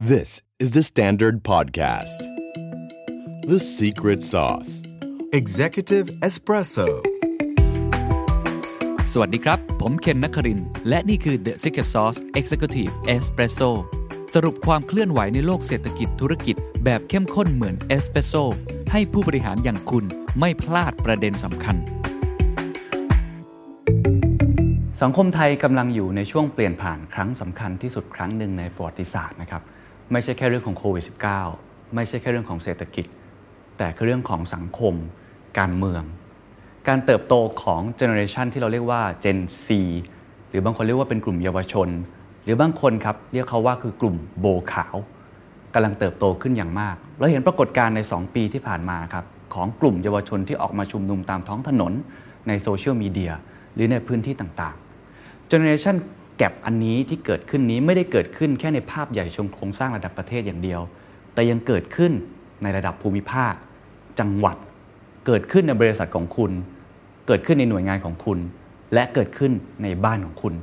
This is the Standard Podcast. The Secret Sauce. Executive Espresso. สวัสดีครับผมเคนนครินทร์และนี่คือ The Secret Sauce Executive Espresso สรุปความเคลื่อนไหวในโลกเศรษฐกิจธุรกิจแบบเข้มข้นเหมือนเอสเปรสโซ่ให้ผู้บริหารอย่างคุณไม่พลาดประเด็นสำคัญสังคมไทยกำลังอยู่ในช่วงเปลี่ยนผ่านครั้งสำคัญที่สุดครั้งหนึ่งในประวัติศาสตร์นะครับไม่ใช่แค่เรื่องของโควิด -19 ไม่ใช่แค่เรื่องของเศรษฐกิจแต่คือเรื่องของสังคมการเมืองการเติบโตของเจเนอเรชันที่เราเรียกว่า Gen C หรือบางคนเรียกว่าเป็นกลุ่มเยาวชนหรือบางคนครับเรียกเขาว่าคือกลุ่มโบขาวกำลังเติบโตขึ้นอย่างมากเราเห็นปรากฏการณ์ใน2ปีที่ผ่านมาครับของกลุ่มเยาวชนที่ออกมาชุมนุมตามท้องถนนในโซเชียลมีเดียหรือในพื้นที่ต่างๆ Generation Gap อันนี้ที่เกิดขึ้นนี้ไม่ได้เกิดขึ้นแค่ในภาพใหญ่เชิงโครงสร้างระดับประเทศอย่างเดียวแต่ยังเกิดขึ้นในระดับภูมิภาคจังหวัดเกิดขึ้นในบริษัทของคุณเกิดขึ้นในหน่วยงานของคุณและเกิดขึ้นในบ้านของคุณ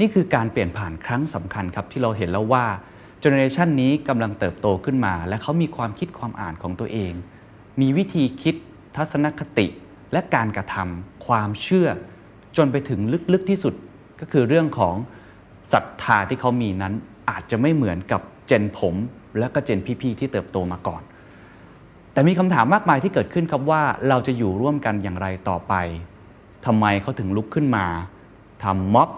นี่คือการเปลี่ยนผ่านครั้งสำคัญครับที่เราเห็นแล้วว่า Generation นี้กำลังเติบโตขึ้นมาและเขามีความคิดความอ่านของตัวเองมีวิธีคิดทัศนคติและการกระทำความเชื่อจนไปถึงลึกๆที่สุดก็คือเรื่องของศรัทธาที่เขามีนั้นอาจจะไม่เหมือนกับเจนผมและก็เจนพี่ๆที่เติบโตมาก่อนแต่มีคำถามมากมายที่เกิดขึ้นครับว่าเราจะอยู่ร่วมกันอย่างไรต่อไปทำไมเขาถึงลุกขึ้นมาทำม็อบ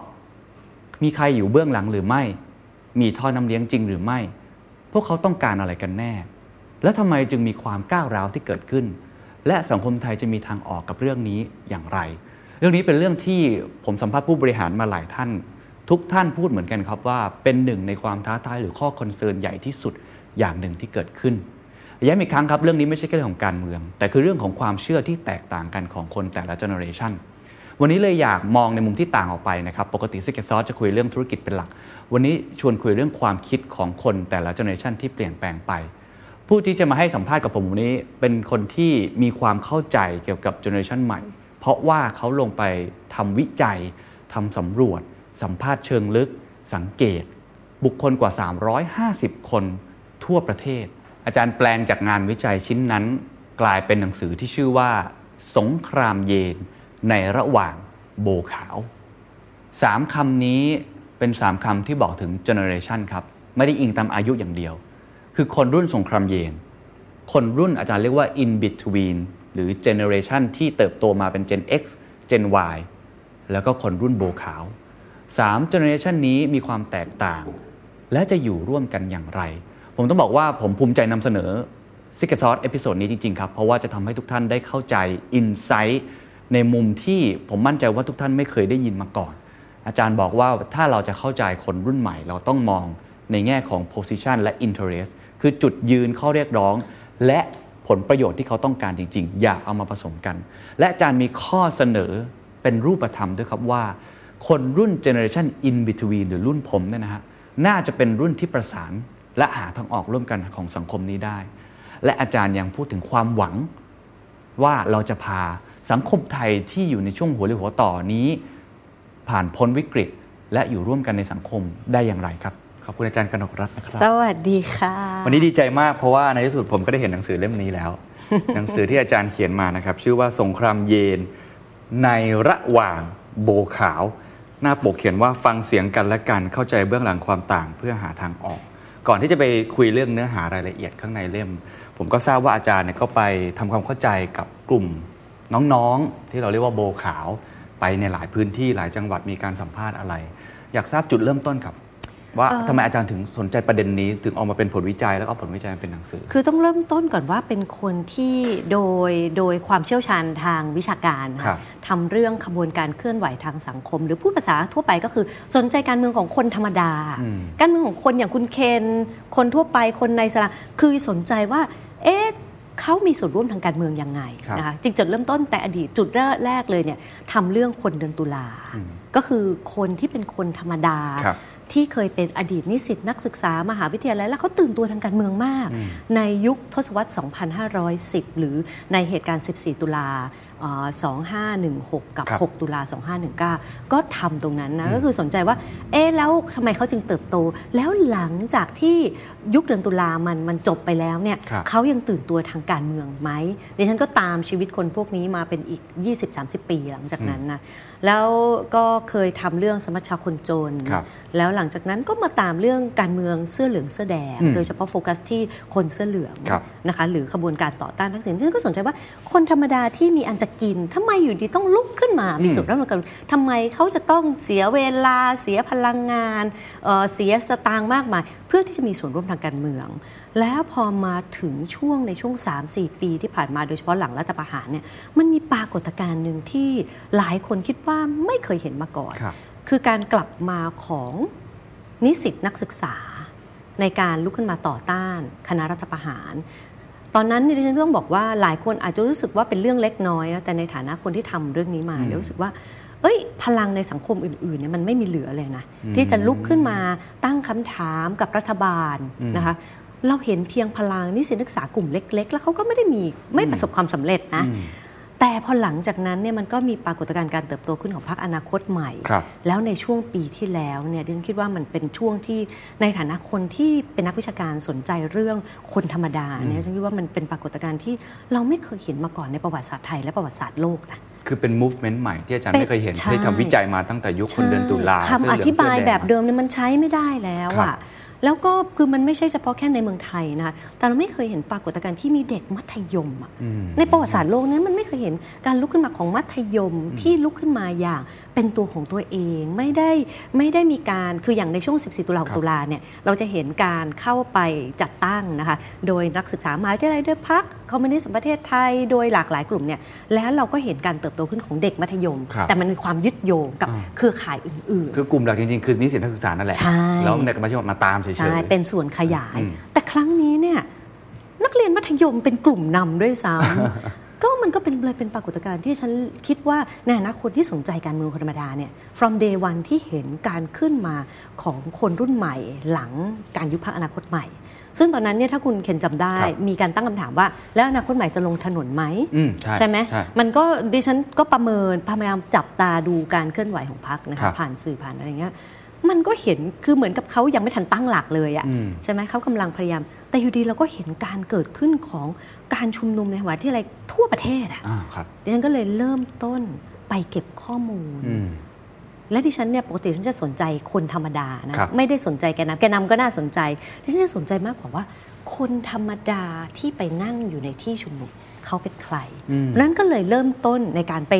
มีใครอยู่เบื้องหลังหรือไม่มีท่อน้ำเลี้ยงจริงหรือไม่พวกเขาต้องการอะไรกันแน่และทำไมจึงมีความก้าวร้าวที่เกิดขึ้นและสังคมไทยจะมีทางออกกับเรื่องนี้อย่างไรเรื่องนี้เป็นเรื่องที่ผมสัมภาษณ์ผู้บริหารมาหลายท่านทุกท่านพูดเหมือนกันครับว่าเป็นหนึ่งในความท้าทายหรือข้อคอนเซิร์นใหญ่ที่สุดอย่างหนึ่งที่เกิดขึ้นย้ำอีกครั้งครับเรื่องนี้ไม่ใช่แค่เรื่องของการเมืองแต่คือเรื่องของความเชื่อที่แตกต่างกันของคนแต่ละเจเนอเรชันวันนี้เลยอยากมองในมุมที่ต่างออกไปนะครับปกติSecret Sauceจะคุยเรื่องธุรกิจเป็นหลักวันนี้ชวนคุยเรื่องความคิดของคนแต่ละเจเนอเรชันที่เปลี่ยนแปลงไปผู้ที่จะมาให้สัมภาษณ์กับผมวันนี้เป็นคนที่มีความเข้าใจเกี่ยวกับเจเนอเรชันใหม่เพราะว่าเขาลงไปทำวิจัยทำสำรวจสัมภาษณ์เชิงลึกสังเกตบุคคลกว่า350คนทั่วประเทศอาจารย์แปลงจากงานวิจัยชิ้นนั้นกลายเป็นหนังสือที่ชื่อว่าสงครามเย็นในระหว่างโบขาว3คำนี้เป็น3คำที่บอกถึงเจเนอเรชันครับไม่ได้อิงตามอายุอย่างเดียวคือคนรุ่นสงครามเย็นคนรุ่นอาจารย์เรียกว่า in betweenหรือเจเนอเรชันที่เติบโตมาเป็น Gen X Gen Y แล้วก็คนรุ่นโบขาว3เจเนอเรชันนี้มีความแตกต่างและจะอยู่ร่วมกันอย่างไรผมต้องบอกว่าผมภูมิใจนำเสนอ Secret Sauce เอพิโซดนี้จริงๆครับเพราะว่าจะทำให้ทุกท่านได้เข้าใจ insight ในมุมที่ผมมั่นใจว่าทุกท่านไม่เคยได้ยินมาก่อนอาจารย์บอกว่าถ้าเราจะเข้าใจคนรุ่นใหม่เราต้องมองในแง่ของ position และ interest คือจุดยืนข้อเรียกร้องและผลประโยชน์ที่เขาต้องการจริงๆอย่าเอามาผสมกันและอาจารย์มีข้อเสนอเป็นรูปธรรมด้วยครับว่าคนรุ่น Generation In Between หรือรุ่นผมเนี่ยนะฮะน่าจะเป็นรุ่นที่ประสานและหาทางออกร่วมกันของสังคมนี้ได้และอาจารย์ยังพูดถึงความหวังว่าเราจะพาสังคมไทยที่อยู่ในช่วงหัวเรือหัวต่อนี้ผ่านพ้นวิกฤตและอยู่ร่วมกันในสังคมได้อย่างไรครับขอบคุณอาจารย์กนกรัตน์นะครับสวัสดีค่ะวันนี้ดีใจมากเพราะว่าในที่สุดผมก็ได้เห็นหนังสือเล่มนี้แล้ว หนังสือที่อาจารย์เขียนมานะครับชื่อว่าสงครามเย็นในระหว่างโบขาวหน้าปกเขียนว่าฟังเสียงกันและกันเข้าใจเบื้องหลังความต่างเพื่อหาทางออกก่อนที่จะไปคุยเรื่องเนื้อหารายละเอียดข้างในเล่มผมก็ทราบว่าอาจารย์เนี่ยก็ไปทำความเข้าใจกับกลุ่มน้องๆที่เราเรียกว่าโบขาวไปในหลายพื้นที่หลายจังหวัดมีการสัมภาษณ์อะไรอยากทราบจุดเริ่มต้นครับว่าทำไมอาจารย์ถึงสนใจประเด็นนี้ถึงออกมาเป็นผลวิจัยแล้วก็ผลวิจัยเป็นหนังสือคือต้องเริ่มต้นก่อนว่าเป็นคนที่โดยความเชี่ยวชาญทางวิชาการทำเรื่องขบวนการเคลื่อนไหวทางสังคมหรือพูดภาษาทั่วไปก็คือสนใจการเมืองของคนธรรมดาการเมืองของคนอย่างคุณเคนคนทั่วไปคนในสระคือสนใจว่าเอ๊ะเขามีส่วนร่วมทางการเมืองยังไงนะคะจึงจุดเริ่มต้นแต่อดีตจุดแรกเลยเนี่ยทำเรื่องคนเดือนตุลาก็คือคนที่เป็นคนธรรมดาที่เคยเป็นอดีตนิสิตนักศึกษามหาวิทยาลัยแล้วเขาตื่นตัวทางการเมืองมากในยุคทศวรรษ 2510 หรือในเหตุการณ์ 14 ตุลา 2516กับ6ตุลา2519ก็ทำตรงนั้นนะก็คือสนใจว่าเอ๊ะแล้วทำไมเขาจึงเติบโตแล้วหลังจากที่ยุคเดือนตุลามันจบไปแล้วเนี่ยเขายังตื่นตัวทางการเมืองไหมดิฉันก็ตามชีวิตคนพวกนี้มาเป็นอีก 20-30 ปีหลังจากนั้นนะแล้วก็เคยทำเรื่องสมัชชาคนจนแล้วหลังจากนั้นก็มาตามเรื่องการเมืองเสื้อเหลืองเสื้อแดงโดยเฉพาะโฟกัสที่คนเสื้อเหลืองนะคะหรือขบวนการต่อต้านทักษิณฉันก็สนใจว่าคนธรรมดาที่มีอันจะกินทำไมอยู่ดีต้องลุกขึ้นมามีส่วนร่วมกันทำไมเขาจะต้องเสียเวลาเสียพลังงานเสียสตางค์มากมายเพื่อที่จะมีส่วนร่วมทางการเมืองแล้วพอมาถึงช่วงในช่วง 3-4 ปีที่ผ่านมาโดยเฉพาะหลังรัฐประหารเนี่ยมันมีปรากฏการณ์นึงที่หลายคนคิดว่าไม่เคยเห็นมาก่อน คือการกลับมาของนิสิตนักศึกษาในการลุกขึ้นมาต่อต้านคณะรัฐประหารตอนนั้นดิฉันต้องบอกว่าหลายคนอาจจะรู้สึกว่าเป็นเรื่องเล็กน้อยนะแต่ในฐานะคนที่ทำเรื่องนี้มารู้สึกว่าเอ้ยพลังในสังคมอื่นๆเนี่ยมันไม่มีเหลือเลยนะที่จะลุกขึ้นมาตั้งคำถามกับรัฐบาลนะคะเราเห็นเพียงพลังนิสิตนักศึกษากลุ่มเล็กๆแล้วเขาก็ไม่ได้มีไม่ประสบความสำเร็จนะแต่พอหลังจากนั้นเนี่ยมันก็มีปรากฏการณ์การเติบโตขึ้นของพรรคอนาคตใหม่แล้วในช่วงปีที่แล้วเนี่ยดิฉันคิดว่ามันเป็นช่วงที่ในฐานะคนที่เป็นนักวิชาการสนใจเรื่องคนธรรมดาเนี่ยฉันคิดว่ามันเป็นปรากฏการณ์ที่เราไม่เคยเห็นมาก่อนในประวัติศาสตร์ไทยและประวัติศาสตร์โลกนะคือเป็น movement ใหม่ที่อาจารย์ไม่เคยเห็นที่ทำวิจัยมาตั้งแต่ยุคคนเดือนตุลาคำอธิบายแบบเดิมเนี่ยมันใช้ไม่ได้แล้วอ่ะแล้วก็คือมันไม่ใช่เฉพาะแค่ในเมืองไทยนะแต่เราไม่เคยเห็นปรากฏการณ์ที่มีเด็กมัธยมในประวัติศาสตร์โลกนั้นมันไม่เคยเห็นการลุกขึ้นมาของมัธยมที่ลุกขึ้นมาอย่างเป็นตัวของตัวเองไม่ได้มีการคืออย่างในช่วง14ตุลาเนี่ยเราจะเห็นการเข้าไปจัดตั้งนะคะโดยนักศึกษามหาวิทยาลัยด้วยพรรคคอมมิวนิสต์ประเทศไทยโดยหลากหลายกลุ่มเนี่ยแล้วเราก็เห็นการเติบโตขึ้นของเด็กมัธยมแต่มันมีความยึดโยงกับเครือข่ายอื่นๆคือกลุ่มหลักจริงๆคือนิสิตนักศึกษานั่นแหละแล้วเด็กมัธยมมาตามใช่เป็นส่วนขยายแต่ครั้งนี้เนี่ยนักเรียนมัธยมเป็นกลุ่มนำด้วยซ้ำ ก็มันก็เป็นเลยเป็นปรากฏการณ์ที่ฉันคิดว่าในฐานะคนที่สนใจการเมืองคนธรรมดาเนี่ย from day one ที่เห็นการขึ้นมาของคนรุ่นใหม่หลังการยุบพรรคอนาคตใหม่ซึ่งตอนนั้นเนี่ยถ้าคุณเคนจำได้มีการตั้งคำถามว่าแล้วอนาคตใหม่จะลงถนนไหมใช่ไหมมันก็ดิฉันก็ประเมินพยายามจับตาดูการเคลื่อนไหวของพรรคนะคะผ่านสื่อผ่านอะไรเงี้ยมันก็เห็นคือเหมือนกับเขายังไม่ทันตั้งหลักเลยอ่ะใช่ไหมเขากำลังพยายามแต่อยู่ดีเราก็เห็นการเกิดขึ้นของการชุมนุมในมหาวิทยาลัยทั่วประเทศอ่ะดิฉันก็เลยเริ่มต้นไปเก็บข้อมูลและดิฉันเนี่ยปกติฉันจะสนใจคนธรรมดานะไม่ได้สนใจแกนนำแกนนำก็น่าสนใจดิฉันจะสนใจมากกว่าว่าคนธรรมดาที่ไปนั่งอยู่ในที่ชุมนุมเขาเป็นใครนั้นก็เลยเริ่มต้นในการไป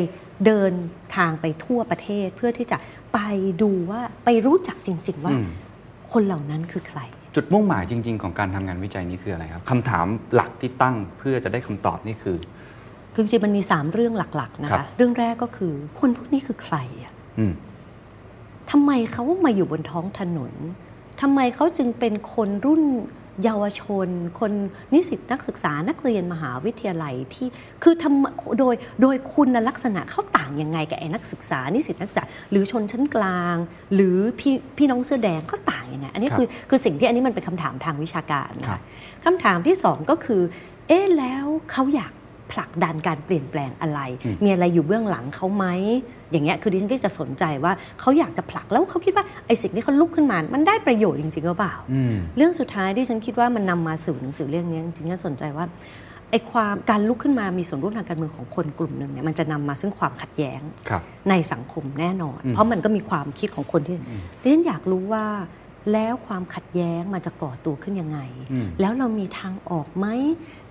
เดินทางไปทั่วประเทศเพื่อที่จะไปดูว่าไปรู้จักจริงๆว่าคนเหล่านั้นคือใครจุดมุ่งหมายจริงๆของการทำงานวิจัยนี้คืออะไรครับคำถามหลักที่ตั้งเพื่อจะได้คำตอบนี่คือจริงๆมันมี3เรื่องหลักๆนะคะเรื่องแรกก็คือคนพวกนี้คือใครอ่ะทำไมเขามาอยู่บนท้องถนนทำไมเขาจึงเป็นคนรุ่นเยาวชนคนนิสิตนักศึกษานักเรียนมหาวิทยาลัยที่คือทำโดยคุณลักษณะเขาต่างยังไงกับไอ้นักศึกษานิสิตนักศึกษาหรือชนชั้นกลางหรือพี่น้องเสื้อแดงเขาต่างยังไงอันนี้คือสิ่งที่อันนี้มันเป็นคำถามทางวิชาการนะคะคำถามที่2ก็คือเอ๊ะแล้วเขาอยากผลักดันการเปลี่ยนแปลงอะไรมีอะไรอยู่เบื้องหลังเขาไหมอย่างเงี้ยคือดิฉันก็จะสนใจว่าเขาอยากจะผลักแล้วเขาคิดว่าไอ้สิ่งที่เขาลุกขึ้นมามันได้ประโยชน์จริงๆหรือเปล่าเรื่องสุดท้ายที่ฉันคิดว่ามันนำมาสู่หนังสือเรื่องนี้จริงๆก็สนใจว่าไอ้ความการลุกขึ้นมามีส่วนร่วมทางการเมืองของคนกลุ่มนึงเนี่ยมันจะนำมาซึ่งความขัดแย้งในสังคมแน่นอนเพราะมันก็มีความคิดของคนที่ดิฉันอยากรู้ว่าแล้วความขัดแย้งมันจะก่อตัวขึ้นยังไงแล้วเรามีทางออกไหม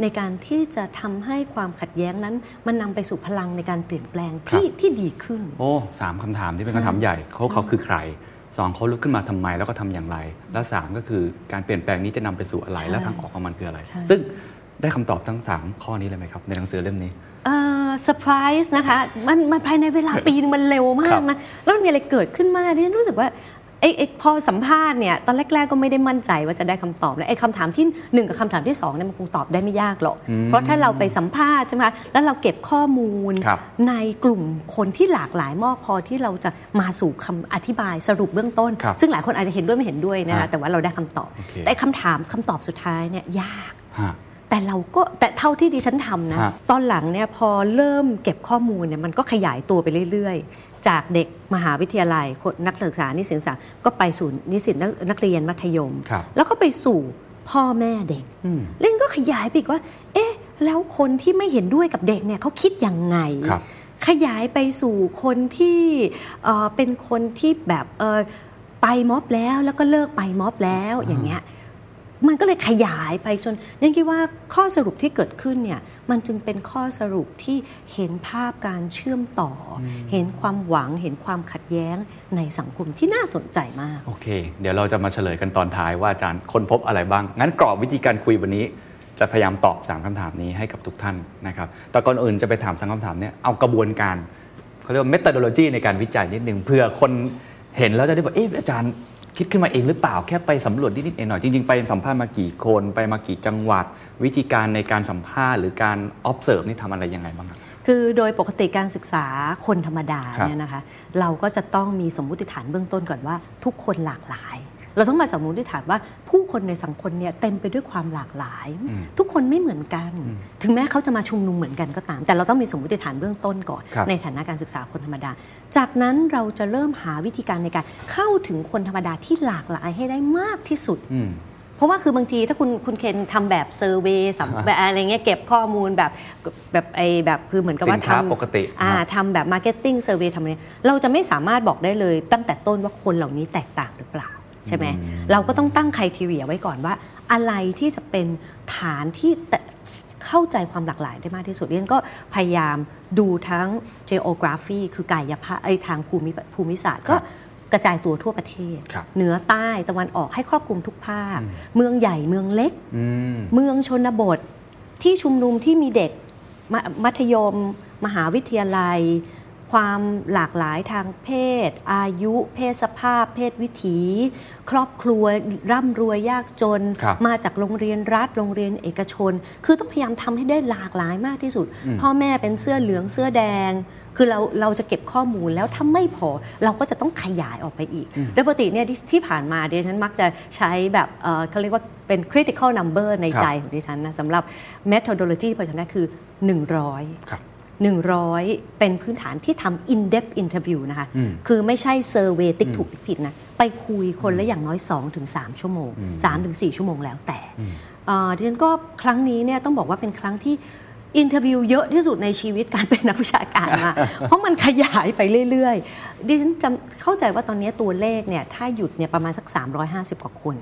ในการที่จะทำให้ความขัดแย้งนั้นมันนำไปสู่พลังในการเปลี่ยนแปลงที่ดีขึ้นโอ้3คำถามที่เป็นคำถามใหญ่เขาคือใคร2เขาลุกขึ้นมาทำไมแล้วก็ทำอย่างไรแล้ว3ก็คือการเปลี่ยนแปลงนี้จะนำไปสู่อะไรและทางออกของมันคืออะไรซึ่งได้คำตอบทั้ง3ข้อนี้เลยไหมครับในหนังสือเล่มนี้เซอร์ไพรส์นะคะมันภายในเวลาปีนึงมันเร็วมากนะแล้วมันมีอะไรเกิดขึ้นมากที่รู้สึกว่าไอ้พอสัมภาษณ์เนี่ยตอนแรกๆก็ไม่ได้มั่นใจว่าจะได้คำตอบแล้วไอ้คำถามที่1กับคำถามที่2เนี่ยมันคงตอบได้ไม่ยากหรอกเพราะถ้าเราไปสัมภาษณ์ใช่ไหมแล้วเราเก็บข้อมูลในกลุ่มคนที่หลากหลายมากพอที่เราจะมาสู่คำอธิบายสรุปเบื้องต้นซึ่งหลายคนอาจจะเห็นด้วยไม่เห็นด้วยนะคะแต่ว่าเราได้คำตอบแต่คำถามสุดท้ายเนี่ยยาก แต่เราก็แต่เท่าที่ดิฉันทำนะตอนหลังเนี่ยพอเริ่มเก็บข้อมูลเนี่ยมันก็ขยายตัวไปเรื่อยๆจากเด็กมหาวิทยาลัยนักศึกษานิสิตนักศึกษาก็ไปสู่นิสิตนักเรียนมัธยมแล้วก็ไปสู่พ่อแม่เด็กเล่นก็ขยายไปอีกว่าเอ๊ะแล้วคนที่ไม่เห็นด้วยกับเด็กเนี่ยเขาคิดยังไงขยายไปสู่คนที่เป็นคนที่แบบไปม็อบแล้วก็เลิกไปม็อบแล้วอย่างเงี้ยมันก็เลยขยายไปจนนั่นคิดว่าข้อสรุปที่เกิดขึ้นเนี่ยมันจึงเป็นข้อสรุปที่เห็นภาพการเชื่อมต่อเห็นความหวังเห็นความขัดแย้งในสังคมที่น่าสนใจมากโอเคเดี๋ยวเราจะมาเฉลยกันตอนท้ายว่าอาจารย์ค้นพบอะไรบ้างงั้นกรอบวิธีการคุยวันนี้จะพยายามตอบ3คำถามนี้ให้กับทุกท่านนะครับแต่ก่อนอื่นจะไปถาม3คำถามเนี่ยเอากระบวนการเขาเรียกว่า methodology ในการวิจัยนิดนึงเพื่อคนเห็นแล้วจะได้บอกเอ๊ะอาจารย์คิดขึ้นมาเองหรือเปล่าแค่ไปสำรวจนิดๆหน่อยๆจริงๆไปสัมภาษณ์มากี่คนไปมากี่จังหวัดวิธีการในการสัมภาษณ์หรือการ observe นี่ทำอะไรยังไงบ้างครับคือโดยปกติการศึกษาคนธรรมดาเนี่ยนะคะเราก็จะต้องมีสมมุติฐานเบื้องต้นก่อนว่าทุกคนหลากหลายเราต้องมาสมมุติฐานว่าผู้คนในสังคมเนี่ยเต็มไปด้วยความหลากหลายทุกคนไม่เหมือนกันถึงแม้เขาจะมาชุมนุมเหมือนกันก็ตามแต่เราต้องมีสมมุติฐานเบื้องต้นก่อนในฐานะการศึกษาคนธรรมดาจากนั้นเราจะเริ่มหาวิธีการในการเข้าถึงคนธรรมดาที่หลากหลายให้ได้มากที่สุดเพราะว่าคือบางทีถ้าคุณเคนทำแบบเซอร์เวย์แบบอะไรเงี้ยเก็บข้อมูลแบบไอแบบคือเหมือนกับว่าทำปกติทำแบบมาร์เก็ตติ้งเซอร์เวย์ทำอะไรเราจะไม่สามารถบอกได้เลยตั้งแต่ต้นว่าคนเหล่านี้แตกต่างหรือเปล่าใช่ไหมเราก็ต้องตั้งไคทีเรียไว้ก่อนว่าอะไรที่จะเป็นฐานที่เข้าใจความหลากหลายได้มากที่สุดเรียนก็พยายามดูทั้ง geography คือกายภาพทางภูมิศาสตร์ก็กระจายตัวทั่วประเทศเหนือใต้ตะวันออกให้ครอบคลุมทุกภาคเมืองใหญ่เมืองเล็กเมืองชนบทที่ชุมนุมที่มีเด็กมัธยมมหาวิทยาลัยความหลากหลายทางเพศอายุเพศสภาพเพศวิถีครอบครัวร่ำรวยยากจนมาจากโรงเรียนรัฐโรงเรียนเอกชนคือต้องพยายามทำให้ได้หลากหลายมากที่สุดพ่อแม่เป็นเสื้อเหลืองเสื้อแดงคือเราจะเก็บข้อมูลแล้วถ้าไม่พอเราก็จะต้องขยายออกไปอีกโดยปกติเนี่ยที่ผ่านมาดิฉันมักจะใช้แบบเขาเรียกว่าเป็น critical number ในใจของดิฉันนะสำหรับ methodology พอจำได้คือ100เป็นพื้นฐานที่ทำ in-depth interview นะคะคือไม่ใช่เซอร์เวย์ติ๊กถูกติ๊กผิดนะไปคุยคนละอย่างน้อย 2-3 ชั่วโมง 3-4 ชั่วโมงแล้วแต่ดิฉันก็ครั้งนี้เนี่ยต้องบอกว่าเป็นครั้งที่อินเทอร์วิวเยอะที่สุดในชีวิตการเป็นนักวิชาการมาเพราะมันขยายไปเรื่อยๆดิฉันจำเข้าใจว่าตอนนี้ตัวเลขเนี่ยถ้าหยุดเนี่ยประมาณสัก350กว่าคน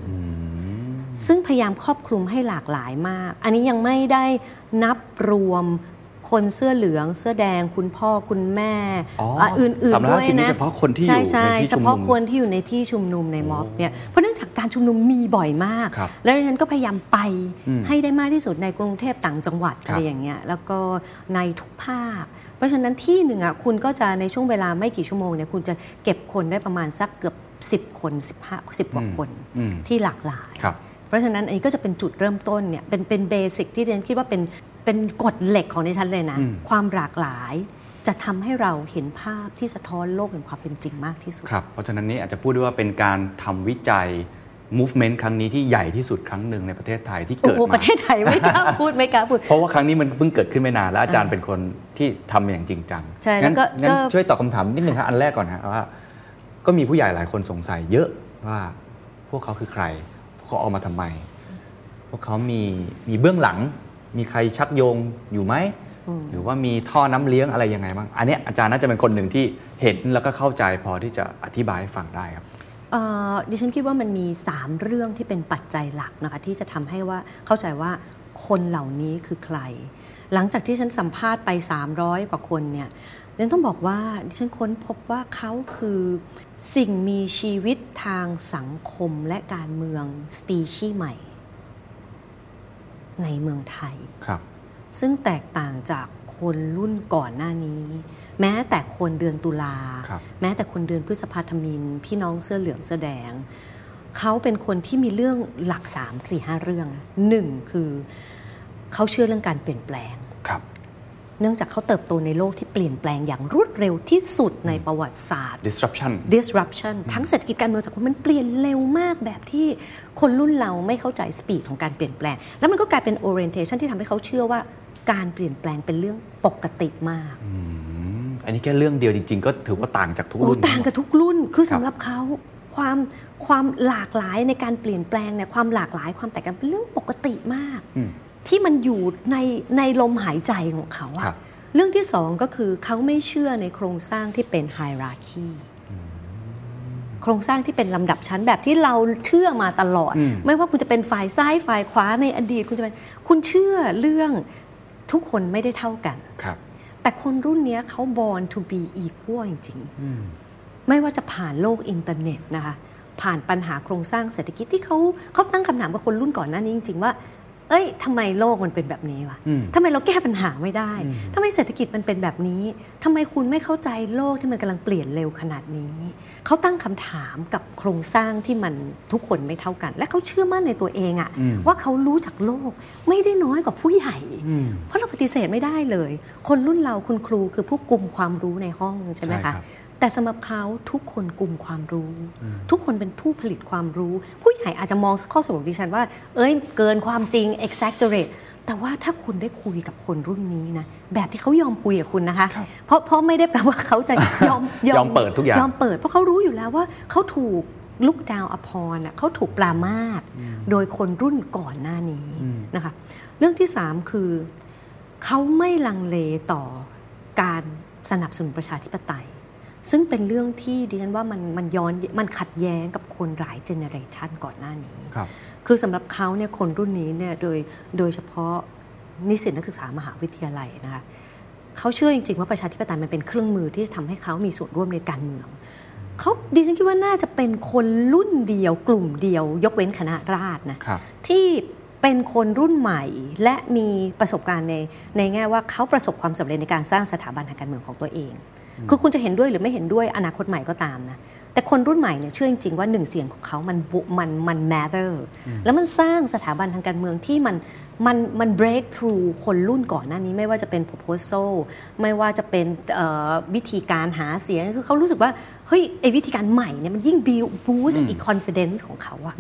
ซึ่งพยายามครอบคลุมให้หลากหลายมากอันนี้ยังไม่ได้นับรวมคนเสื้อเหลืองเสื้อแดงคุณพ่อคุณแม่อื่นๆด้วยนะเฉพาะคนที่อยู่ในที่ชุมนุมใช่ๆเฉพาะคนที่อยู่ในที่ชุมนุมในม็อบเนี่ยเพราะเนื่องจากการชุมนุมมีบ่อยมากแล้วดิฉันก็พยายามไปให้ได้มากที่สุดในกรุงเทพต่างจังหวัดอะไรอย่างเงี้ยแล้วก็ในทุกภาคเพราะฉะนั้นที่หนึ่งอ่ะคุณก็จะในช่วงเวลาไม่กี่ชั่วโมงเนี่ยคุณจะเก็บคนได้ประมาณสักเกือบ10คน15 10กว่าคนที่หลากหลายเพราะฉะนั้นอันนี้ก็จะเป็นจุดเริ่มต้นเนี่ยเป็นเบสิกที่ดิฉันคิดว่าเป็นกฎเหล็กของดิฉันเลยนะความหลากหลายจะทำให้เราเห็นภาพที่สะท้อนโลกแห่งความเป็นจริงมากที่สุดครับเพราะฉะนั้นนี้อาจจะพูดได้ว่าเป็นการทำวิจัย movement ครั้งนี้ที่ใหญ่ที่สุดครั้งหนึ่งในประเทศไทยที่เกิดมาประเทศไทยไม่กล้าพูดเพราะว่าครั้งนี้มันเพิ่งเกิดขึ้นไม่นานและอาจารย์เป็นคนที่ทำอย่างจริงจังใช่งั้นช่วยตอบคำถามนิดนึงครับอันแรกก่อนฮะว่าก็มีผู้ใหญ่หลายคนสงสัยเยอะว่าพวกเขาคือใครพวกเขาออกมาทำไมพวกเขามีเบื้องหลังมีใครชักโยงอยู่ไหมหรือว่ามีท่อน้ำเลี้ยงอะไรยังไงบ้างอันนี้อาจารย์น่าจะเป็นคนหนึ่งที่เห็นแล้วก็เข้าใจพอที่จะอธิบายให้ฟังได้ครับดิฉันคิดว่ามันมี3เรื่องที่เป็นปัจจัยหลักนะคะที่จะทำให้ว่าเข้าใจว่าคนเหล่านี้คือใครหลังจากที่ฉันสัมภาษณ์ไป300กว่าคนเนี่ยดิฉันต้องบอกว่าดิฉันค้นพบว่าเขาคือสิ่งมีชีวิตทางสังคมและการเมืองสปีชีส์ใหม่ในเมืองไทยครับซึ่งแตกต่างจากคนรุ่นก่อนหน้านี้แม้แต่คนเดือนตุลาแม้แต่คนเดือนพฤษภาธมิญพี่น้องเสื้อเหลืองเสื้อแดงเขาเป็นคนที่มีเรื่องหลัก 3-4-5 เรื่อง1คือเขาเชื่อเรื่องการเปลี่ยนแปลง เนื่องจากเขาเติบโตในโลกที่เปลี่ยนแปลงอย่างรวดเร็วที่สุดในประวัติศาสตร์ disruption ทั้งเศรษฐกิจการเมืองสังคมมันเปลี่ยนเร็วมากแบบที่คนรุ่นเราไม่เข้าใจสปีดของการเปลี่ยนแปลงแล้วมันก็กลายเป็น orientation ที่ทำให้เขาเชื่อว่าการเปลี่ยนแปลงเป็นเรื่องปกติมากอันนี้แค่เรื่องเดียวจริงๆก็ถือว่าต่างจากทุกรุ่นต่างกับทุกรุ่นคือสำหรับเขาความหลากหลายในการเปลี่ยนแปลงเนี่ยความหลากหลายความแตกต่างเป็นเรื่องปกติมากที่มันอยู่ในลมหายใจของเขาอะเรื่องที่สองก็คือเขาไม่เชื่อในโครงสร้างที่เป็นไฮราคีโครงสร้างที่เป็นลำดับชั้นแบบที่เราเชื่อมาตลอดไม่ว่าคุณจะเป็นฝ่ายซ้ายฝ่ายขวาในอดีตคุณเชื่อเรื่องทุกคนไม่ได้เท่ากันแต่คนรุ่นนี้เขา born to be equal จริงๆไม่ว่าจะผ่านโลกอินเทอร์เน็ตนะคะผ่านปัญหาโครงสร้างเศรษฐกิจที่เขาตั้งคำถามกับคนรุ่นก่อนหน้านี้จริงๆว่าเอ้ยทำไมโลกมันเป็นแบบนี้วะทำไมเราแก้ปัญหาไม่ได้ทำไมเศรษฐกิจมันเป็นแบบนี้ทำไมคุณไม่เข้าใจโลกที่มันกำลังเปลี่ยนเร็วขนาดนี้เขาตั้งคำถามกับโครงสร้างที่มันทุกคนไม่เท่ากันและเขาเชื่อมั่นในตัวเองอะว่าเขารู้จักโลกไม่ได้น้อยกว่าผู้ใหญ่เพราะเราปฏิเสธไม่ได้เลยคนรุ่นเราคุณครูคือผู้กุมความรู้ในห้องใช่ไหมคะแต่สำหรับเขาทุกคนกลุ่มความรู้ทุกคนเป็นผู้ผลิตความรู้ผู้ใหญ่อาจจะมองข้อสมมติดิฉันว่าเอ้ยเกินความจริง exaggerate แต่ว่าถ้าคุณได้คุยกับคนรุ่นนี้นะแบบที่เขายอมคุยกับคุณนะคะเพราะไม่ได้แปลว่าเขาจะยอมเปิดทุกอย่างยอมเปิดเพราะเขารู้อยู่แล้วว่าเขาถูกlook down upon น่ะเขาถูกปรามาสโดยคนรุ่นก่อนหน้านี้นะคะเรื่องที่3คือเขาไม่ลังเลต่อการสนับสนุนประชาธิปไตยซึ่งเป็นเรื่องที่ดิฉันว่ามันย้อนมันขัดแย้งกับคนหลายเจเนอเรชันก่อนหน้านี้คือสำหรับเขาเนี่ยคนรุ่นนี้เนี่ยโดยเฉพาะนิสิตนักศึกษามหาวิทยาลัยนะคะเขาเชื่อจริงๆว่าประชาธิปไตยมันเป็นเครื่องมือที่ทำให้เขามีส่วนร่วมในการเมืองเขาดิฉันคิดว่าน่าจะเป็นคนรุ่นเดียวกลุ่มเดียวยกเว้นคณะราษฎรนะที่เป็นคนรุ่นใหม่และมีประสบการณ์ในแง่ว่าเขาประสบความสำเร็จในการสร้างสถาบันทางการเมืองของตัวเองคือคุณจะเห็นด้วยหรือไม่เห็นด้วยอนาคตใหม่ก็ตามนะแต่คนรุ่นใหม่เนี่ยเชื่อจริงๆว่าหนึ่งเสียงของเขามัน matter แล้วมันสร้างสถาบันทางการเมืองที่มัน break through คนรุ่นก่อนหน้านี้ไม่ว่าจะเป็น proposal ไม่ว่าจะเป็นวิธีการหาเสียงคือเขารู้สึกว่าเฮ้ยไอ้วิธีการใหม่เนี่ยมันยิ่ง boost อีก confidence ของเขาอะ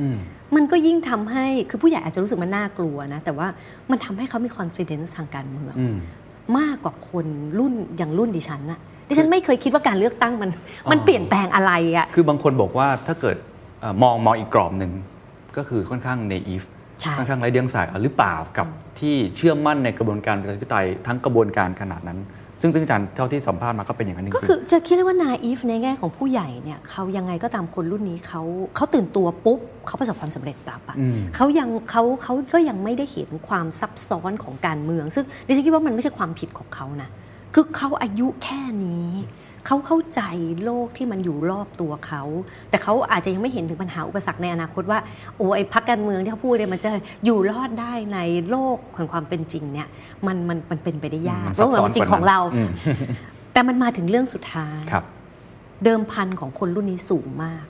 มันก็ยิ่งทำให้คือผู้ใหญ่อาจจะรู้สึกมันน่ากลัวนะแต่ว่ามันทำให้เขามี confidence ทางการเมืองมากกว่าคนรุ่นอย่างรุ่นดิฉันอะดิฉันไม่เคยคิดว่าการเลือกตั้งมันเปลี่ยนแปลงอะไรอ่ะคือบางคนบอกว่าถ้าเกิดมองอีกกรอบหนึ่งก็คือค่อนข้างเนอีฟค่อนข้างไร้เดียงสาหรือเปล่ากับที่เชื่อมั่นในกระบวนการประชาธิปไตยทั้งกระบวนการขนาดนั้นซึ่งอาจารย์เท่าที่สัมภาษณ์มาก็เป็นอย่างนั้นจริงๆก็คือจะคิดว่าเนอีฟในแง่ของผู้ใหญ่เนี่ยเขายังไงก็ตามคนรุ่นนี้เขาตื่นตัวปุ๊บเขาประสบความสำเร็จปั๊บอ่ะเขาก็ยังไม่ได้เห็นความซับซ้อนของการเมืองซึ่งดิฉันคิดว่ามันไม่ใช่ความผิดของเขานะคือเขาอายุแค่นี้เขาเข้าใจโลกที่มันอยู่รอบตัวเขาแต่เขาอาจจะยังไม่เห็นถึงปัญหาอุปสรรคในอนาคตว่าโอ้ไอ้พรรคการเมืองที่เขาพูดเนี่ยมันจะอยู่รอดได้ในโลกของความเป็นจริงเนี่ยมันเป็นไปได้ยากเพราะความจริงของเราแต่มันมาถึงเรื่องสุดท้ายเดิมพันของคนรุ่นนี้สูงมาก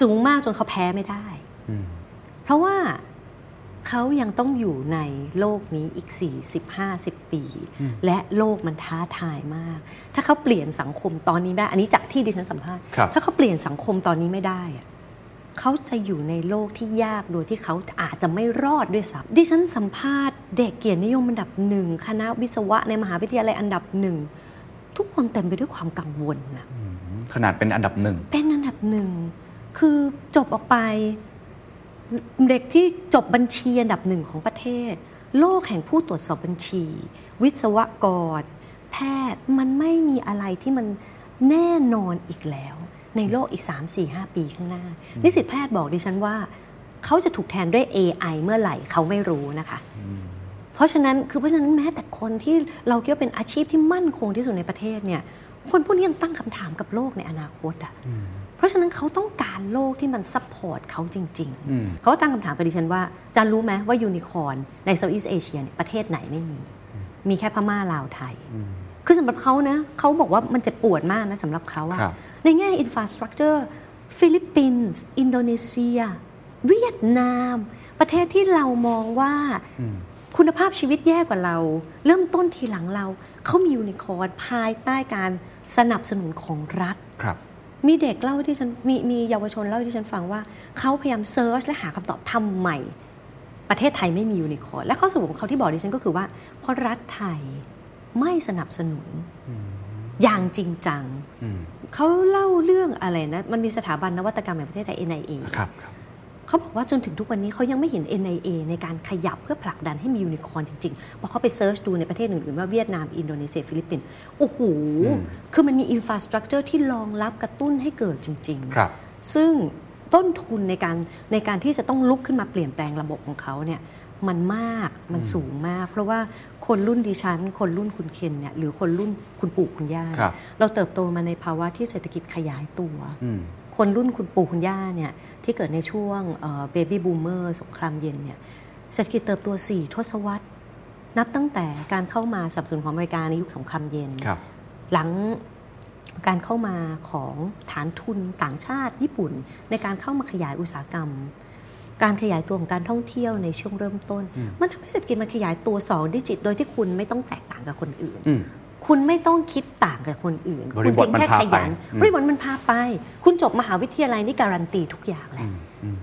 สูงมากจนเขาแพ้ไม่ได้เพราะว่าเขายังต้องอยู่ในโลกนี้อีก 40-50 ปีและโลกมันท้าทายมากถ้าเขาเปลี่ยนสังคมตอนนี้ได้อันนี้จากที่ดิฉันสัมภาษณ์ถ้าเขาเปลี่ยนสังคมตอนนี้ไม่ได้เขาจะอยู่ในโลกที่ยากโดยที่เขาอาจจะไม่รอดด้วยซ้ำดิฉันสัมภาษณ์เด็กเกียรตินิยมอันดับ1คณะวิศวะในมหาวิทยาลัยอันดับ1ทุกคนเต็มไปด้วยความกังวลนะขนาดเป็นอันดับ1เป็นอันดับ1คือจบออกไปเด็กที่จบบัญชีอันดับ1ของประเทศโลกแห่งผู้ตรวจสอบบัญชีวิศวกรแพทย์มันไม่มีอะไรที่มันแน่นอนอีกแล้วในโลกอีก 3-4-5 ปีข้างหน้านิสิตแพทย์บอกดิฉันว่าเขาจะถูกแทนด้วย AI เมื่อไหร่เขาไม่รู้นะคะเพราะฉะนั้นแม้แต่คนที่เราคิดว่าเป็นอาชีพที่มั่นคงที่สุดในประเทศเนี่ยคนพวกนี้ยังตั้งคำถามกับโลกในอนาคตอ่ะเพราะฉะนั้นเขาต้องการโลกที่มันซัพพอร์ตเขาจริงๆเขาตั้งคำถามกับดิฉันว่าจะรู้ไหมว่ายูนิคอร์นในเซาท์อีสต์เอเชียประเทศไหนไม่มีมีแค่พม่าลาวไทยคือสำหรับเขานะเขาบอกว่ามันเจ็บปวดมากนะสำหรับเขาอะในแง่อินฟราสตรักเจอร์ฟิลิปปินส์อินโดนีเซียเวียดนามประเทศที่เรามองว่า คุณภาพชีวิตแย่กว่าเราเริ่มต้นทีหลังเราเขามียูนิคอร์นภายใต้การสนับสนุนของรัฐครับมีเด็กเล่าที่ฉันมีเยาวชนเล่าที่ฉันฟังว่าเขาพยายามเซิร์ชและหาคำตอบทำใหม่ประเทศไทยไม่มียูนิคอร์นและข้อสรุปของเขาที่บอกดิฉันก็คือว่าเพราะรัฐไทยไม่สนับสนุนอย่างจริงจังเขาเล่าเรื่องอะไรนะมันมีสถาบันนวัตกรรมแห่งประเทศไทย NIA ครับเขาบอกว่าจนถึงทุกวันนี้เขายังไม่เห็น NIA ในการขยับเพื่อผลักดันให้มียูนิคอร์นจริงๆพอเขาไปเซิร์ชดูในประเทศอื่นๆว่าเวียดนามอินโดนีเซียฟิลิปปินส์โอ้โหคือมันมีอินฟราสตรัคเจอร์ที่รองรับกระตุ้นให้เกิดจริงๆซึ่งต้นทุนในการที่จะต้องลุกขึ้นมาเปลี่ยนแปลงระบบของเขาเนี่ยมันมากมันสูงมากเพราะว่าคนรุ่นดิฉันคนรุ่นคุณเคนเนี่ยหรือคนรุ่นคุณปู่คุณย่าเราเติบโตมาในภาวะที่เศรษฐกิจขยายตัวคนรุ่นคุณปู่คุณย่าเนี่ยที่เกิดในช่วงเบบี้บูมเมอร์สงครามเย็นเนี่ยเศรษฐกิจเติบโต4ทศวรรษนับตั้งแต่การเข้ามาสนับสนุนของอเมริกาในยุคสงครามเย็นหลังการเข้ามาของฐานทุนต่างชาติญี่ปุ่นในการเข้ามาขยายอุตสาหกรรมการขยายตัวของการท่องเที่ยวในช่วงเริ่มต้นมันทำให้เศรษฐกิจมันขยายตัว2ดิจิตโดยที่คุณไม่ต้องแตกต่างกับคนอื่นคุณไม่ต้องคิดต่างกับคนอื่นคุณเพียงแค่ขยันบริบทมันพาไปคุณจบมหาวิทยาลัยนี่การันตีทุกอย่างแหละ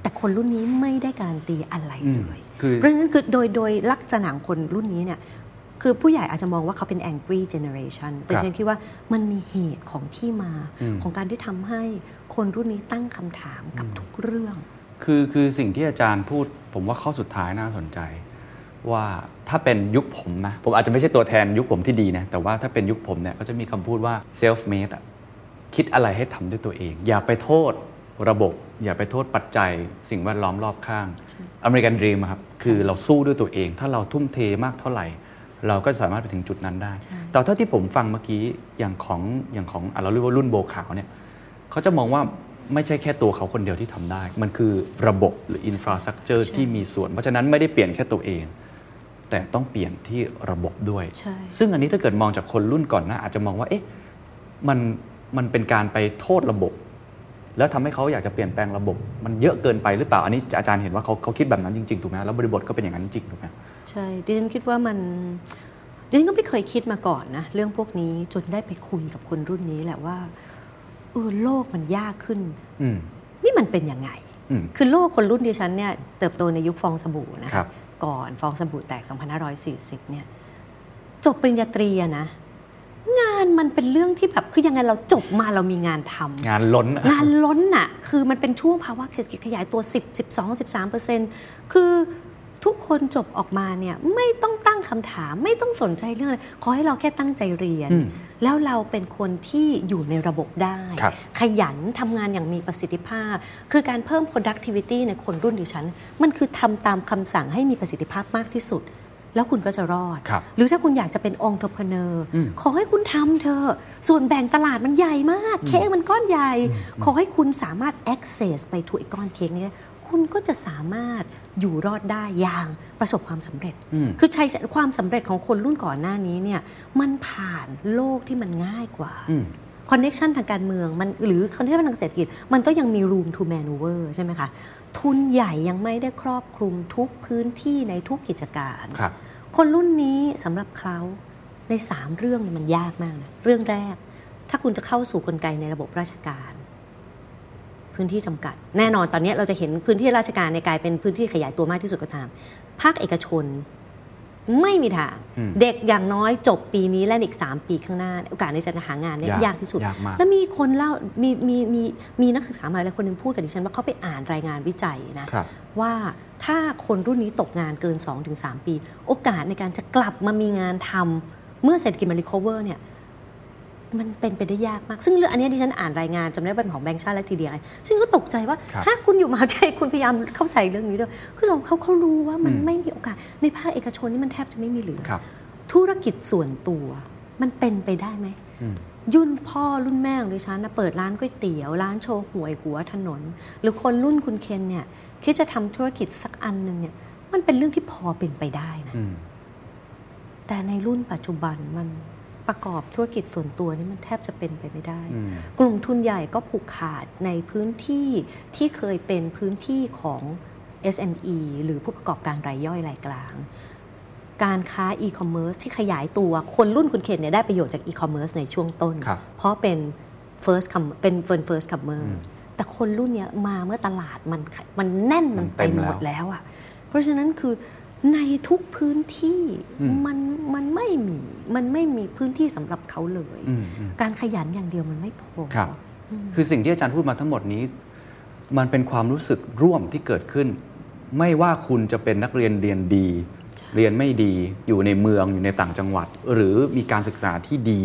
แต่คนรุ่นนี้ไม่ได้การันตีอะไรเลยเพราะฉะนั้นคือโดยลักษณะคนรุ่นนี้เนี่ยคือผู้ใหญ่อาจจะมองว่าเขาเป็น angry generation แต่ฉันคิดว่ามันมีเหตุของที่มาของการที่ทำให้คนรุ่นนี้ตั้งคำถามกับทุกเรื่องคือสิ่งที่อาจารย์พูดผมว่าข้อสุดท้ายน่าสนใจว่าถ้าเป็นยุคผมนะผมอาจจะไม่ใช่ตัวแทนยุคผมที่ดีนะแต่ว่าถ้าเป็นยุคผมเนี่ยก็จะมีคำพูดว่า self made คิดอะไรให้ทำด้วยตัวเองอย่าไปโทษระบบอย่าไปโทษปัจจัยสิ่งแวดล้อมรอบข้าง American Dream ครับคือเราสู้ด้วยตัวเองถ้าเราทุ่มเทมากเท่าไหร่เราก็สามารถไปถึงจุดนั้นได้แต่เท่าที่ผมฟังเมื่อกี้อย่างของเราเรียกว่ารุ่นโบขาวเนี่ยเขาจะมองว่าไม่ใช่แค่ตัวเขาคนเดียวที่ทำได้มันคือระบบหรืออินฟราสตรัคเจอร์ที่มีส่วนเพราะฉะนั้นไม่ได้เปลี่ยนแค่ตัวเองแต่ต้องเปลี่ยนที่ระบบด้วยซึ่งอันนี้ถ้าเกิดมองจากคนรุ่นก่อนนะอาจจะมองว่าเอ๊ะมันเป็นการไปโทษระบบแล้วทำให้เขาอยากจะเปลี่ยนแปลงระบบมันเยอะเกินไปหรือเปล่าอันนี้อาจารย์เห็นว่าเขาคิดแบบนั้นจริงๆถูกไหมแล้วบริบทก็เป็นอย่างนั้นจริงถูกไหมใช่ดิฉันคิดว่าดิฉันก็ไม่เคยคิดมาก่อนนะเรื่องพวกนี้จนได้ไปคุยกับคนรุ่นนี้แหละว่าโลกมันยากขึ้นนี่มันเป็นยังไงคือโลกคนรุ่นดิฉันเนี่ยเติบโตในยุคฟองสบู่นะก่อนฟองสบู่แตก2540เนี่ยจบปริญญาตรีนะงานมันเป็นเรื่องที่แบบคือยังไงเราจบมาเรามีงานทำงานล้นน่ะคือมันเป็นช่วงภาวะเศรษฐกิจขยายตัว10-12-13% คือทุกคนจบออกมาเนี่ยไม่ต้องตั้งคำถามไม่ต้องสนใจเรื่องอะไรขอให้เราแค่ตั้งใจเรียนแล้วเราเป็นคนที่อยู่ในระบบได้ขยันทำงานอย่างมีประสิทธิภาพคือการเพิ่ม productivity ในคนรุ่นดิฉันมันคือทำตามคำสั่งให้มีประสิทธิภาพมากที่สุดแล้วคุณก็จะรอดหรือถ้าคุณอยากจะเป็นentrepreneurขอให้คุณทำเถอะส่วนแบ่งตลาดมันใหญ่มากเค้กมันก้อนใหญ่ขอให้คุณสามารถ access ไปถูกก้อนเค้กนี้คุณก็จะสามารถอยู่รอดได้อย่างประสบความสำเร็จคือใช้ความสำเร็จของคนรุ่นก่อนหน้านี้เนี่ยมันผ่านโลกที่มันง่ายกว่าคอนเนคชั่นทางการเมืองมันหรือคอนเนคชั่นทางเศรษฐกิจมันก็ยังมี room to maneuver ใช่ไหมคะทุนใหญ่ยังไม่ได้ครอบคลุมทุกพื้นที่ในทุกกิจการคนรุ่นนี้สำหรับเขาใน3เรื่องมันยากมากนะเรื่องแรกถ้าคุณจะเข้าสู่กลไกในระบบราชการพื้นที่จำกัดแน่นอนตอนนี้เราจะเห็นพื้นที่ราชการในกลายเป็นพื้นที่ขยายตัวมากที่สุดก็ตามภาคเอกชนไม่มีทางเด็กอย่างน้อยจบปีนี้และอีก3ปีข้างหน้าโอกาสในการหางานเนี่ยยากที่สุดแล้วมีคนเล่ามีนักศึกษาหลายคนนึงพูดกับดิฉันว่าเขาไปอ่านรายงานวิจัยนะว่าถ้าคนรุ่นนี้ตกงานเกิน 2-3 ปีโอกาสในการจะกลับมามีงานทำเมื่อเศรษฐกิจมันรีคัฟเวอร์เนี่ยมันเป็นไปได้ยากมากซึ่งเรื่องอันนี้ดิฉันอ่านรายงานจำได้เป็นของแบงก์ชาติและทีเดียวซึ่งก็ตกใจว่าถ้าคุณอยู่มหาวิทยาลัยคุณพยายามเข้าใจเรื่องนี้ด้วยคือเขารู้ว่ามันไม่มีโอกาสในภาคเอกชนนี่มันแทบจะไม่มีเหลือธุรกิจส่วนตัวมันเป็นไปได้ไหมยุ่นพ่อรุ่นแม่ของดิฉันนะเปิดร้านก๋วยเตี๋ยวร้านโชว์หวยหัวถนนหรือคนรุ่นคุณเคนเนี่ยคิดจะทำธุรกิจสักอันนึงเนี่ยมันเป็นเรื่องที่พอเป็นไปได้นะแต่ในรุ่นปัจจุบันมันประกอบธุรกิจส่วนตัวนี่มันแทบจะเป็นไปไม่ได้กลุ่มทุนใหญ่ก็ผูกขาดในพื้นที่ที่เคยเป็นพื้นที่ของ SME หรือผู้ประกอบการรายย่อยรายกลาง การค้าอีคอมเมิร์ซที่ขยายตัวคนรุ่นคุณเคนเนี่ยได้ประโยชน์จากอีคอมเมิร์ซในช่วงต้นเพราะเป็น first comer แต่คนรุ่นเนี้ยมาเมื่อตลาดมันแน่นมันเต็มหมดแล้วอ่ะเพราะฉะนั้นคือในทุกพื้นที่มันไม่มีพื้นที่สำหรับเขาเลยการขยันอย่างเดียวมันไม่พอคือสิ่งที่อาจารย์พูดมาทั้งหมดนี้มันเป็นความรู้สึกร่วมที่เกิดขึ้นไม่ว่าคุณจะเป็นนักเรียนเรียนดีเรียนไม่ดีอยู่ในเมืองอยู่ในต่างจังหวัดหรือมีการศึกษาที่ดี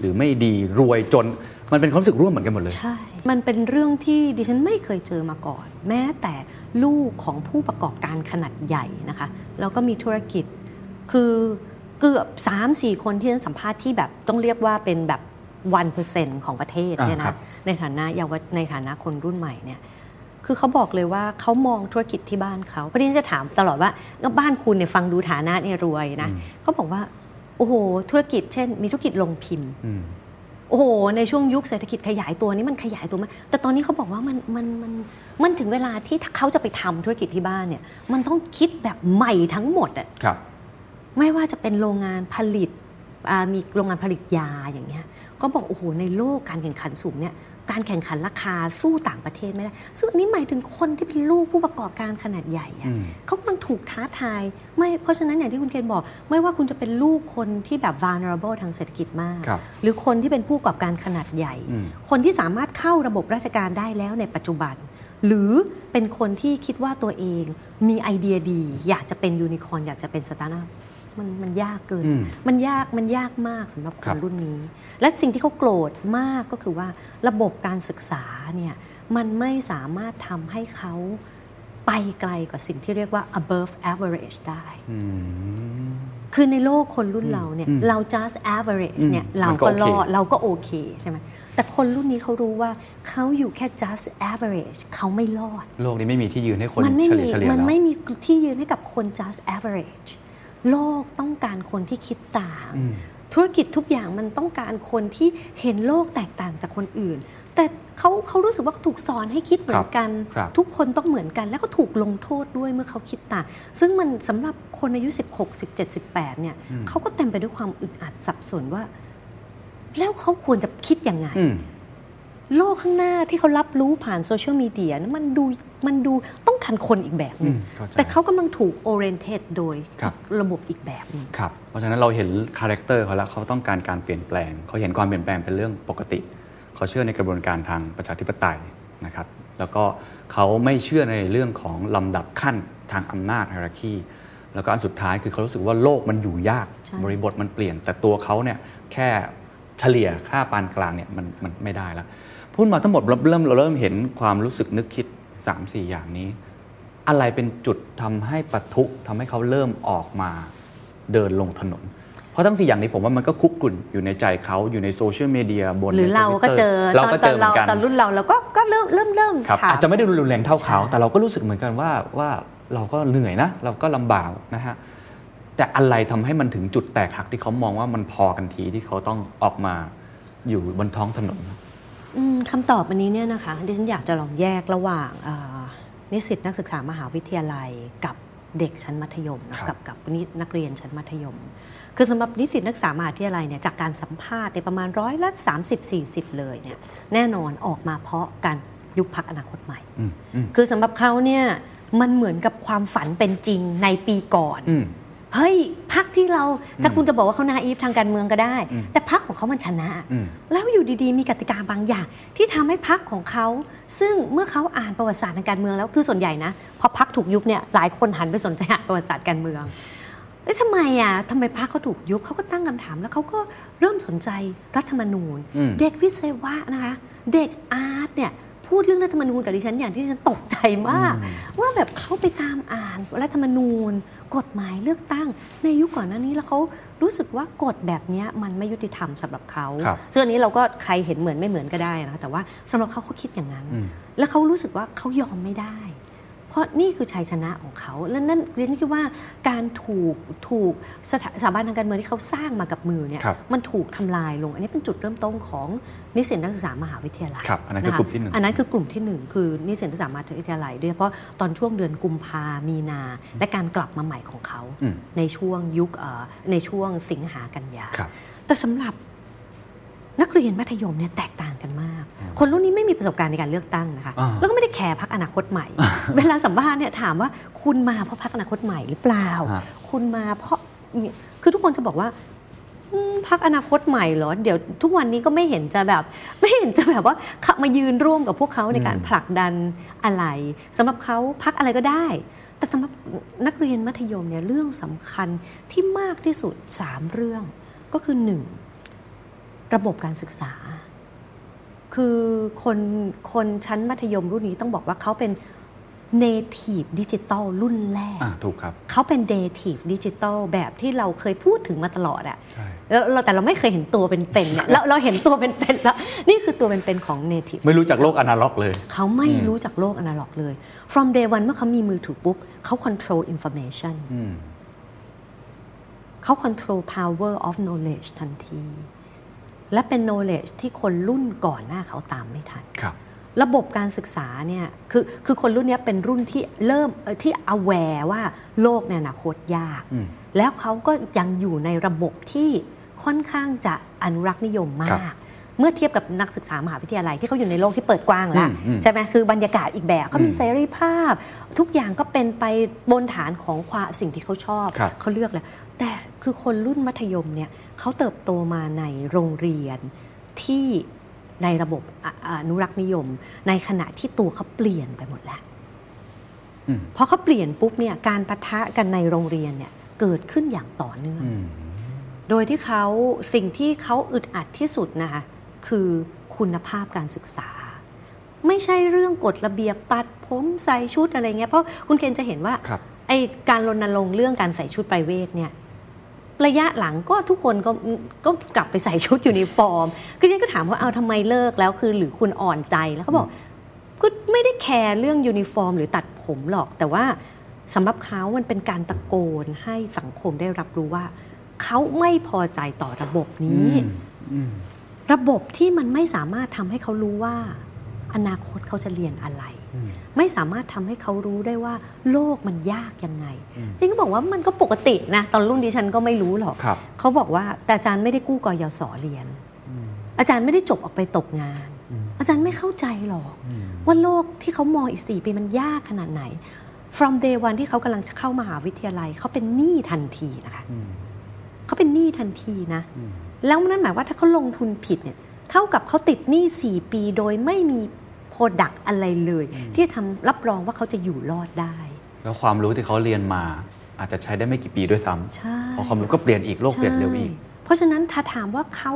หรือไม่ดีรวยจนมันเป็นความรู้สึกร่วมเหมือนกันหมดเลยใช่มันเป็นเรื่องที่ดิฉันไม่เคยเจอมาก่อนแม้แต่ลูกของผู้ประกอบการขนาดใหญ่นะคะแล้วก็มีธุรกิจคือเกือบ 3-4 คนที่ฉันสัมภาษณ์ที่แบบต้องเรียกว่าเป็นแบบ 1% ของประเทศเนี่ยนะในฐานะคนรุ่นใหม่เนี่ยคือเขาบอกเลยว่าเขามองธุรกิจที่บ้านเขาเพราะดิฉันจะถามตลอดว่าบ้านคุณเนี่ยฟังดูฐานะเนี่ยรวยนะเขาบอกว่าโอ้โหธุรกิจเช่นมีธุรกิจลงพิมพ์โอ้โหในช่วงยุคเศรษฐกิจขยายตัวนี้มันขยายตัวมากแต่ตอนนี้เขาบอกว่ามันถึงเวลาที่ถ้าเขาจะไปทำธุรกิจที่บ้านเนี่ยมันต้องคิดแบบใหม่ทั้งหมดอ่ะไม่ว่าจะเป็นโรงงานผลิตมีโรงงานผลิตยาอย่างเงี้ยก็บอกโอ้โหในโลกการแข่งขันสูงเนี่ยการแข่งขันราคาสู้ต่างประเทศไม่ได้ซึ่งอันนี้หมายถึงคนที่เป็นลูกผู้ประกอบการขนาดใหญ่เขากำลังถูกท้าทายไม่เพราะฉะนั้นอย่างที่คุณเคนบอกไม่ว่าคุณจะเป็นลูกคนที่แบบ vulnerable ทางเศรษฐกิจมากหรือคนที่เป็นผู้ประกอบการขนาดใหญ่คนที่สามารถเข้าระบบราชการได้แล้วในปัจจุบันหรือเป็นคนที่คิดว่าตัวเองมีไอเดียดีอยากจะเป็นยูนิคอร์นอยากจะเป็นสตาร์ทอัพมันยากเกินมันยากมากสำหรับคนรุ่นนี้และสิ่งที่เขาโกรธมากก็คือว่าระบบการศึกษาเนี่ยมันไม่สามารถทำให้เขาไปไกลกว่าสิ่งที่เรียกว่า above average ได้คือในโลกคนรุ่นเราเนี่ยเรา just average เนี่ยเราก็รอดเราก็โอเคใช่ไหมแต่คนรุ่นนี้เขารู้ว่าเขาอยู่แค่ just average เขาไม่รอดโลกนี้ไม่มีที่ยืนให้คนเฉลี่ยแล้วมันไม่มีที่ยืนให้กับคน just averageโลกต้องการคนที่คิดต่างธุรกิจทุกอย่างมันต้องการคนที่เห็นโลกแตกต่างจากคนอื่นแต่เขารู้สึกว่าถูกสอนให้คิดเหมือนกันทุกคนต้องเหมือนกันแล้วก็ถูกลงโทษด้วยเมื่อเขาคิดต่างซึ่งมันสำหรับคนอายุ16 17 18เนี่ยเขาก็เต็มไปด้วยความอึดอัดสับสนว่าแล้วเขาควรจะคิดยังไงโลกข้างหน้าที่เขารับรู้ผ่านโซเชียลมีเดียนั้นมันดูต้องการคนอีกแบบนึงแต่เขากำลังถูก oriented โดยระบบอีกแบบนึงครับเพราะฉะนั้นเราเห็นคาแรคเตอร์เขาแล้วเขาต้องการการเปลี่ยนแปลงเขาเห็นความเปลี่ยนแปลงเป็นเรื่องปกติเขาเชื่อในกระบวนการทางประชาธิปไตยนะครับแล้วก็เขาไม่เชื่อในเรื่องของลำดับขั้นทางอำนาจ hierarchy แล้วก็อันสุดท้ายคือเขารู้สึกว่าโลกมันอยู่ยากบริบทมันเปลี่ยนแต่ตัวเขาเนี่ยแค่เฉลี่ยค่าปานกลางเนี่ยมันไม่ได้แล้วพูดมาทั้งหมดเราเริ่มเห็นความรู้สึกนึกคิด 3-4 อย่างนี้อะไรเป็นจุดทำให้ปะทุทำให้เขาเริ่มออกมาเดินลงถนนเพราะทั้ง4อย่างนี้ผมว่ามันก็คุกกุ่นอยู่ในใจเขาอยู่ในโซเชียลมีเดียบนหรือเราก็เจอตอนรุ่นเราก็เริ่มอาจจะไม่ได้รุนแรงเท่าเขาแต่เราก็รู้สึกเหมือนกันว่าเราก็เหนื่อยนะเราก็ลำบากนะฮะแต่อะไรทำให้มันถึงจุดแตกหักที่เขามองว่ามันพอกันทีที่เขาต้องออกมาอยู่บนท้องถนนคำตอบอันนี้เนี่ยนะคะดิฉันอยากจะลองแยกระหว่างนิสิตนักศึกษามหาวิทยาลัยกับเด็กชั้นมัธยมกับนักเรียนชั้นมัธยมคือสำหรับนิสิตนักศึกษามหาวิทยาลัยเนี่ยจากการสัมภาษณ์ประมาณ30-40%เลยเนี่ยแน่นอนออกมาเพราะการยุบพรรคอนาคตใหม่คือสำหรับเขาเนี่ยมันเหมือนกับความฝันเป็นจริงในปีก่อนเฮ้ยพรรคที่เราถ้าคุณจะบอกว่าเขานาอีฟทางการเมืองก็ได้แต่พรรคของเขามันชนะแล้วอยู่ดีๆมีกติกาบางอย่างที่ทำให้พรรคของเขาซึ่งเมื่อเขาอ่านประวัติศาสตร์ทางการเมืองแล้วคือส่วนใหญ่นะพอพรรคถูกยุบเนี่ยหลายคนหันไปสนใจประวัติศาสตร์การเมืองเอ๊ะทำไมพรรคเขาถูกยุบเขาก็ตั้งคำถามแล้วเขาก็เริ่มสนใจรัฐธรรมนูญเด็กวิศวะนะคะเด็กอาร์ตเนี่ยพูดเรื่องรัฐธรรมนูญกับดิฉันอย่างที่ดิฉันตกใจมากว่าแบบเขาไปตามอ่านรัฐธรรมนูญกฎหมายเลือกตั้งในยุคก่อนหน้านี้แล้วเขารู้สึกว่ากฎแบบนี้มันไม่ยุติธรรมสำหรับเขาซึ่งอันนี้เราก็ใครเห็นเหมือนไม่เหมือนก็ได้นะแต่ว่าสำหรับเขาคิดอย่างนั้นแล้วเขารู้สึกว่าเขายอมไม่ได้ เพราะนี่คือชัยชนะของเขาและนั่นเรียนคิดว่าการถูกสถาบันทางการเมืองที่เขาสร้างมากับมือเนี่ยมันถูกทำลายลงอันนี้เป็นจุดเริ่มต้นของนิสิตนักศึกษามหาวิทยาลัยอันนั้นคือกลุ่มที่หนึ่งคือนิสิตนักศึกษามหาวิทยาลัยด้วยเพราะตอนช่วงเดือนกุมภามีนาและการกลับมาใหม่ของเขาในช่วงยุคในช่วงสิงหากันยาแต่สำหรับนักเรียนมัธยมเนี่ยแตกต่างกันมากคนรุ่นนี้ไม่มีประสบการณ์ในการเลือกตั้งนะคะแล้วก็ไม่ได้แคร์พรรคอนาคตใหม่เวลาสัมภาษณ์เนี่ยถามว่าคุณมาเพราะพรรคอนาคตใหม่หรือเปล่าคุณมาเพราะคือทุกคนจะบอกว่าพรรคอนาคตใหม่เหรอเดี๋ยวทุกวันนี้ก็ไม่เห็นจะแบบว่ามายืนร่วมกับพวกเขาในการผลักดันอะไรสำหรับเขาพรรคอะไรก็ได้แต่สำหรับนักเรียนมัธยมเนี่ยเรื่องสำคัญที่มากที่สุด3เรื่องก็คือ1ระบบการศึกษาคือคนชั้นมัธยมรุ่นนี้ต้องบอกว่าเขาเป็น native digital รุ่นแรกถูกครับเขาเป็น native digital แบบที่เราเคยพูดถึงมาตลอดอ่ะเราแต่เราไม่เคยเห็นตัวเป็นๆเนี่ย เราเห็นตัวเป็นๆแล้วนี่คือตัวเป็นๆของ native ไม่รู้จากโลกอนาล็อกเลยเขาไม่รู้จากโลกอนาล็อกเลย from day one เมื่อเขามีมือถือปุ๊บเขา control information เขา control power of knowledge ทันทีและเป็น knowledge ที่คนรุ่นก่อนหน้าเขาตามไม่ทันระบบการศึกษาเนี่ยคือคนรุ่นนี้เป็นรุ่นที่เริ่มที่ aware ว่าโลกในอนาคตยากแล้วเขาก็ยังอยู่ในระบบที่ค่อนข้างจะอนุรักษ์นิยมมากเมื่อเทียบกับนักศึกษามหาวิทยาลัยที่เขาอยู่ในโลกที่เปิดกว้างแล้วใช่ไหมคือบรรยากาศอีกแบบเขามีเสรีภาพทุกอย่างก็เป็นไปบนฐานของความสิ่งที่เขาชอบเขาเลือกแล้วแต่คือคนรุ่นมัธยมเนี่ยเขาเติบโตมาในโรงเรียนที่ในระบบอนุรักษ์นิยมในขณะที่ตัวเขาเปลี่ยนไปหมดแล้วเพราะเขาเปลี่ยนปุ๊บเนี่ยการปะทะกันในโรงเรียนเนี่ยเกิดขึ้นอย่างต่อเนื่องโดยที่เขาสิ่งที่เขาอึดอัดที่สุดนะคะคือคุณภาพการศึกษาไม่ใช่เรื่องกฎระเบียบตัดผมใส่ชุดอะไรเงี้ยเพราะคุณเคนจะเห็นว่าไอ้การรณรงค์เรื่องการใส่ชุดไพรเวทเนี่ยระยะหลังก็ทุกคนก็กลับไปใส่ชุดยูนิฟอร์มคือฉันก็ถามว่าเอาทำไมเลิกแล้วคือหรือคุณอ่อนใจแล้วเขาบอกก็ไม่ได้แคร์เรื่องยูนิฟอร์มหรือตัดผมหรอกแต่ว่าสำหรับเขามันเป็นการตะโกนให้สังคมได้รับรู้ว่าเขาไม่พอใจต่อระบบนี้ระบบที่มันไม่สามารถทำให้เขารู้ว่าอนาคตเขาจะเรียนอะไรไม่สามารถทำให้เขารู้ได้ว่าโลกมันยากยังไงที่เขาบอกว่ามันก็ปกตินะตอนรุ่นดิฉันก็ไม่รู้หรอกเขาบอกว่าแต่อาจารย์ไม่ได้กู้กยศเรียนอาจารย์ไม่ได้จบออกไปตกงานอาจารย์ไม่เข้าใจหรอกว่าโลกที่เขามองอีก4ปีมันยากขนาดไหน from day one ที่เขากำลังจะเข้ามหาวิทยาลัยเขาเป็นหนี้ทันทีนะคะเขาเป็นหนี้ทันทีนะแล้วนั่นหมายว่าถ้าเขาลงทุนผิดเนี่ยเท่ากับเขาติดหนี้4ปีโดยไม่มีโปรดักอะไรเลยที่ทำรับรองว่าเขาจะอยู่รอดได้แล้วความรู้ที่เขาเรียนมาอาจจะใช้ได้ไม่กี่ปีด้วยซ้ำพอความรู้ก็เปลี่ยนอีกโลกเปลี่ยนเร็วอีกเพราะฉะนั้นถ้าถามว่าเขา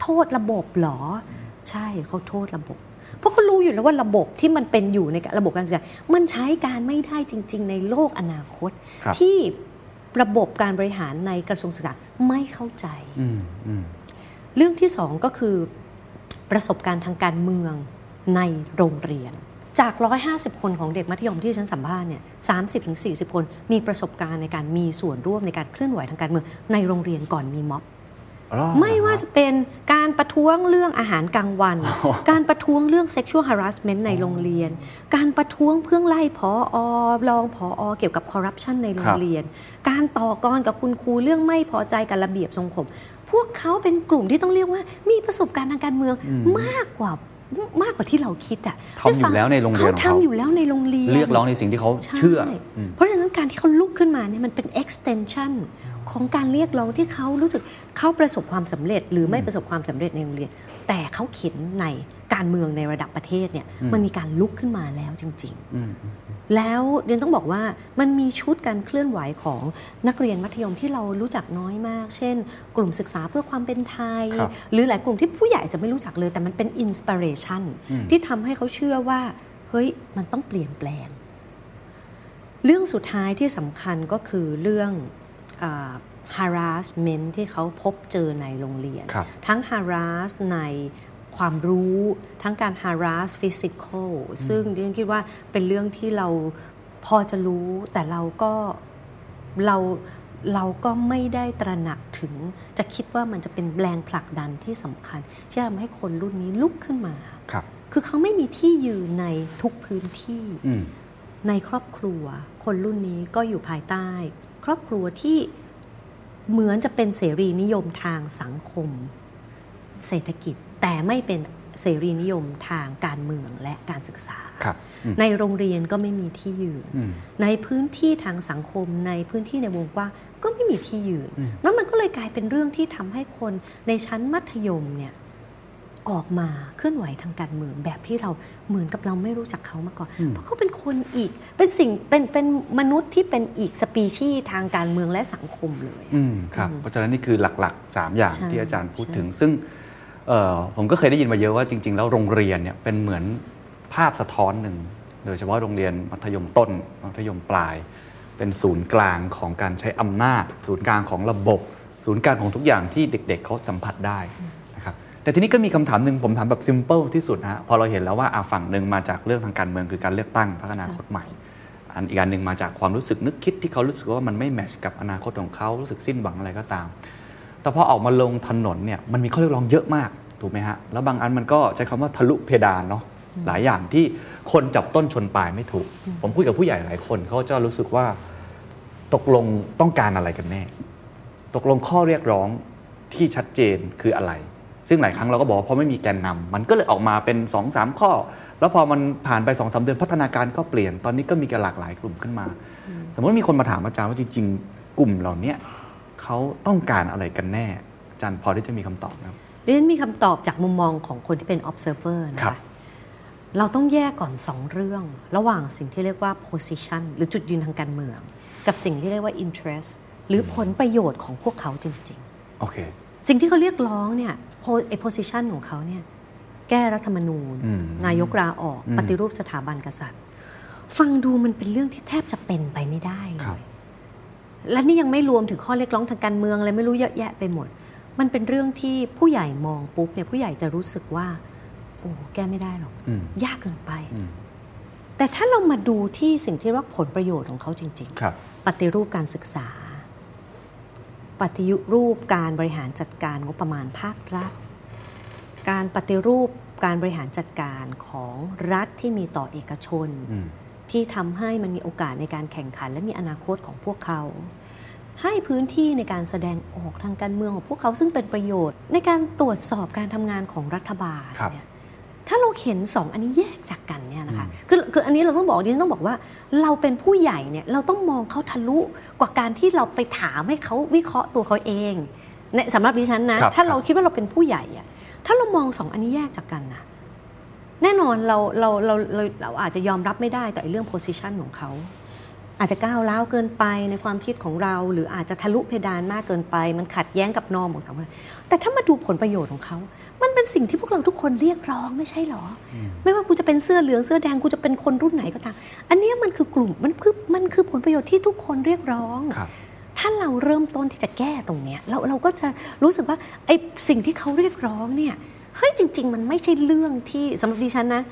โทษระบบหรอใช่เขาโทษระบบเพราะเขารู้อยู่แล้วว่าระบบที่มันเป็นอยู่ในระบบการศึกษามันใช้การไม่ได้จริงๆในโลกอนาคตที่ระบบการบริหารในกระทรวงศึกษาไม่เข้าใจเรื่องที่สองก็คือประสบการณ์ทางการเมืองในโรงเรียนจาก150คนของเด็กมัธยมที่ฉันสัมภาษณ์เนี่ย 30-40 คนมีประสบการณ์ในการมีส่วนร่วมในการเคลื่อนไหวทางการเมืองในโรงเรียนก่อนมีม็อบไม่ว่าจะเป็นการประท้วงเรื่องอาหารกลางวัน การประท้วงเรื่อง sexual harassment ในโรงเรียน การประท้วงเพื่อไล่ผอ.รองผอ.เกี่ยวกับ corruption ในโรงเรียน การต่อกรกับคุณครูเรื่องไม่พอใจกับระเบียบทรงผมพวกเขาเป็นกลุ่มที่ต้องเรียกว่ามีประสบการณ์ทางการเมืองมากกว่าที่เราคิดอ่ะทำอยู่แล้วในโรงเรียนเขาทำอยู่แล้วในโรงเรียนเรียกร้องในสิ่งที่เขาเชื่อเพราะฉะนั้นการที่เขาลุกขึ้นมาเนี่ยมันเป็น extension ของการเรียกร้องที่เขารู้สึกเขาประสบความสำเร็จหรือไม่ประสบความสำเร็จในโรงเรียนแต่เขาเขียนในการเมืองในระดับประเทศเนี่ยมันมีการลุกขึ้นมาแล้วจริงๆแล้วเรียนต้องบอกว่ามันมีชุดการเคลื่อนไหวของนักเรียนมัธยมที่เรารู้จักน้อยมากเช่นกลุ่มศึกษาเพื่อความเป็นไทยหรือหลายกลุ่มที่ผู้ใหญ่จะไม่รู้จักเลยแต่มันเป็นอินสปิเรชันที่ทำให้เขาเชื่อว่าเฮ้ยมันต้องเปลี่ยนแปลงเรื่องสุดท้ายที่สำคัญก็คือเรื่องharassment ที่เขาพบเจอในโรงเรียนทั้ง harass ในความรู้ทั้งการ harass physical ซึ่งดิฉันคิดว่าเป็นเรื่องที่เราพ พอจะรู้แต่เราก็ไม่ได้ตระหนักถึงจะคิดว่ามันจะเป็นแรงผลักดันที่สำคัญที่ทำให้คนรุ่นนี้ลุกขึ้นมา คือเขาไม่มีที่ยืนในทุกพื้นที่ในครอบครัวคนรุ่นนี้ก็อยู่ภายใต้ครอบครัวที่เหมือนจะเป็นเสรีนิยมทางสังคมเศรษฐกิจแต่ไม่เป็นเสรีนิยมทางการเมืองและการศึกษาในโรงเรียนก็ไม่มีที่ยืนในพื้นที่ทางสังคมในพื้นที่ในวงกว้างก็ไม่มีที่ยืนแล้วมันก็เลยกลายเป็นเรื่องที่ทำให้คนในชั้นมัธยมเนี่ยออกมาเคลื่อนไหวทางการเมืองแบบที่เราเหมือนกับเราไม่รู้จักเขามาก่อนเพราะเขาเป็นคนอีกเป็นสิ่งเป็นมนุษย์ที่เป็นอีกสปีชีส์ทางการเมืองและสังคมเลยครับเพราะฉะนั้นนี่คือหลักๆ3อย่างที่อาจารย์พูดถึงซึ่งผมก็เคยได้ยินมาเยอะว่าจริงๆแล้วโรงเรียนเนี่ยเป็นเหมือนภาพสะท้อนหนึ่งโดยเฉพาะโรงเรียนมัธยมต้นมัธยมปลายเป็นศูนย์กลางของการใช้อำนาจศูนย์กลางของระบบศูนย์กลางของทุกอย่างที่เด็กๆเขาสัมผัสได้นะครับแต่ทีนี้ก็มีคำถามหนึ่งผมถามแบบซิมเปิลที่สุดฮะพอเราเห็นแล้วว่าฝั่งหนึ่งมาจากเรื่องทางการเมืองคือการเลือกตั้งพัฒนาคตใหม่อีกอันหนึ่งมาจากความรู้สึกนึกคิดที่เขารู้สึกว่ามันไม่แมชกับอนาคตของเขารู้สึกสิ้นหวังอะไรก็ตามแต่พอออกมาลงถนนเนี่ยมันมีข้อเรียกร้องเยอะมากถูกไหมฮะแล้วบางอันมันก็ใช้คำว่าทะลุเพดานเนาะหลายอย่างที่คนจับต้นชนปลายไม่ถูกผมคุยกับผู้ใหญ่หลายคนเขาจะรู้สึกว่าตกลงต้องการอะไรกันแน่ตกลงข้อเรียกร้องที่ชัดเจนคืออะไรซึ่งหลายครั้งเราก็บอกว่าพอไม่มีแกนนำมันก็เลยออกมาเป็น 2-3 ข้อแล้วพอมันผ่านไป 2-3 เดือนพัฒนาการก็เปลี่ยนตอนนี้ก็มีกันหลากหลายกลุ่มขึ้นมาสมมติมีคนมาถามอาจารย์ว่าจริงๆกลุ่มเหล่านี้เขาต้องการอะไรกันแน่อาจารย์พอที่จะมีคำตอบครับดิฉันมีคำตอบจากมุมมองของคนที่เป็น observer นะคะเราต้องแยกก่อน2เรื่องระหว่างสิ่งที่เรียกว่า position หรือจุดยืนทางการเมืองกับสิ่งที่เรียกว่า interest หรือผลประโยชน์ของพวกเขาจริงๆโอเคสิ่งที่เขาเรียกร้องเนี่ยposition ของเขาเนี่ยแก้รัฐธรรมนูญนายกลาออกปฏิรูปสถาบันกษัตริย์ฟังดูมันเป็นเรื่องที่แทบจะเป็นไปไม่ได้เลยและนี่ยังไม่รวมถึงข้อเรียกร้องทางการเมืองอะไรไม่รู้เยอะแยะไปหมดมันเป็นเรื่องที่ผู้ใหญ่มองปุ๊บเนี่ยผู้ใหญ่จะรู้สึกว่าโอ้แก้ไม่ได้หรอกยากเกินไปแต่ถ้าเรามาดูที่สิ่งที่เรียกว่าผลประโยชน์ของเขาจริงๆปฏิรูปการศึกษาปฏิรูปการบริหารจัดการงบประมาณภาครัฐการปฏิรูปการบริหารจัดการของรัฐที่มีต่อเอกชนที่ทำให้มันมีโอกาสในการแข่งขันและมีอนาคตของพวกเขาให้พื้นที่ในการแสดงออกทางการเมืองของพวกเขาซึ่งเป็นประโยชน์ในการตรวจสอบการทำงานของรัฐบาลเนี่ยถ้าเราเห็น2อันนี้แยกจากกันเนี่ยนะคะคืออันนี้เราต้องบอกดิฉันต้องบอกว่าเราเป็นผู้ใหญ่เนี่ยเราต้องมองเขาทะลุกว่าการที่เราไปถามให้เขาวิเคราะห์ตัวเขาเองในสำหรับดิฉันนะถ้าเราคิดว่าเราเป็นผู้ใหญ่อะถ้าเรามอง2อันนี้แยกจากกันนะแน่นอนเราอาจจะยอมรับไม่ได้ต่อเรื่อง position ของเขาอาจจะก้าวร้าวเกินไปในความคิดของเราหรืออาจจะทะลุเพดานมากเกินไปมันขัดแย้งกับนอมของสังคมแต่ถ้ามาดูผลประโยชน์ของเขามันเป็นสิ่งที่พวกเราทุกคนเรียกร้องไม่ใช่หรอไม่ว่ากูจะเป็นเสื้อเหลืองเสื้อแดงกูจะเป็นคนรุ่นไหนก็ตามอันนี้มันคือกลุ่มมันคือผลประโยชน์ที่ทุกคนเรียกร้องถ้าเราเริ่มต้นที่จะแก้ตรงเนี้ยเราก็จะรู้สึกว่าไอ้สิ่งที่เขาเรียกร้องเนี่ยเฮ้ยจริงๆมันไม่ใช่เรื่องที่สำหรับดิฉันนะ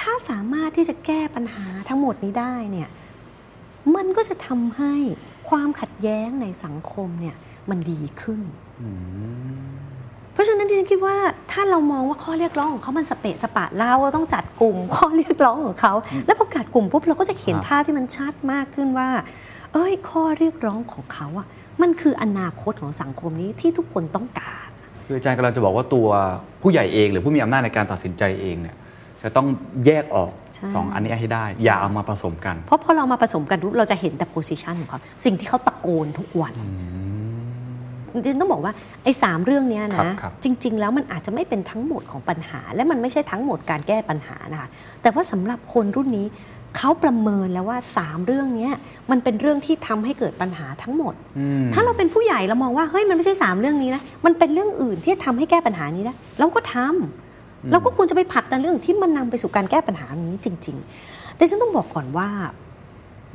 ถ้าสามารถที่จะแก้ปัญหาทั้งหมดนี้ได้เนี่ยมันก็จะทำให้ความขัดแย้งในสังคมเนี่ยมันดีขึ้นเพราะฉะนั้นดิฉันคิดว่าถ้าเรามองว่าข้อเรียกร้องของเขามันสเปะสปะเราต้องจัดกลุ่มข้อเรียกร้องของเขาแล้วพอจัดกลุ่มปุ๊บเราก็จะเห็นภาพที่มันชัดมากขึ้นว่าเอ้ยข้อเรียกร้องของเขาอ่ะมันคืออนาคตของสังคมนี้ที่ทุกคนต้องการคืออาจารย์กำลังจะบอกว่าตัวผู้ใหญ่เองหรือผู้มีอำนาจในการตัดสินใจเองเนี่ยจะต้องแยกออกสองอันนี้ให้ได้อย่าเอามาผสมกันเพราะพอเรามาผสมกันเราจะเห็นแต่ position ของเขาสิ่งที่เขาตะโกนทุกวันดิฉันต้องบอกว่าไอ้3เรื่องนี้นะจริงๆแล้วมันอาจจะไม่เป็นทั้งหมดของปัญหาและมันไม่ใช่ทั้งหมดการแก้ปัญหานะคะแต่ว่าสำหรับคนรุ่นนี้เขาประเมินแล้วว่า3เรื่องนี้มันเป็นเรื่องที่ทำให้เกิดปัญหาทั้งหมดถ้าเราเป็นผู้ใหญ่เรามองว่าเฮ้ยมันไม่ใช่3เรื่องนี้นะมันเป็นเรื่องอื่นที่ทำให้แก้ปัญหานี้ได้เราก็ทำเราก็ควรจะไปผลักดันเรื่องที่มันนำไปสู่การแก้ปัญหานี้จริงๆดิฉันต้องบอกก่อนว่า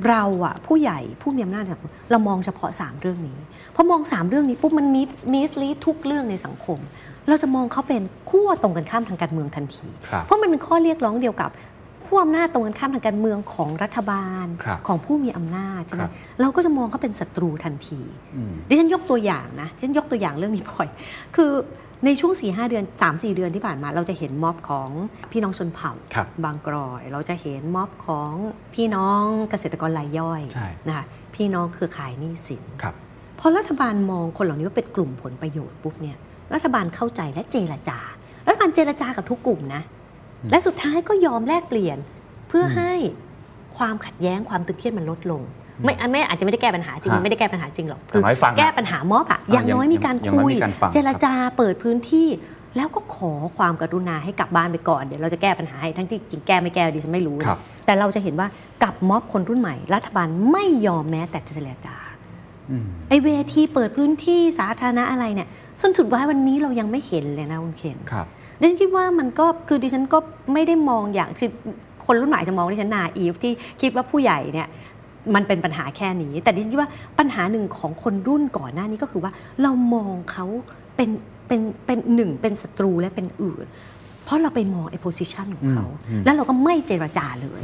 เราอะผู้ใหญ่ผู้มีอำนาจเรามองเฉพาะ3เรื่องนี้พอมอง3เรื่องนี้ปุ๊บมันมิสลีดทุกเรื่องในสังคมเราจะมองเขาเป็นขั้วตรงกันข้ามทางการเมืองทันทีเพราะมันเป็นข้อเรียกร้องเดียวกับ ผู้อำนาจตรงกันข้ามทางการเมืองของรัฐบาลของผู้มีอำนาจใช่ไหมเราก็จะมองเขาเป็นศัตรูทันทีดิฉันยกตัวอย่างนะดิฉันยกตัวอย่างเรื่องนี้บ่อยคือในช่วง 4-5 เดือน 3-4 เดือนที่ผ่านมาเราจะเห็นม็อบของพี่น้องชนเผ่าบางกรอยเราจะเห็นม็อบของพี่น้องเกษตรกรรายย่อยนะคะพี่น้องเครือข่ายหนี้สินพอรัฐบาลมองคนเหล่านี้ว่าเป็นกลุ่มผลประโยชน์ปุ๊บเนี่ยรัฐบาลเข้าใจและเจรจารัฐบาลเจรจากับทุกกลุ่มนะและสุดท้ายก็ยอมแลกเปลี่ยนเพื่อให้ความขัดแย้งความตึงเครียดมันลดลงไม่อาจจะไม่ได้แก้ปัญหาจริงไม่ได้แก้ปัญหาจริงหรอกคือแก้ปัญหาม็อบอะอย่างน้อยมีการคุยเจรจาเปิดพื้นที่แล้วก็ขอความกรุณาให้กลับบ้านไปก่อนเดี๋ยวเราจะแก้ปัญหาให้ทั้งที่จริงแก้ไม่แก้ดิฉันไม่รู้แต่เราจะเห็นว่ากับม็อบคนรุ่นใหม่รัฐบาลไม่ยอมแม้แต่จะเจรจาไอเวทีเปิดพื้นที่สาธารณะอะไรเนี่ยส่วนสุดท้ายวันนี้เรายังไม่เห็นเลยนะคุณเคนดิฉันคิดว่ามันก็คือดิฉันก็ไม่ได้มองอย่างคือคนรุ่นใหม่จะมองดิฉันนาอีฟที่คิดว่าผู้ใหญ่เนี่ยมันเป็นปัญหาแค่นี้แต่ดิฉันคิดว่าปัญหาหนึ่งของคนรุ่นก่อนหน้านี้ก็คือว่าเรามองเขาเป็นหนึ่งเป็นศัตรูและเป็นอื่นเพราะเราไปมองไอ้ position ของเขาแล้วเราก็ไม่เจรจาเลย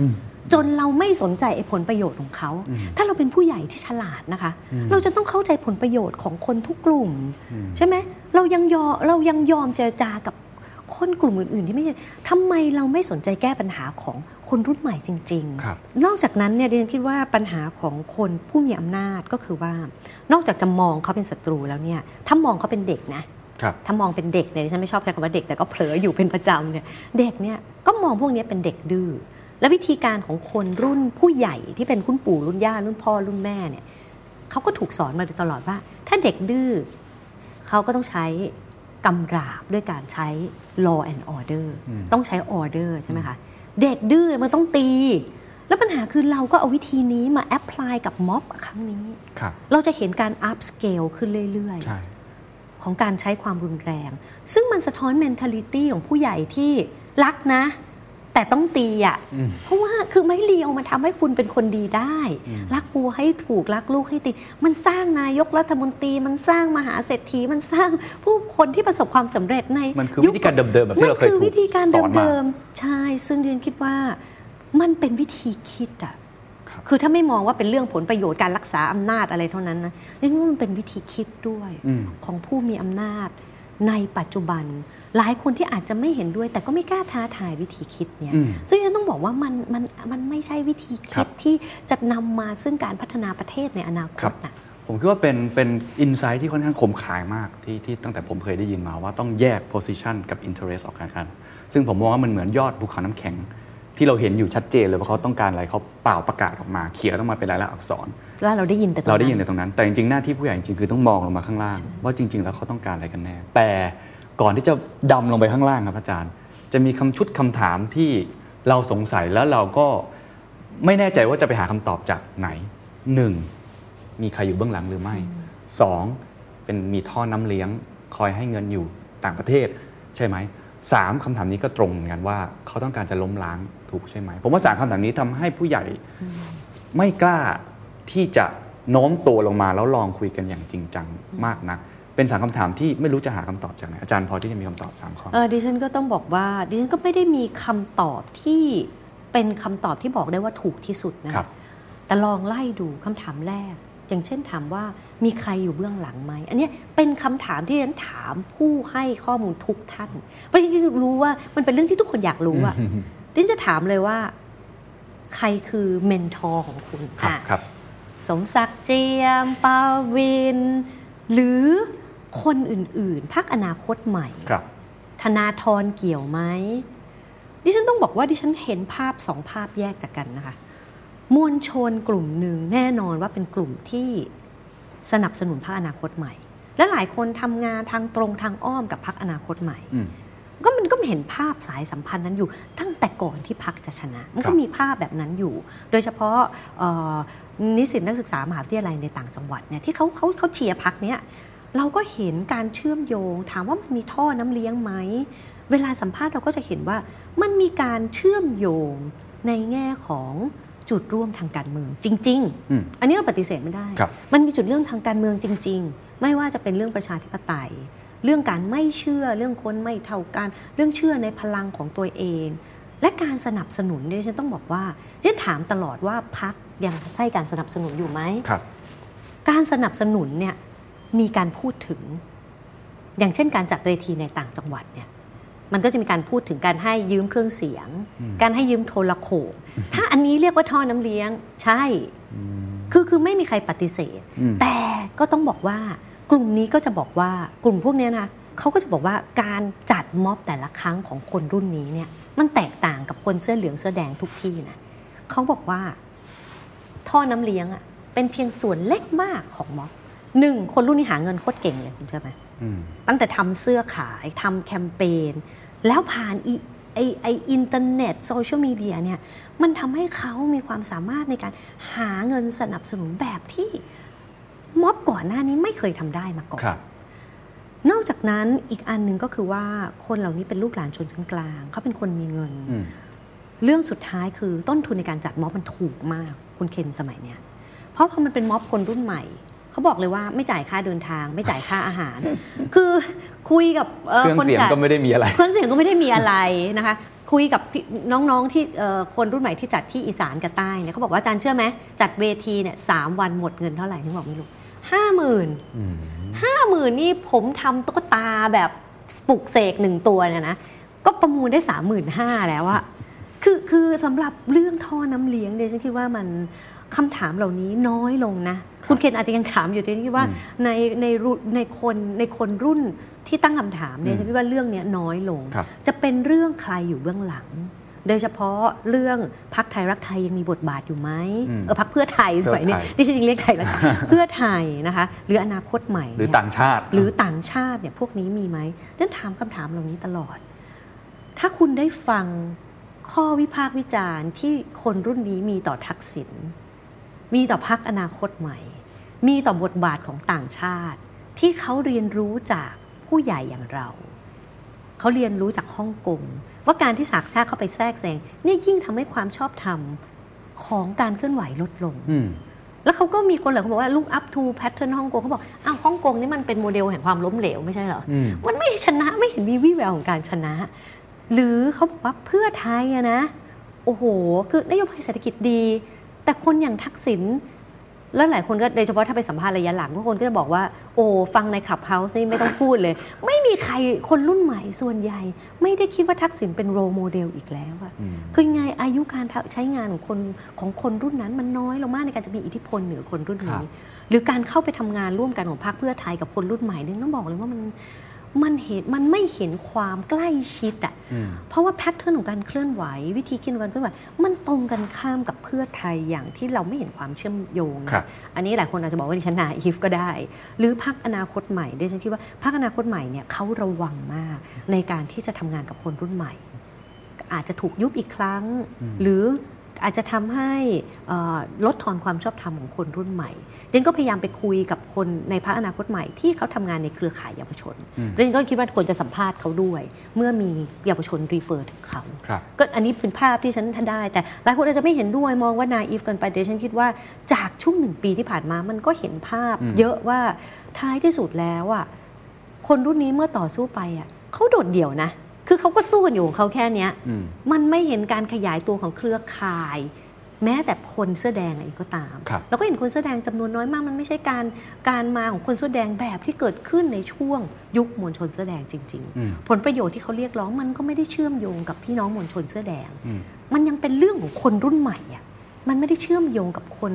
จนเราไม่สนใจไอ้ผลประโยชน์ของเขาถ้าเราเป็นผู้ใหญ่ที่ฉลาดนะคะเราจะต้องเข้าใจผลประโยชน์ของคนทุกกลุ่มใช่ไหมเรายังยอมเจรจากับคนกลุ่มอื่นๆที่ไม่ใช่ทำไมเราไม่สนใจแก้ปัญหาของคนรุ่นใหม่จริงๆนอกจากนั้นเนี่ยดิฉันคิดว่าปัญหาของคนผู้มีอำนาจก็คือว่านอกจากจะมองเขาเป็นศัตรูแล้วเนี่ยถ้ามองเขาเป็นเด็กนะถ้ามองเป็นเด็กเนี่ยดิฉันไม่ชอบใช้คำว่าเด็กแต่ก็เผลออยู่เป็นประจำเนี่ยเด็กเนี่ยก็มองพวกนี้เป็นเด็กดื้อและวิธีการของคนรุ่นผู้ใหญ่ที่เป็นคุณปู่รุ่นย่ารุ่นพ่อรุ่นแม่เนี่ยเขาก็ถูกสอนมาตลอดว่าถ้าเด็กดื้อเขาก็ต้องใช้กำราบด้วยการใช้ law and order ต้องใช้ order ใช่ไหมคะเด็กดื้อมันต้องตีแล้วปัญหาคือเราก็เอาวิธีนี้มา apply กับม็อบครั้งนี้เราจะเห็นการ up scale ขึ้นเรื่อยๆของการใช้ความรุนแรงซึ่งมันสะท้อน mentality ของผู้ใหญ่ที่รักนะแต่ต้องตีอ่ะเพราะว่าคือไม้เรียวมันทำให้คุณเป็นคนดีได้รักปูให้ถูกรักลูกให้ตีมันสร้างนายกรัฐมนตรีมันสร้างมหาเศรษฐีมันสร้างผู้คนที่ประสบความสำเร็จในมันคือวิธีการเดิมๆแบบที่เราเคยถูกสอนมาใช่ซึ่งเรียนคิดว่ามันเป็นวิธีคิดอ่ะคือถ้าไม่มองว่าเป็นเรื่องผลประโยชน์การรักษาอำนาจอะไรเท่านั้นนะเรียนว่ามันเป็นวิธีคิดด้วยของผู้มีอำนาจในปัจจุบันหลายคนที่อาจจะไม่เห็นด้วยแต่ก็ไม่กล้าท้าทายวิธีคิดเนี่ยซึ่งต้องบอกว่ามันไม่ใช่วิธีคิดที่จะนำมาซึ่งการพัฒนาประเทศในอนาคตนะผมคิดว่าเป็นอินไซต์ที่ค่อนข้างคมคายมากที่ตั้งแต่ผมเคยได้ยินมาว่าต้องแยก position กับ interest ออกกันซึ่งผมมองว่ามันเหมือนยอดภูเขาน้ำแข็งที่เราเห็นอยู่ชัดเจนเลยว่าเขาต้องการอะไรเขาเปล่าประกาศออกมาเขียนออกมาเป็นรายละอักษรแล้วเราได้ยินแต่ตรงนั้นแต่จริงๆหน้าที่ผู้ใหญ่จริงๆคือต้องมองลงมาข้างล่างว่าจริงๆแล้วเขาต้องการอะไรกันแน่แต่ก่อนที่จะดำลงไปข้างล่างครับอาจารย์จะมีคำถามที่เราสงสัยแล้วเราก็ไม่แน่ใจว่าจะไปหาคำตอบจากไหน1มีใครอยู่เบื้องหลังหรือไม่2เป็นมีท่อน้ำเลี้ยงคอยให้เงินอยู่ต่างประเทศใช่ไหม3คำถามนี้ก็ตรงกันว่าเขาต้องการจะล้มล้างถูกใช่ไหมผมว่า3คำถามนี้ทำให้ผู้ใหญ่ไม่กล้าที่จะโน้มตัวลงมาแล้วลองคุยกันอย่างจริงจังมากนักเป็น3คำถามที่ไม่รู้จะหาคำตอบจากไหนอาจารย์พอที่จะมีคำตอบ3ข้อดิฉันก็ต้องบอกว่าดิฉันก็ไม่ได้มีคำตอบที่เป็นคำตอบที่บอกได้ว่าถูกที่สุดนะแต่ลองไล่ดูคำถามแรกอย่างเช่นถามว่ามีใครอยู่เบื้องหลังไหมอันนี้เป็นคำถามที่ดิฉันถามผู้ให้ข้อมูลทุกท่านเพราะดิฉันรู้ว่ามันเป็นเรื่องที่ทุกคนอยากรู้อะดิฉันจะถามเลยว่าใครคือเมนทอร์ของคุณครับสมศักดิ์เจียมปาวินหรือคนอื่นๆพรรคอนาคตใหม่ธนาธรเกี่ยวไหมดิฉันต้องบอกว่าดิฉันเห็นภาพ2ภาพแยกจากกันนะคะมวลชนกลุ่มหนึ่งแน่นอนว่าเป็นกลุ่มที่สนับสนุนพรรคอนาคตใหม่และหลายคนทำงานทางตรงทางอ้อมกับพรรคอนาคตใหม่ก็มันก็เห็นภาพสายสัมพันธ์นั้นอยู่ตั้งแต่ก่อนที่พรรคจะชนะมันก็มีภาพแบบนั้นอยู่โดยเฉพาะนิสิตนักศึกษามหาวิทยาลัยในต่างจังหวัดเนี่ยที่เขาเชียร์พรรคเนี้ยเราก็เห็นการเชื่อมโยงถามว่ามันมีท่อน้ำเลี้ยงไหมเวลาสัมภาษณ์เราก็จะเห็นว่ามันมีการเชื่อมโยงในแง่ของจุดร่วมทางการเมืองจริงๆอันนี้เราปฏิเสธไม่ได้มันมีจุดเรื่องทางการเมืองจริงๆไม่ว่าจะเป็นเรื่องประชาธิปไตยเรื่องการไม่เชื่อเรื่องคนไม่เท่ากันเรื่องเชื่อในพลังของตัวเอง และการสนับสนุนเนี่ยฉันต้องบอกว่าฉันถามตลอดว่าพรรคยังใช้การสนับสนุนอยู่ไหมการสนับสนุนเนี่ยมีการพูดถึงอย่างเช่นการจัดเวทีในต่างจังหวัดเนี่ยมันก็จะมีการพูดถึงการให้ยืมเครื่องเสียงการให้ยืมโทรโขงถ้าอันนี้เรียกว่าท่อน้ำเลี้ยงใช่คือไม่มีใครปฏิเสธแต่ก็ต้องบอกว่ากลุ่มนี้ก็จะบอกว่ากลุ่มพวกนี้นะเขาก็จะบอกว่าการจัดม็อบแต่ละครั้งของคนรุ่นนี้เนี่ยมันแตกต่างกับคนเสื้อเหลืองเสื้อแดงทุกที่นะเขาบอกว่าท่อน้ำเลี้ยงอ่ะเป็นเพียงส่วนเล็กมากของม็อบหนึ่งคนรุ่นนี้หาเงินโคตรเก่งเลยคุณเชื่อไหมตั้งแต่ทำเสื้อขายทำแคมเปญแล้วผ่านไออินเทอร์เน็ตโซเชียลมีเดียเนี่ยมันทำให้เขามีความสามารถในการหาเงินสนับสนุนแบบที่ม็อบก่อนหน้านี้ไม่เคยทำได้มาก่อนนอกจากนั้นอีกอันหนึ่งก็คือว่าคนเหล่านี้เป็นลูกหลานชนชั้นกลางเขาเป็นคนมีเงินเรื่องสุดท้ายคือต้นทุนในการจัดม็อบมันถูกมากคุณเคนสมัยเนี้ยเพราะพอมันเป็นม็อบคนรุ่นใหม่เขาบอกเลยว่าไม่จ่ายค่าเดินทางไม่จ่ายค่าอาหาร คือคุยกับคนจัดก็ไม่ได้มีอะไรเครื่องเสียงก็ไม่ได้มีอะไรนะคะคุยกับน้องๆที่คนรุ่นใหม่ที่จัดที่อีสานกับใต้เนี่ยเขาบอกว่าอาจารย์เชื่อไหมจัดเวทีเนี่ย3วันหมดเงินเท่าไหร่นึกบอกไม่รู้50,000นี่ผมทำตุ๊กตาแบบปลุกเสก1ตัวเนี่ยนะก็ประมูลได้ 35,000 แล้วอะคือสำหรับเรื่องท่อน้ำเลี้ยงเนี่ยฉันคิดว่ามันคำถามเหล่านี้น้อยลงนะคุณเคนอาจจะยังถามอยู่ที่นี่ว่าในคนรุ่นที่ตั้งคำถามเนี่ยฉันคิดว่าเรื่องนี้น้อยลงจะเป็นเรื่องใครอยู่เบื้องหลังโดยเฉพาะเรื่องพรรคไทยรักไทยยังมีบทบาทอยู่ไหมพรรคเพื่อไทยสมัยนี้ดิฉันยังเรียกไทยรักไทยเพื่อไทยนะคะหรืออนาคตใหม่หรือต่างชาติเนี่ยพวกนี้มีไหมฉันถามคำถามเหล่านี้ตลอดถ้าคุณได้ฟังข้อวิพากษ์วิจารณ์ที่คนรุ่นนี้มีต่อทักษิณมีต่อพรรคอนาคตใหม่มีต่อบทบาทของต่างชาติที่เขาเรียนรู้จากผู้ใหญ่อย่างเราเขาเรียนรู้จากฮ่องกงว่าการที่สากชาติเข้าไปแทรกแซงนี่ยิ่งทำให้ความชอบธรรมของการเคลื่อนไหวลดลงแล้วเขาก็มีคนหลายคนบอกว่าlook up to pattern ฮ่องกงเขาบอกอ้าวฮ่องกงนี่มันเป็นโมเดลแห่งความล้มเหลวไม่ใช่เหรอมันไม่ชนะไม่เห็นมีวี่แววของการชนะหรือเขาบอกว่าเพื่อไทยอะนะโอ้โหคือนโยบายเศรษฐกิจดีแต่คนอย่างทักษิณแล้วหลายคนก็โดยเฉพาะถ้าไปสัมภาษณ์ระยะหลังทุกคนก็จะบอกว่าโอ้ฟังในคลับเฮาส์นี่ไม่ต้องพูดเลยไม่มีใครคนรุ่นใหม่ส่วนใหญ่ไม่ได้คิดว่าทักษิณเป็นโรลโมเดลอีกแล้วอะคือไงอายุการใช้งานของคนรุ่นนั้นมันน้อยลงมากในการจะมีอิทธิพลเหนือคนรุ่นนี้หรือการเข้าไปทำงานร่วมกันของพรรคเพื่อไทยกับคนรุ่นใหม่เนี่ยต้องบอกเลยว่ามันไม่เห็นความใกล้ชิดอ่ะเพราะว่าแพทเทิร์นของการเคลื่อนไหววิธีคิดของการเคลื่อนไหวมันตรงกันข้ามกับเพื่อไทยอย่างที่เราไม่เห็นความเชื่อมโยงอันนี้หลายคนอาจจะบอกว่าดิฉันนาอีฟก็ได้หรือพรรคอนาคตใหม่ดิฉันคิดว่าพรรคอนาคตใหม่เนี่ยเขาระวังมากในการที่จะทำงานกับคนรุ่นใหม่อาจจะถูกยุบอีกครั้งหรืออาจจะทำให้ลดทอนความชอบธรรมของคนรุ่นใหม่เรนก็พยายามไปคุยกับคนในพรรคอนาคตใหม่ที่เขาทำงานในเครือข่ายเยาวชนเรนก็คิดว่าควรจะสัมภาษณ์เขาด้วยเมื่อมีเยาวชนรีเฟอร์ถึงเขาก็อันนี้เป็นภาพที่ฉันทำได้แต่หลายคนอาจจะไม่เห็นด้วยมองว่านาอีฟเกินไปเดี๋ยวฉันคิดว่าจากช่วง1ปีที่ผ่านมามันก็เห็นภาพเยอะว่าท้ายที่สุดแล้วอ่ะคนรุ่นนี้เมื่อต่อสู้ไปอ่ะเขาโดดเดี่ยวนะคือเขาก็สู้กันอยู่ของเขาแค่นี้มันไม่เห็นการขยายตัวของเครือข่ายแม้แต่คนเสื้อแดงอะไรก็ตามแล้วก็เห็นคนเสื้อแดงจำนวนน้อยมากมันไม่ใช่การมาของคนเสื้อแดงแบบที่เกิดขึ้นในช่วงยุคมวลชนเสื้อแดงจริงๆผลประโยชน์ที่เขาเรียกร้องมันก็ไม่ได้เชื่อมโยงกับพี่น้องมวลชนเสื้อแดงมันยังเป็นเรื่องของคนรุ่นใหม่อ่ะมันไม่ได้เชื่อมโยงกับคน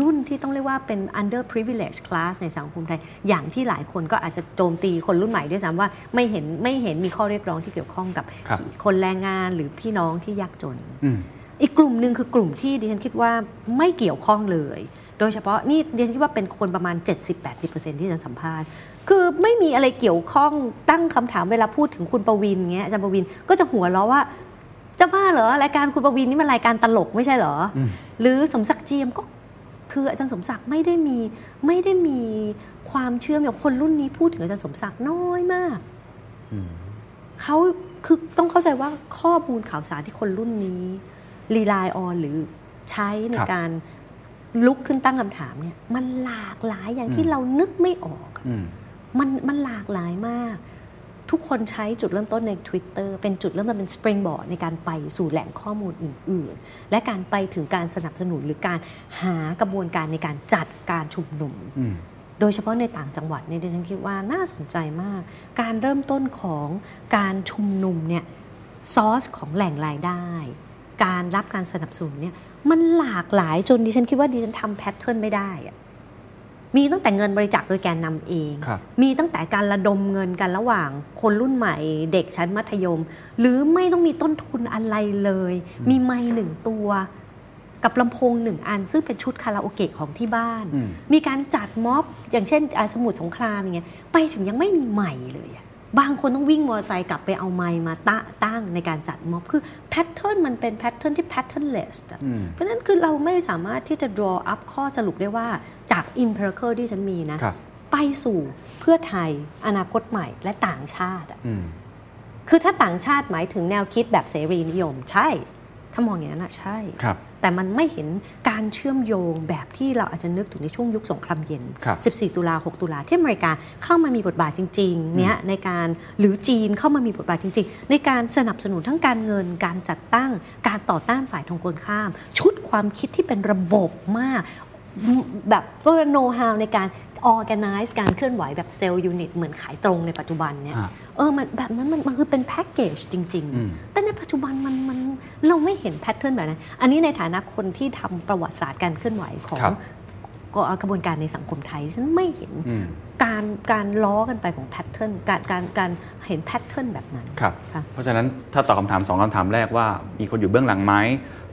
รุ่นที่ต้องเรียกว่าเป็น underprivileged class ในสังคมไทยอย่างที่หลายคนก็อาจจะโจมตีคนรุ่นใหม่ด้วยซ้ำว่าไม่เห็นมีข้อเรียกร้องที่เกี่ยวข้องกับคนแรงงานหรือพี่น้องที่ยากจนอีกกลุ่มนึงคือกลุ่มที่ดิฉันคิดว่าไม่เกี่ยวข้องเลยโดยเฉพาะนี่ดิฉันคิดว่าเป็นคนประมาณ 70-80% ที่ฉันสัมภาษณ์คือไม่มีอะไรเกี่ยวข้องตั้งคำถามเวลาพูดถึงคุณประวินเงี้ยอาจารย์ประวินก็จะหัวเราะว่าจะบ้าเหรอรายการคุณประวินนี่มันรายการตลกไม่ใช่เหรอหรือสมศักดิ์เจียมก็คืออาจารย์สมศักดิ์ไม่ได้มีความเชื่อมอย่างคนรุ่นนี้พูดถึงอาจารย์สมศักดิ์น้อยมากเขาคือต้องเข้าใจว่าข้อมูลข่าวสารที่คนรุ่นนี้ rely on หรือใช้ในการลุกขึ้นตั้งคำถามเนี่ยมันหลากหลายอย่างที่เรานึกไม่ออกมันหลากหลายมาก ทุกคนใช้จุดเริ่มต้นใน Twitter เป็นจุดเริ่มต้นเป็น springboard ในการไปสู่แหล่งข้อมูลอื่นๆและการไปถึงการสนับสนุนหรือการหากระบวนการในการจัดการชุมนุมโดยเฉพาะในต่างจังหวัดเนี่ยดิฉันคิดว่าน่าสนใจมากการเริ่มต้นของการชุมนุมเนี่ยซอร์สของแหล่งรายได้การรับการสนับสนุนเนี่ยมันหลากหลายจนดิฉันคิดว่าดิฉันทำแพทเทิร์นไม่ได้มีตั้งแต่เงินบริจาคโดยแกนนำเองมีตั้งแต่การระดมเงินกันระหว่างคนรุ่นใหม่เด็กชั้นมัธยมหรือไม่ต้องมีต้นทุนอะไรเลยมีไมค์หนึ่งตัวกับลำโพงหนึ่งอันซึ่งเป็นชุดคาราโอเกะของที่บ้านมีการจัดม็อบอย่างเช่นสมุทรสงครามอย่างเงี้ยไปถึงยังไม่มีไมค์เลยบางคนต้องวิ่งมอเตอร์ไซค์กลับไปเอาไมค์มาตั้งในการจัดม็อบคือแพทเทิร์นมันเป็นแพทเทิร์นที่ patternless เพราะนั้นคือเราไม่สามารถที่จะ draw up ข้อสรุปได้ว่าจาก empirical ที่ฉันมีนะไปสู่เพื่อไทยอนาคตใหม่และต่างชาติคือถ้าต่างชาติหมายถึงแนวคิดแบบเสรีนิยมใช่ถ้ามองอย่างนั้นนะใช่แต่มันไม่เห็นการเชื่อมโยงแบบที่เราอาจจะนึกถึงในช่วงยุคสงครามเย็น14ตุลา6ตุลาที่อเมริกาเข้ามามีบทบาทจริงๆเนี่ยในการหรือจีนเข้ามามีบทบาทจริงๆในการสนับสนุนทั้งการเงินการจัดตั้งการต่อต้านฝ่ายตรงกันข้ามชุดความคิดที่เป็นระบบมากแบบโนว์ฮาวในการ organize การเคลื่อนไหวแบบเซลล์ยูนิตเหมือนขายตรงในปัจจุบันเนี่ยมันแบบนั้นมันคือเป็นแพ็กเกจจริงๆแต่ในปัจจุบันมันเราไม่เห็นแพทเทิร์นแบบนั้นอันนี้ในฐานะคนที่ทำประวัติศาสตร์การเคลื่อนไหวของกระบวนการในสังคมไทยฉันไม่เห็นการล้อกันไปของแพทเทิร์นการเห็นแพทเทิร์นแบบนั้นเพราะฉะนั้นถ้าตอบคำถาม2คำถามแรกว่ามีคนอยู่เบื้องหลังไหม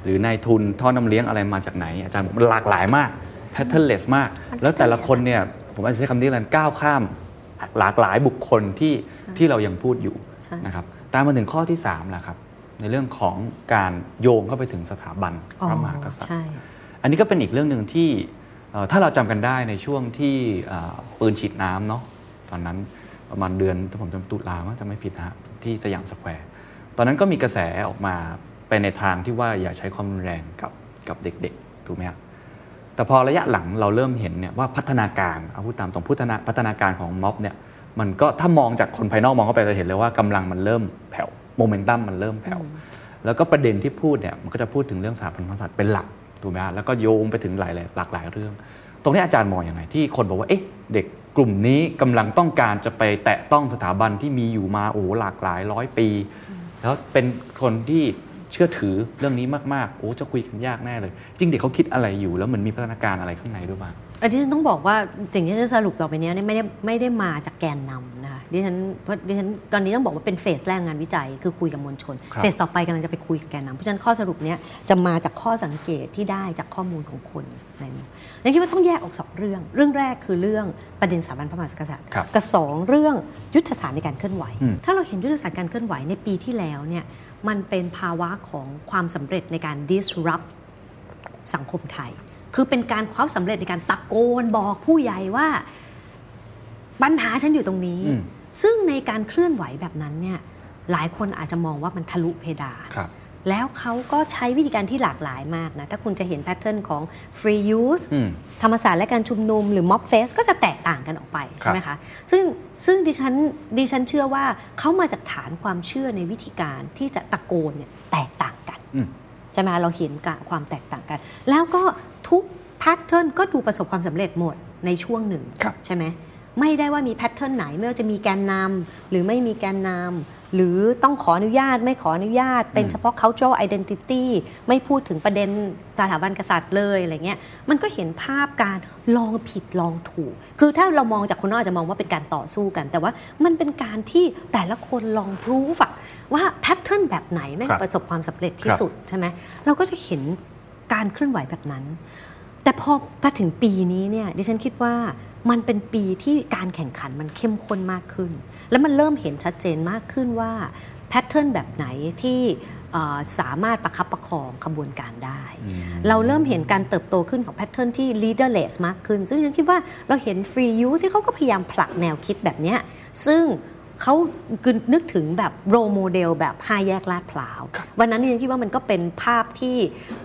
หรือนายทุนท่อน้ำเลี้ยงอะไรมาจากไหนอาจารย์หลากหลายมากแพทเทิร์นเลสมากแล้วแต่ละคนเนี่ยผมอาจจะใช้คำนี้แล้วก้าวข้ามหลากหลายบุคคลที่เรายังพูดอยู่นะครับตามมาถึงข้อที่3ละครับในเรื่องของการโยงเข้าไปถึงสถาบันพระมหากษัตริย์อันนี้ก็เป็นอีกเรื่องนึงที่ถ้าเราจำกันได้ในช่วงที่ปืนฉีดน้ำเนาะตอนนั้นประมาณเดือนถ้าผมจำตุลาคมจะไม่ผิดนะที่สยามสแควร์ตอนนั้นก็มีกระแสออกมาไปในทางที่ว่าอย่าใช้ความรุนแรงกับเด็กๆถูกไหมครับแต่พอระยะหลังเราเริ่มเห็นเนี่ยว่าพัฒนาการเอาพูดตามตรงพัฒนาการของม็อบเนี่ยมันก็ถ้ามองจากคนภายนอกมองเข้าไปจะเห็นเลยว่ากำลังมันเริ่มแผ่วโมเมนตัมมันเริ่มแผ่วแล้วก็ประเด็นที่พูดเนี่ยมันก็จะพูดถึงเรื่องสถาบันพระมหากษัตริย์เป็นหลักถูกไหมฮะแล้วก็โยงไปถึงหลากหลายเรื่องตรงนี้อาจารย์มองยังไงที่คนบอกว่าเอ๊ะเด็กกลุ่มนี้กำลังต้องการจะไปแตะต้องสถาบันที่มีอยู่มาโอ้หลากหลายร้อยปีแล้วเป็นคนที่เชื่อถือเรื่องนี้มากๆโอ้จะคุยกันยากแน่เลยจริงเด็กเขาคิดอะไรอยู่แล้วมันมีพัฒนาการอะไรข้างในด้วยบ้างอันนี้ฉันต้องบอกว่าสิ่งที่จะสรุปต่อไปนี้ไม่ได้มาจากแกนนำนะคะดิฉันตอนนี้ต้องบอกว่าเป็นเฟสแรกงานวิจัยคือคุยกับมวลชนเฟสต่อไปกำลังจะไปคุยกับแกนนำเพราะฉะนั้นข้อสรุปนี้จะมาจากข้อสังเกตที่ได้จากข้อมูลของคนในนี้ฉันคิดว่าต้องแยกออก2เรื่องแรกคือเรื่องประเด็นสถาบันพระมหากษัตริย์กับ2เรื่องยุทธศาสตร์ในการเคลื่อนไหวถ้าเราเห็นยุทธศาสตร์การเคลื่อนไหวในปีที่แล้วเนี่ยมันเป็นภาวะของความสำเร็จในการ disrupt สังคมไทยคือเป็นการความสำเร็จในการตะโกนบอกผู้ใหญ่ว่าปัญหาฉันอยู่ตรงนี้ซึ่งในการเคลื่อนไหวแบบนั้นเนี่ยหลายคนอาจจะมองว่ามันทะลุเพดานแล้วเขาก็ใช้วิธีการที่หลากหลายมากนะถ้าคุณจะเห็นแพทเทิร์นของ free youth ธรรมศาสตร์และการชุมนุมหรือ mob face ก็จะแตกต่างกันออกไปใช่ไหมคะซึ่งดิฉันเชื่อว่าเขามาจากฐานความเชื่อในวิธีการที่จะตะโกนเนี่ยแตกต่างกันใช่ไหมเราเห็นความแตกต่างกันแล้วก็ทุกแพทเทิร์นก็ดูประสบความสำเร็จหมดในช่วงหนึ่งใช่ไหมไม่ได้ว่ามีแพทเทิร์นไหนไม่ว่าจะมีแกนนำหรือไม่มีแกนนำหรือต้องขออนุญาตไม่ขออนุญาตเป็นเฉพาะ cultural identity ไม่พูดถึงประเด็นสถาบันกษัตริย์เลยอะไรเงี้ยมันก็เห็นภาพการลองผิดลองถูกคือถ้าเรามองจากคนนอกจะมองว่าเป็นการต่อสู้กันแต่ว่ามันเป็นการที่แต่ละคนลอง proof ว่าแพทเทิร์นแบบไหนแม่งประสบความสำเร็จที่สุดใช่ไหมเราก็จะเห็นการเคลื่อนไหวแบบนั้นแต่พอมาถึงปีนี้เนี่ยดิฉันคิดว่ามันเป็นปีที่การแข่งขันมันเข้มข้นมากขึ้นแล้วมันเริ่มเห็นชัดเจนมากขึ้นว่าแพทเทิร์นแบบไหนที่สามารถประคับประคองขบวนการได้เราเริ่มเห็นการเติบโตขึ้นของแพทเทิร์นที่ leaderless มากขึ้นซึ่งดิฉันคิดว่าเราเห็น free youth ที่เขาก็พยายามผลักแนวคิดแบบเนี้ยซึ่งเขานึกถึงแบบโรโมเดลแบบ5แยกลาดพร้าววันนั้นเนี่ยคิดว่ามันก็เป็นภาพที่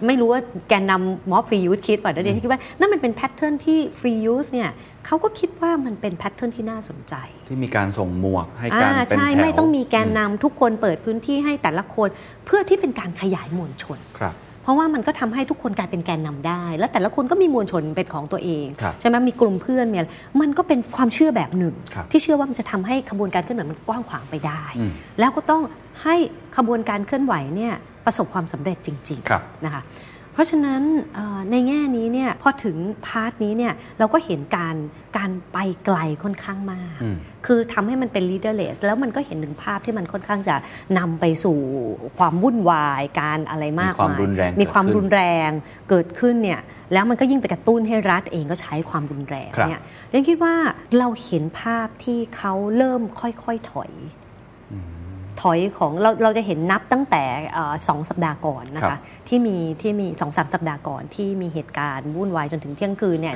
ไม่รู้ว่าแกนนำม็อบฟรียูธคิดป่ะนะเดี๋ยวคิดว่านั่นมันเป็นแพทเทิร์นที่ฟรียูธเนี่ย เขาก็คิดว่ามันเป็นแพทเทิร์นที่น่าสนใจที่มีการส่งหมวกให้การเป็นแถวใช่ไม่ต้องมีแกนนำทุกคนเปิดพื้นที่ให้แต่ละคนเพื่อที่เป็นการขยายมวลชนเพราะว่ามันก็ทำให้ทุกคนกลายเป็นแกนนำได้และแต่ละคนก็มีมวลชนเป็นของตัวเองใช่ไหมมีกลุ่มเพื่อนมีอะไรมันก็เป็นความเชื่อแบบหนึ่งที่เชื่อว่ามันจะทำให้ขบวนการเคลื่อนไหวมันกว้างขวางไปได้แล้วก็ต้องให้ขบวนการเคลื่อนไหวเนี่ยประสบความสำเร็จจริงๆนะคะเพราะฉะนั้นในแง่นี้เนี่ยพอถึงพาร์ทนี้เนี่ยเราก็เห็นการไปไกลค่อนข้างมากคือทำให้มันเป็น leaderless แล้วมันก็เห็นถึงภาพที่มันค่อนข้างจะนำไปสู่ความวุ่นวายการอะไรมากมายมีความรุนแรงเกิดขึ้นเนี่ยแล้วมันก็ยิ่งไปกระตุ้นให้รัฐเองก็ใช้ความรุนแรงเนี่ยยังคิดว่าเราเห็นภาพที่เขาเริ่มค่อยๆถอยของเราจะเห็นนับตั้งแต่2 สัปดาห์ก่อนนะคะที่มี 2-3 สัปดาห์ก่อนที่มีเหตุการณ์วุ่นวายจนถึงเที่ยงคืนเนี่ย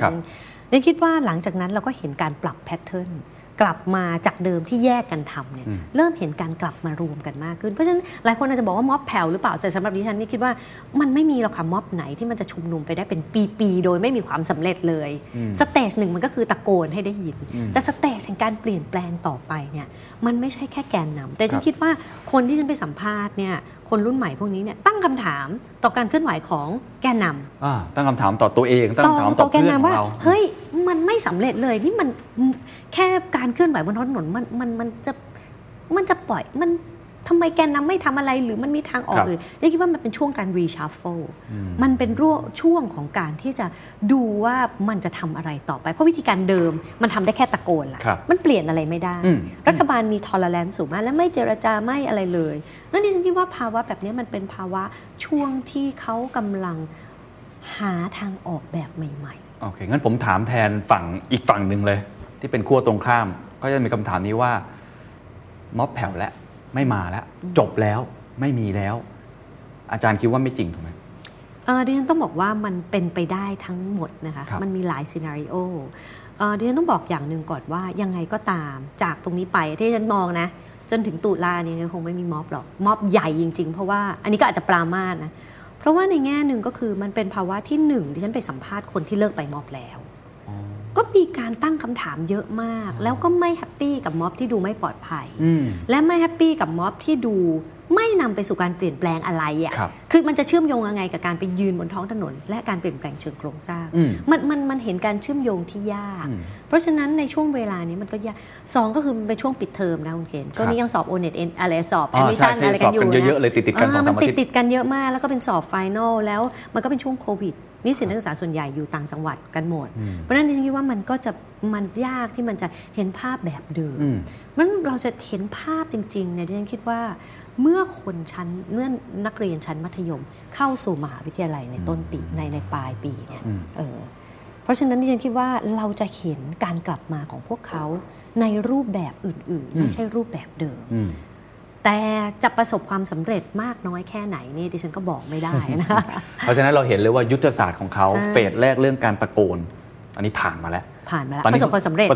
นั่นคิดว่าหลังจากนั้นเราก็เห็นการปรับแพทเทิร์นกลับมาจากเดิมที่แยกกันทำเนี่ยเริ่มเห็นการกลับมารวมกันมากขึ้นเพราะฉะนั้นหลายคนอาจจะบอกว่าม็อบแผ่วหรือเปล่าแต่สำหรับดิฉันนี่คิดว่ามันไม่มีหรอกค่ะม็อบไหนที่มันจะชุมนุมไปได้เป็นปีๆโดยไม่มีความสำเร็จเลยสเตจหนึ่งมันก็คือตะโกนให้ได้ยินแต่สเตจแห่งการเปลี่ยนแปลงต่อไปเนี่ยมันไม่ใช่แค่แกนนำแต่ฉันคิดว่าคนที่ฉันไปสัมภาษณ์เนี่ยคนรุ่นใหม่พวกนี้เนี่ยตั้งคำถามต่อการเคลื่อนไหวของแกนนำตั้งคำถามต่อตัวเองตั้งคำถามต่อแกนนำว่าเฮ้ยมันไม่สำเร็จเลยนี่มันแค่การเคลื่อนไหวบนท้องถนนมันจะปล่อยมันทำไมแกนนำไม่ทำอะไรหรือมันมีทางออกหรือเรียกว่ามันเป็นช่วงการ reshuffle มันเป็นช่วงของการที่จะดูว่ามันจะทำอะไรต่อไปเพราะวิธีการเดิมมันทำได้แค่ตะโกนล่ะมันเปลี่ยนอะไรไม่ได้รัฐบาลมี tolerance สูงมากและไม่เจรจาไม่อะไรเลยนั่นดิฉันคิดว่าภาวะแบบนี้มันเป็นภาวะช่วงที่เขากำลังหาทางออกแบบใหม่ๆโอเคงั้นผมถามแทนฝั่งอีกฝั่งนึงเลยที่เป็นขั้วตรงข้ามก็จะมีคำถามนี้ว่าม็อบแผ่วแล้วไม่มาแล้วจบแล้วไม่มีแล้วอาจารย์คิดว่าไม่จริงถูกไหมดิฉันต้องบอกว่ามันเป็นไปได้ทั้งหมดนะคะมันมีหลายซีนาริโอดิฉันต้องบอกอย่างหนึ่งก่อนว่ายังไงก็ตามจากตรงนี้ไปที่ฉันมองนะจนถึงตุลาเนี่ยคงไม่มีม็อบหรอกม็อบใหญ่จริงๆเพราะว่าอันนี้ก็อาจจะปรามาสนะเพราะว่าในแง่หนึ่งก็คือมันเป็นภาวะที่หนึ่งดิฉันไปสัมภาษณ์คนที่เลิกไปม็อบแล้วก็มีการตั้งคำถามเยอะมากแล้วก็ไม่แฮปปี้กับม็อบที่ดูไม่ปลอดภัยและไม่แฮปปี้กับม็อบที่ดูไม่นำไปสู่การเปลี่ยนแปลงอะไรอ่ะคือมันจะเชื่อมโยงยังไงกับการไปยืนบนท้องถนนและการเปลี่ยนแปลงเชิงโครงสร้างมันเห็นการเชื่อมโยงที่ยากเพราะฉะนั้นในช่วงเวลานี้มันก็ยากสองก็คือมันเป็นช่วงปิดเทอมนะคุณเกณฑ์ช่วงนี้ยังสอบ ONET อะไรสอบ Admission อะไรกันอยู่เยอะๆเลยติดกันมันติดกันเยอะมากแล้วก็เป็นสอบ Final แล้วมันก็เป็นช่วงโควิดนิสิตนักศึกษาส่วนใหญ่อยู่ต่างจังหวัดกันหมดเพราะฉะนั้นฉันคิดว่ามันก็จะมันยากที่มันจะเห็นภาพแบบเดิมมันเราจะเห็นภาพจริงๆเนี่ยฉันคิดว่าเมื่อนักเรียนชั้นมัธยมเข้าสู่มหาวิทยาลัยในต้นปีในปลายปีเนี่ยเพราะฉะนั้นที่ฉันคิดว่าเราจะเห็นการกลับมาของพวกเขาในรูปแบบอื่นๆไม่ใช่รูปแบบเดิมแต่จะประสบความสำเร็จมากน้อยแค่ไหนนี่ดิฉันก็บอกไม่ได้นะเพราะฉะนั้นเราเห็นเลยว่ายุทธศาสตร์ของเขาเฟสแรกเรื่องการตะโกนอันนี้ผ่านมาแล้วประสบความสำเร็จ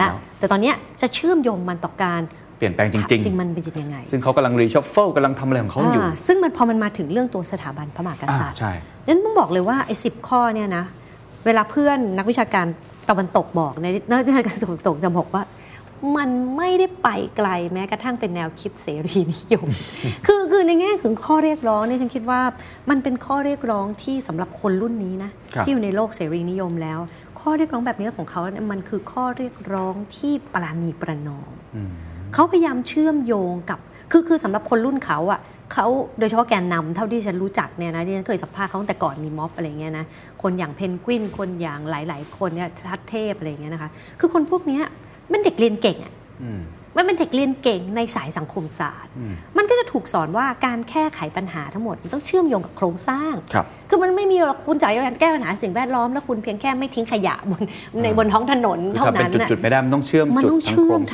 แล้วแต่ตอนนี้จะเชื่อมโยงมันต่อการเปลี่ยนแปลงจริงๆมันเป็นยังไงซึ่งเขากำลังรีชัฟเฟิลกำลังทำอะไรของเขาอยู่ซึ่งมันพอมันมาถึงเรื่องตัวสถาบันพระมหากษัตริย์นั้นต้องบอกเลยว่าไอ้10ข้อเนี่ยนะเวลาเพื่อนนักวิชาการตะวันตกบอกในนักวิชาการตะวันตกจะบอกว่ามันไม่ได้ไปไกลแม้กระทั่งเป็นแนวคิดเสรีนิยม คือในแง่ถึงข้อเรียกร้องเนี่ยฉันคิดว่ามันเป็นข้อเรียกร้องที่สำหรับคนรุ่นนี้นะที่อยู่ในโลกเสรีนิยมแล้วข้อเรียกร้องแบบนี้ของเขาเนี่ยมันคือข้อเรียกร้องที่ปราณีประนอมเขาพยายามเชื่อมโยงกับคือสำหรับคนรุ่นเขาอ่ะเขาโดยเฉพาะแกนนำเท่าที่ฉันรู้จักเนี่ยนะที่ฉันเคยสัมภาษณ์เขาตั้งแต่ก่อนมีม็อบอะไรเงี้ยนะคนอย่างเพนกวินคนอย่างหลายๆคนเนี่ยทัศเทพอะไรเงี้ยนะคะคือคนพวกนี้มันเด็กเรียนเก่งอ่ะมันเป็นเด็กเรียนเก่งในสายสังคมศาสตร์มันก็จะถูกสอนว่าการแก้ไขปัญหาทั้งหมดมันต้องเชื่อมโยงกับโครงสร้างคือมันไม่มีหรอกคุณจะแก้ปัญหาสิ่งแวดล้อมแล้วคุณเพียงแค่ไม่ทิ้งขยะบนท้องถนนเท่านั้นน่ะจุดๆไม่ได้มันต้องเชื่อมจุด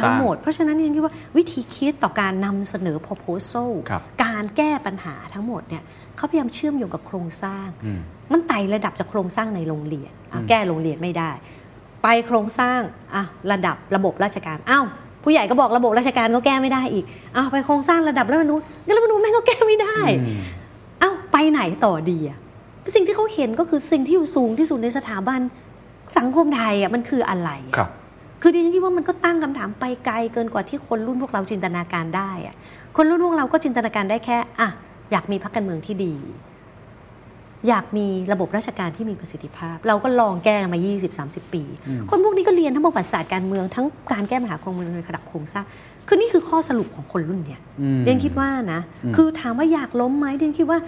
ทั้งหมดเพราะฉะนั้นเนี่ยคิดว่าวิธีคิดต่อการนำเสนอ proposal การแก้ปัญหาทั้งหมดเนี่ยเขาพยายามเชื่อมโยงกับโครงสร้างมันไต่ระดับจากโครงสร้างในโรงเรียนแก้โรงเรียนไม่ได้ไปโครงสร้างระดับระบบราชการอ้าวผู้ใหญ่ก็บอกระบบราชการก็แก้ไม่ได้อีกเอาไปโครงสร้างระดับรัฐธรรมนูญรัฐธรรมนูญแม่งก็แก้ไม่ได้เอ้าไปไหนต่อดีอ่ะสิ่งที่เขาเห็นก็คือสิ่งที่อยู่สูงที่สุดในสถาบัน สังคมไทยอ่ะมันคืออะไรคือดิฉันคิดว่ามันก็ตั้งคำถามไปไกลเกินกว่าที่คนรุ่นพวกเราจินตนาการได้อ่ะคนรุ่นพวกเราก็จินตนาการได้แค่อ่ะอยากมีพรรคการเมืองที่ดีอยากมีระบบราชการที่มีประสิทธิภาพเราก็ลองแก้มา 20-30 ปีคนพวกนี้ก็เรียนทั้งประวัติศาสตร์การเมืองทั้งการแก้ปัญหาโครงเมืองในระดับโครงสร้างคือนี่คือข้อสรุปของคนรุ่นเนี่ยเดนคิดว่านะคือถามว่าอยากล้มไหมเดนคิดว่า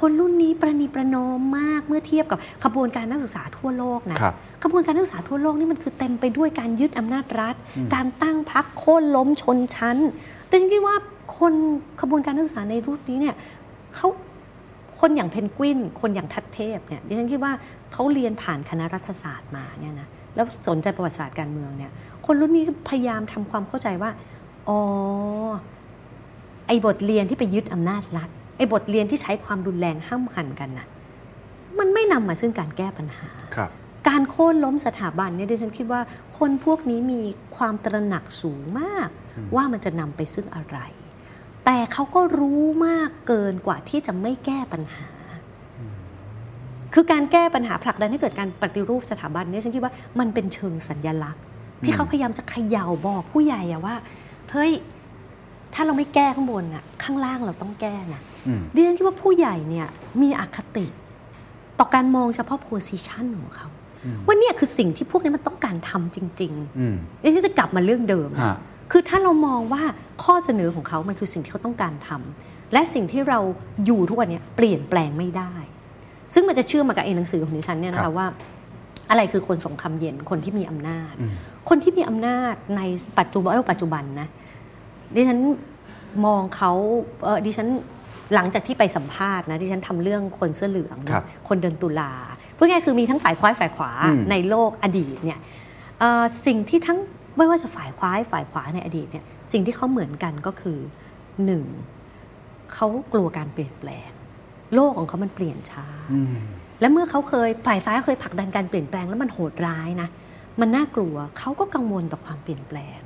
คนรุ่นนี้ประนีประนอมมากเมื่อเทียบกับขบวนการนักศึกษาทั่วโลกนะขบวนการนักศึกษาทั่วโลกนี่มันคือเต็มไปด้วยการยึดอำนาจรัฐการตั้งพรรคโค่นล้มชนชั้นแต่ฉันคิดว่าคนขบวนการนักศึกษาในรุ่นนี้เนี่ยเขาคนอย่างเพนกวินคนอย่างทัศเทพเนี่ยดิฉันคิดว่าเขาเรียนผ่านคณะรัฐศาสตร์มาเนี่ยนะแล้วสนใจประวัติศาสตร์การเมืองเนี่ยคนรุ่นนี้พยายามทำความเข้าใจว่าอ๋อไอ้บทเรียนที่ไปยึดอำนาจรัฐไอ้บทเรียนที่ใช้ความรุนแรงห้ำหั่นกันน่ะมันไม่นำมาซึ่งการแก้ปัญหาการโค่นล้มสถาบันเนี่ยดิฉันคิดว่าคนพวกนี้มีความตระหนักสูงมากว่ามันจะนำไปซึ่งอะไรแต่เขาก็รู้มากเกินกว่าที่จะไม่แก้ปัญหาคือการแก้ปัญหาผลักดันให้เกิดการปฏิรูปสถาบันเนี่ยฉันคิดว่ามันเป็นเชิงสัญลักษณ์ที่เขาพยายามจะเขย่าบอกผู้ใหญ่ว่าเฮ้ยถ้าเราไม่แก้ข้างบนน่ะข้างล่างเราต้องแก้นะดิฉันคิดว่าผู้ใหญ่เนี่ยมีอคติต่อการมองเฉพาะ position ของเขาว่าเนี่ยคือสิ่งที่พวกนี้มันต้องการทำจริงๆดิฉันจะกลับมาเรื่องเดิมคือถ้าเรามองว่าข้อเสนอของเขามันคือสิ่งที่เขาต้องการทำและสิ่งที่เราอยู่ทุกวันนี้เปลี่ยนแปลงไม่ได้ซึ่งมันจะเชื่อมมากับหนังสือของดิฉันเนี่ยนะคะว่าอะไรคือคนสงครามเย็นคนที่มีอำนาจคนที่มีอำนาจในปัจจุบันนะดิฉันมองเขาดิฉันหลังจากที่ไปสัมภาษณ์นะดิฉันทำเรื่องคนเสื้อเหลืองคนเดินตุลาพูดง่ายคือมีทั้งฝ่ายซ้ายฝ่ายขวาในโลกอดีตเนี่ยสิ่งที่ทั้งไม่ว่าจะฝ่ายซ้ายฝ่ายขวาในอดีตเนี่ยสิ่งที่เขาเหมือนกันก็คือ1เขากลัวการเปลี่ยนแปลงโลกของเขามันเปลี่ยนช้าและเมื่อเขาเคยฝ่ายซ้ายเคยผลักดันการเปลี่ยนแปลงแล้วมันโหดร้ายนะมันน่ากลัวเขาก็กังวลต่อความเปลี่ยนแปลง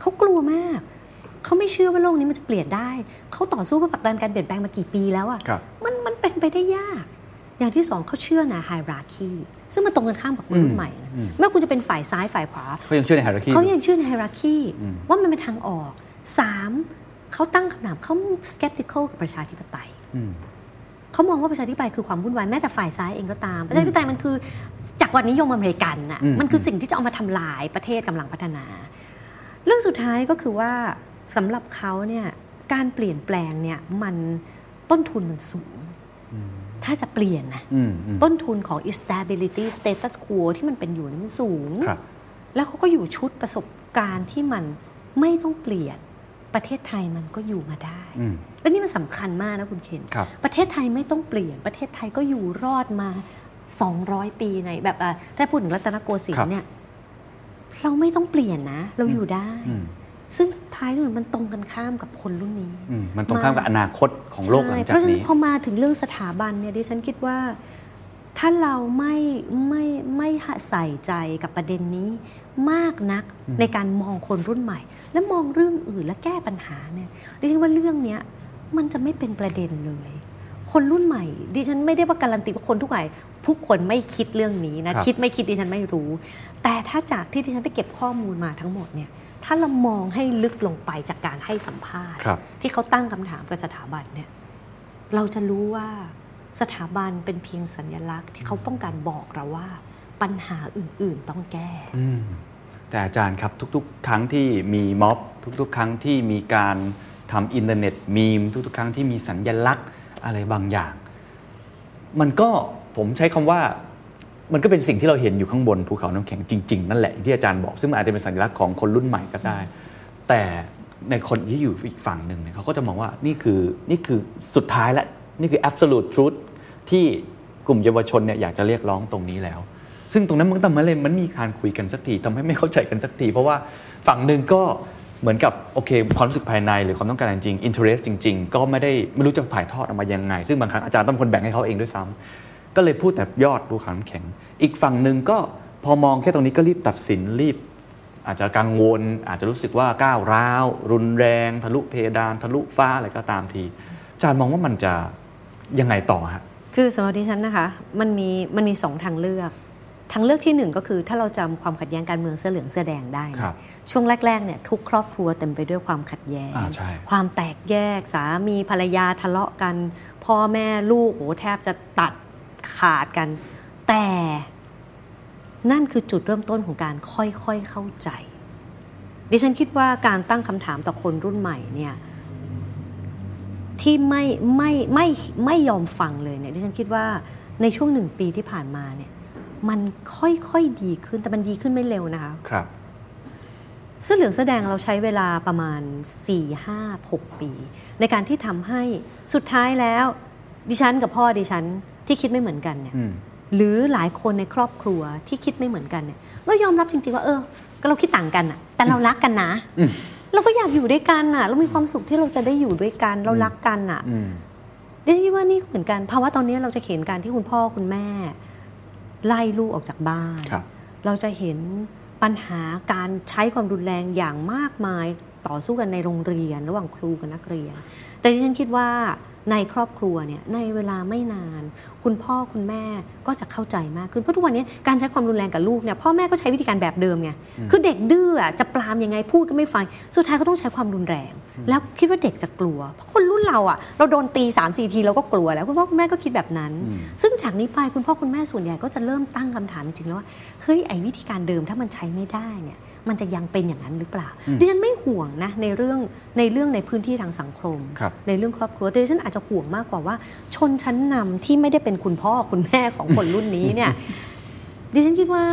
เขากลัวมากเขาไม่เชื่อว่าโลกนี้มันจะเปลี่ยนได้เขาต่อสู้เพื่อผลักดันการเปลี่ยนแปลงมากี่ปีแล้วอ่ะมันเป็นไปได้ยากอย่างที่2เขาเชื่อในไฮราคีซึ่งมันตรงกันข้ามกับคนรุ่นใหม่นะไม่ว่าคุณจะเป็นฝ่ายซ้ายฝ่ายขวาเขายังเชื่อในไฮราคีว่ามันเป็นทางออก3เขาตั้งคำถามเขา skeptical กับประชาธิปไตยเขามองว่าประชาธิปไตยคือความวุ่นวายแม้แต่ฝ่ายซ้ายเองก็ตามประชาธิปไตยมันคือจักรวรรดินิยมอเมริกันน่ะมันคือสิ่งที่จะเอามาทำลายประเทศกำลังพัฒนาเรื่องสุดท้ายก็คือว่าสำหรับเขาเนี่ยการเปลี่ยนแปลงเนี่ยมันต้นทุนมันสูงถ้าจะเปลี่ยนนะต้นทุนของ instability status quo ที่มันเป็นอยู่นี่มันสูงแล้วเขาก็อยู่ชุดประสบการณ์ที่มันไม่ต้องเปลี่ยนประเทศไทยมันก็อยู่มาได้และนี่มันสำคัญมากนะคุณเคนประเทศไทยไม่ต้องเปลี่ยนประเทศไทยก็อยู่รอดมา200ปีในแบบถ้าพูดถึงรัตนโกสินทร์เนี่ยเราไม่ต้องเปลี่ยนนะเราอยู่ได้ซึ่งท้ายมันตรงกันข้ามกับคนรุ่นนี้มันตรงข้ามกับอนาคตของโลกหลังจากนี้เพราะฉะนั้นพอมาถึงเรื่องสถาบันเนี่ยดิฉันคิดว่าถ้าเราไม่ใส่ใจกับประเด็นนี้มากนักในการมองคนรุ่นใหม่และมองเรื่องอื่นและแก้ปัญหาเนี่ยดิฉันว่าเรื่องนี้มันจะไม่เป็นประเด็นเลยคนรุ่นใหม่ดิฉันไม่ได้ว่าการันตีว่าคนทุกฝ่ายทุกคนไม่คิดเรื่องนี้นะคิดไม่คิดดิฉันไม่รู้แต่ถ้าจากที่ดิฉันไปเก็บข้อมูลมาทั้งหมดเนี่ยถ้าเรามองให้ลึกลงไปจากการให้สัมภาษณ์ที่เขาตั้งคำถามกับสถาบันเนี่ยเราจะรู้ว่าสถาบันเป็นเพียงสัญลักษณ์ที่เขาต้องการบอกเราว่าปัญหาอื่นๆต้องแก้แต่อาจารย์ครับทุกๆครั้งที่มีม็อบทุกๆครั้งที่มีการทำอินเทอร์เน็ตมีมทุกๆครั้งที่มีสัญลักษณ์อะไรบางอย่างมันก็ผมใช้คำว่ามันก็เป็นสิ่งที่เราเห็นอยู่ข้างบนภูเขาน้ำแข็งจริงๆนั่นแหละที่อาจารย์บอกซึ่งมันอาจจะเป็นสัญลักษณ์ของคนรุ่นใหม่ก็ได้แต่ในคนที่อยู่อีกฝั่งหนึ่งเนี่ยเขาก็จะมองว่านี่คือสุดท้ายแล้วนี่คือ absolute truth ที่กลุ่มเยาวชนเนี่ยอยากจะเรียกร้องตรงนี้แล้วซึ่งตรงนั้นมันทำให้เลยมันมีการคุยกันสักทีทำให้ไม่เข้าใจกันสักทีเพราะว่าฝั่งหนึ่งก็เหมือนกับโอเคความรู้สึกภายในหรือความต้องการจริง interest จริงๆก็ไม่รู้จะถ่ายทอดออกมายังไงซึ่งบางครั้งอาจารย์ต้องคนแบ่งให้เขาเองด้วยซ้ำก็เลยพูดแต่ยอดดูขาวน้ำแข็งอีกฝั่งหนึ่งก็พอมองแค่ตรงนี้ก็รีบตัดสินรีบอาจจะกังวลอาจจะรู้สึกว่าก้าวร้าวรุนแรงทะลุเพดานทะลุฟ้าอะไรก็ตามทีอาจารย์มองว่ามันจะยังไงต่อฮะคือสำหรับดิฉันนะคะมันมี2ทางเลือก ทางเลือกที่หนึ่งก็คือถ้าเราจำความขัดแย้งการเมืองเสื้อเหลืองเสื้อแดงได้ช่วงแรกๆเนี่ยทุกครอบครัวเต็มไปด้วยความขัดแย้งความแตกแยกสามีภรรยาทะเลาะกันพ่อแม่ลูกโอ้แทบจะตัดขาดกันแต่นั่นคือจุดเริ่มต้นของการค่อยๆเข้าใจดิฉันคิดว่าการตั้งคำถามต่อคนรุ่นใหม่เนี่ยที่ไม่ยอมฟังเลยเนี่ยดิฉันคิดว่าในช่วงหนึ่งปีที่ผ่านมาเนี่ยมันค่อยๆดีขึ้นแต่มันดีขึ้นไม่เร็วนะคะครับเสื้อเหลืองเสื้อแดงเราใช้เวลาประมาณ 4, 5, 6 ปีในการที่ทำให้สุดท้ายแล้วดิฉันกับพ่อดิฉันที่คิดไม่เหมือนกันเนี่ยหรือหลายคนในครอบครัวที่คิดไม่เหมือนกันเนี่ยเรายอมรับจริงๆว่าก็เราคิดต่างกันอะแต่เรารักกันนะเราก็อยากอยู่ด้วยกันอะเรามีความสุขที่เราจะได้อยู่ด้วยกันเรารักกันอะดิฉันคิดว่านี่เหมือนกันภาวะตอนนี้เราจะเห็นการที่คุณพ่อคุณแม่ไล่ลูกออกจากบ้านเราจะเห็นปัญหาการใช้ความรุนแรงอย่างมากมายต่อสู้กันในโรงเรียนระหว่างครูกับนักเรียนแต่ดิฉันคิดว่าในครอบครัวเนี่ยในเวลาไม่นานคุณพ่อคุณแม่ก็จะเข้าใจมากขึ้นเพราะทุกวันนี้การใช้ความรุนแรงกับลูกเนี่ยพ่อแม่ก็ใช้วิธีการแบบเดิมไงคือเด็กดื้อจะปรามยังไงพูดก็ไม่ฟังสุดท้ายก็ต้องใช้ความรุนแรงแล้วคิดว่าเด็กจะกลัวเพราะคนรุ่นเราอ่ะเราโดนตี 3-4 ทีเราก็กลัวแล้วคุณพ่อคุณแม่ก็คิดแบบนั้นซึ่งจากนี้ไปคุณพ่อคุณแม่ส่วนใหญ่ก็จะเริ่มตั้งคำถามจริงๆแล้วว่าเฮ้ยไอ้วิธีการเดิมถ้ามันใช้ไม่ได้เนี่ยมันจะยังเป็นอย่างนั้นหรือเปล่าดิฉันไม่ห่วงนะในเรื่องในพื้นที่ทางสังคมในเรื่องครอบครัวดิฉันอาจจะห่วงมากกว่าว่าชนชั้นนำที่ไม่ได้เป็นคุณพ่อคุณแม่ของคนรุ่นนี้เนี่ยดิฉันคิดว่า